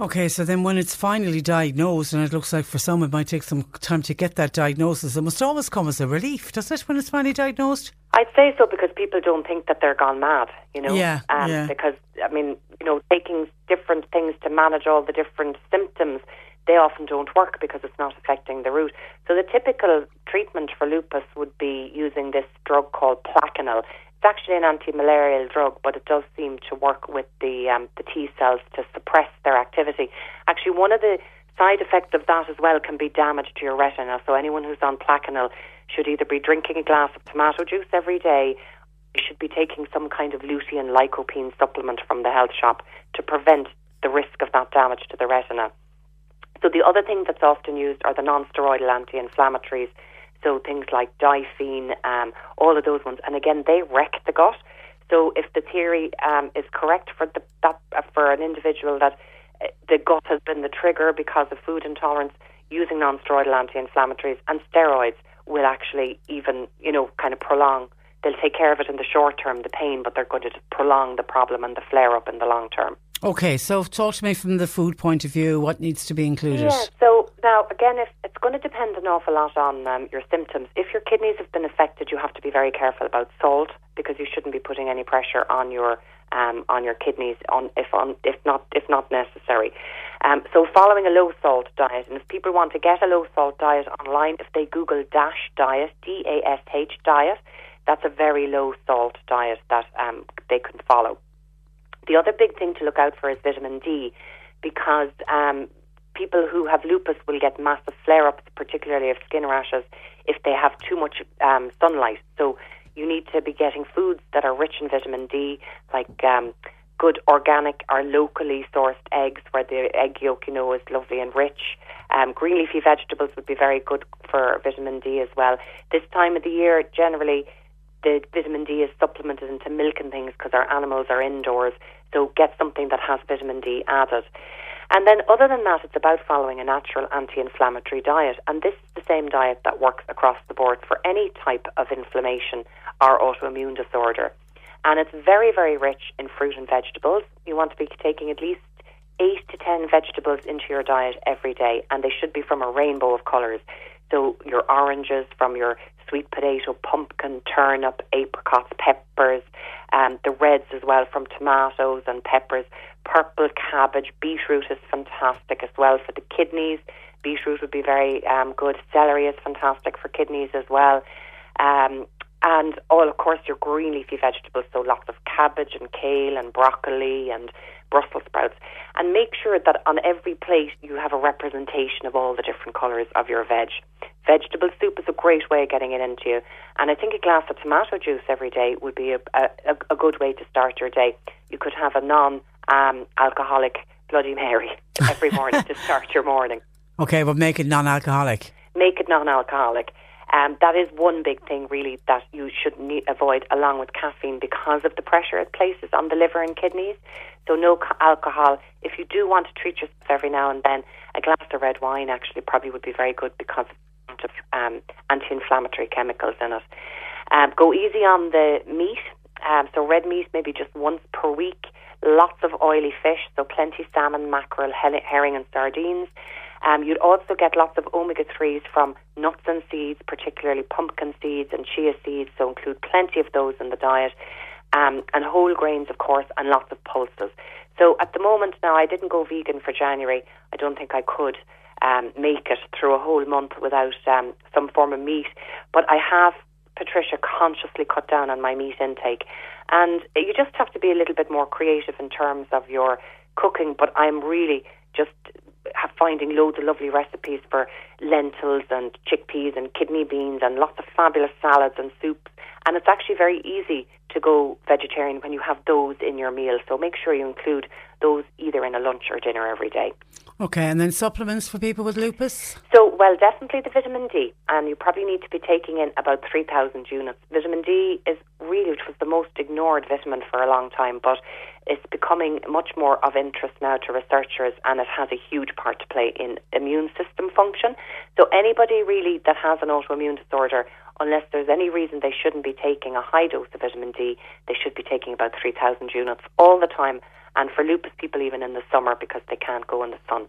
Okay, so then when it's finally diagnosed, and it looks like for some it might take some time to get that diagnosis, it must almost come as a relief, doesn't it, when it's finally diagnosed? I'd say so, because people don't think that they're gone mad, you know. Yeah, um, yeah. Because, I mean, you know, taking different things to manage all the different symptoms, they often don't work because it's not affecting the root. So the typical treatment for lupus would be using this drug called Plaquenil. It's actually an anti-malarial drug, but it does seem to work with the um, the T cells to suppress their activity. Actually, one of the side effects of that as well can be damage to your retina. So anyone who's on Plaquenil should either be drinking a glass of tomato juice every day, should be taking some kind of lutein lycopene supplement from the health shop to prevent the risk of that damage to the retina. So the other thing that's often used are the non-steroidal anti-inflammatories. So things like diphene, um, all of those ones. And again, they wreck the gut. So if the theory um, is correct for the, that, uh, for an individual that uh, the gut has been the trigger because of food intolerance, using non-steroidal anti-inflammatories and steroids will actually even, you know, kind of prolong. They'll take care of it in the short term, the pain, but they're going to prolong the problem and the flare-up in the long term. Okay, so talk to me from the food point of view, what needs to be included? Yeah, so now again, if it's going to depend an awful lot on um, your symptoms. If your kidneys have been affected, you have to be very careful about salt, because you shouldn't be putting any pressure on your um, on your kidneys on if on if not if not necessary. Um, so following a low salt diet, and if people want to get a low salt diet online, if they Google DASH diet, D A S H diet, that's a very low salt diet that um, they can follow. The other big thing to look out for is vitamin D, because um, people who have lupus will get massive flare-ups, particularly of skin rashes, if they have too much um, sunlight. So you need to be getting foods that are rich in vitamin D, like um, good organic or locally sourced eggs where the egg yolk, you know, is lovely and rich. Um, green leafy vegetables would be very good for vitamin D as well. This time of the year, generally, the vitamin D is supplemented into milk and things because our animals are indoors. So get something that has vitamin D added. And then other than that, it's about following a natural anti-inflammatory diet. And this is the same diet that works across the board for any type of inflammation or autoimmune disorder. and it's very, very rich in fruit and vegetables. You want to be taking at least eight to ten vegetables into your diet every day, and they should be from a rainbow of colours. So your oranges, from your sweet potato, pumpkin, turnip, apricots, peppers, um, the reds as well from tomatoes and peppers, purple cabbage, beetroot is fantastic as well for the kidneys. Beetroot would be very um, good. Celery is fantastic for kidneys as well. Um, and all, of course, your green leafy vegetables, so lots of cabbage and kale and broccoli and Brussels sprouts. And make sure that on every plate you have a representation of all the different colours of your veg. Vegetable soup is a great way of getting it into you. And I think a glass of tomato juice every day would be a, a, a good way to start your day. You could have a non-alcoholic um, Bloody Mary every morning to start your morning. Okay, but make it non-alcoholic. Make it non-alcoholic. Um, that is one big thing, really, that you should need, avoid, along with caffeine, because of the pressure it places on the liver and kidneys. So no ca- alcohol. If you do want to treat yourself every now and then, a glass of red wine actually probably would be very good because of um, anti-inflammatory chemicals in it. Um, go easy on the meat. Um, so red meat, maybe just once per week. Lots of oily fish, so plenty salmon, mackerel, hel- herring and sardines. Um, you'd also get lots of omega threes from nuts and seeds, particularly pumpkin seeds and chia seeds, so include plenty of those in the diet, um, and whole grains, of course, and lots of pulses. So at the moment now, I didn't go vegan for January. I don't think I could um, make it through a whole month without um, some form of meat, but I have, Patricia, consciously cut down on my meat intake. And you just have to be a little bit more creative in terms of your cooking, but I'm really just have finding loads of lovely recipes for lentils and chickpeas and kidney beans and lots of fabulous salads and soups. And it's actually very easy to go vegetarian when you have those in your meal. So make sure you include those either in a lunch or dinner every day. Okay, and then supplements for people with lupus? So, well, definitely the vitamin D. And you probably need to be taking in about three thousand units. Vitamin D is really, which was the most ignored vitamin for a long time, but it's becoming much more of interest now to researchers, and it has a huge part to play in immune system function. So anybody really that has an autoimmune disorder, unless there's any reason they shouldn't be taking a high dose of vitamin D, they should be taking about three thousand units all the time, and for lupus people even in the summer because they can't go in the sun.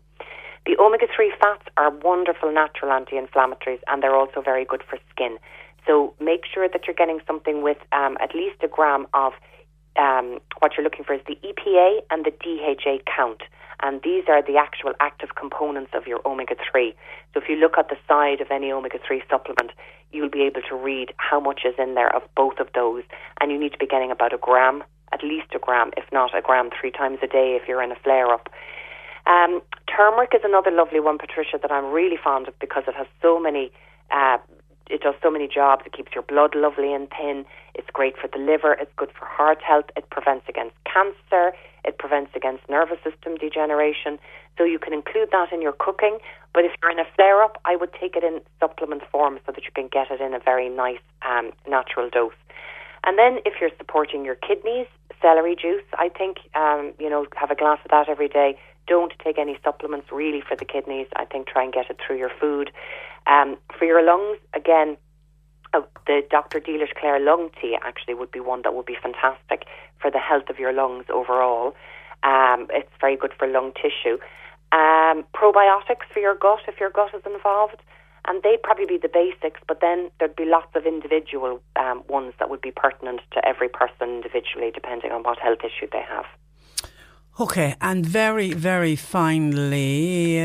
The omega three fats are wonderful natural anti-inflammatories, and they're also very good for skin. So make sure that you're getting something with um, at least a gram of um, what you're looking for is the E P A and the D H A count. And these are the actual active components of your omega three. So if you look at the side of any omega three supplement, you'll be able to read how much is in there of both of those. And you need to be getting about a gram, at least a gram, if not a gram three times a day if you're in a flare-up. Um, turmeric is another lovely one, Patricia, that I'm really fond of because it has so many... Uh, It does so many jobs. It keeps your blood lovely and thin. It's great for the liver. It's good for heart health. It prevents against cancer. It prevents against nervous system degeneration. So you can include that in your cooking. But if you're in a flare-up, I would take it in supplement form so that you can get it in a very nice um, natural dose. And then if you're supporting your kidneys, celery juice, I think, um, you know, have a glass of that every day. Don't take any supplements really for the kidneys. I think try and get it through your food. Um, for your lungs, again, uh, the Doctor Delish Clare Lung Tea actually would be one that would be fantastic for the health of your lungs overall. Um, it's very good for lung tissue. Um, probiotics for your gut, if your gut is involved. And they'd probably be the basics, but then there'd be lots of individual um, ones that would be pertinent to every person individually, depending on what health issue they have. Okay, and very, very finally,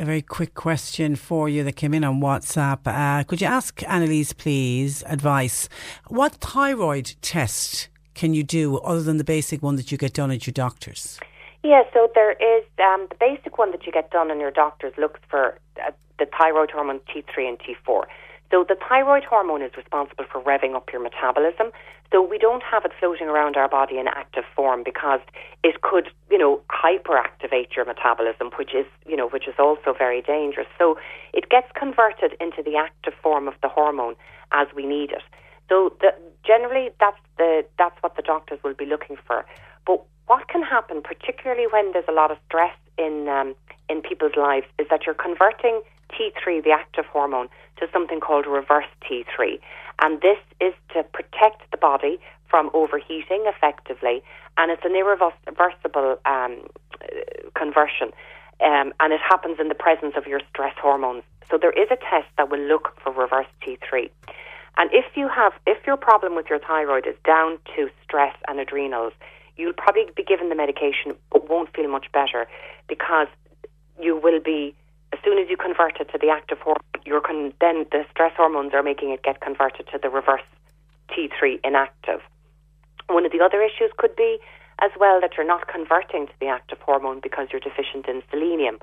a very quick question for you that came in on WhatsApp. Uh, could you ask Annalise, please, advice? What thyroid test can you do other than the basic one that you get done at your doctor's? Yeah, so there is um, the basic one that you get done in your doctor's looks for uh, the thyroid hormone T three and T four. So the thyroid hormone is responsible for revving up your metabolism. So we don't have it floating around our body in active form because it could, you know, hyperactivate your metabolism, which is, you know, which is also very dangerous. So it gets converted into the active form of the hormone as we need it. So the, generally, that's the that's what the doctors will be looking for. But what can happen, particularly when there's a lot of stress in um, in people's lives, is that you're converting T three, the active hormone, to something called reverse T three. And this is to protect the body from overheating effectively, and it's an irreversible um, conversion, um, and it happens in the presence of your stress hormones. So there is a test that will look for reverse T three. And if you have, if your problem with your thyroid is down to stress and adrenals, you'll probably be given the medication but won't feel much better, because you will be, as soon as you convert it to the active hormone, you're con- then the stress hormones are making it get converted to the reverse T three inactive. One of the other issues could be as well that you're not converting to the active hormone because you're deficient in selenium.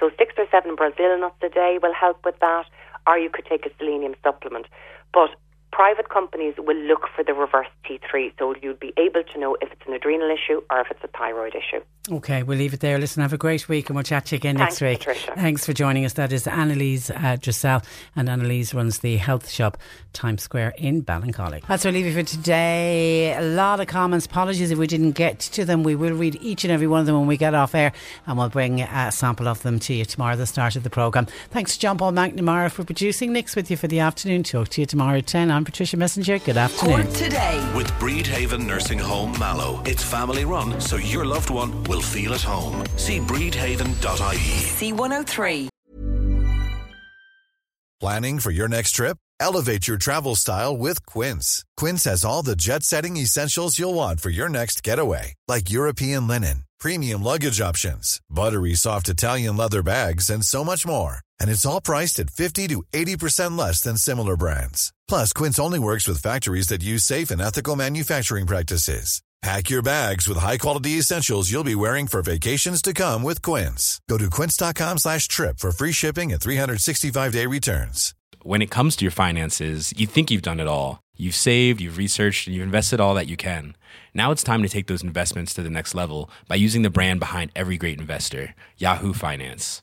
So six or seven Brazil nuts a day will help with that, or you could take a selenium supplement. But private companies will look for the reverse T three, so you'll be able to know if it's an adrenal issue or if it's a thyroid issue. Okay, we'll leave it there. Listen, have a great week, and we'll chat to you again Thanks, next week. Patricia. Thanks for joining us. That is Annalise uh, Dressel, and Annalise runs the health shop Times Square in Ballincollig. That's our leave it for today. A lot of comments. Apologies if we didn't get to them. We will read each and every one of them when we get off air, and we'll bring a sample of them to you tomorrow at the start of the programme. Thanks to John Paul McNamara for producing. Nick's with you for the afternoon. Talk to you tomorrow at ten. I'm Patricia Messenger. Good afternoon. Court today with Breedhaven Nursing Home Mallow. It's family run, so your loved one will feel at home. See breedhaven dot I E. C one oh three. Planning for your next trip? Elevate your travel style with Quince. Quince has all the jet-setting essentials you'll want for your next getaway, like European linen, premium luggage options, buttery soft Italian leather bags, and so much more. And it's all priced at fifty to eighty percent less than similar brands. Plus, Quince only works with factories that use safe and ethical manufacturing practices. Pack your bags with high-quality essentials you'll be wearing for vacations to come with Quince. Go to quince.com slash trip for free shipping and three sixty-five day returns. When it comes to your finances, you think you've done it all. You've saved, you've researched, and you've invested all that you can. Now it's time to take those investments to the next level by using the brand behind every great investor, Yahoo Finance.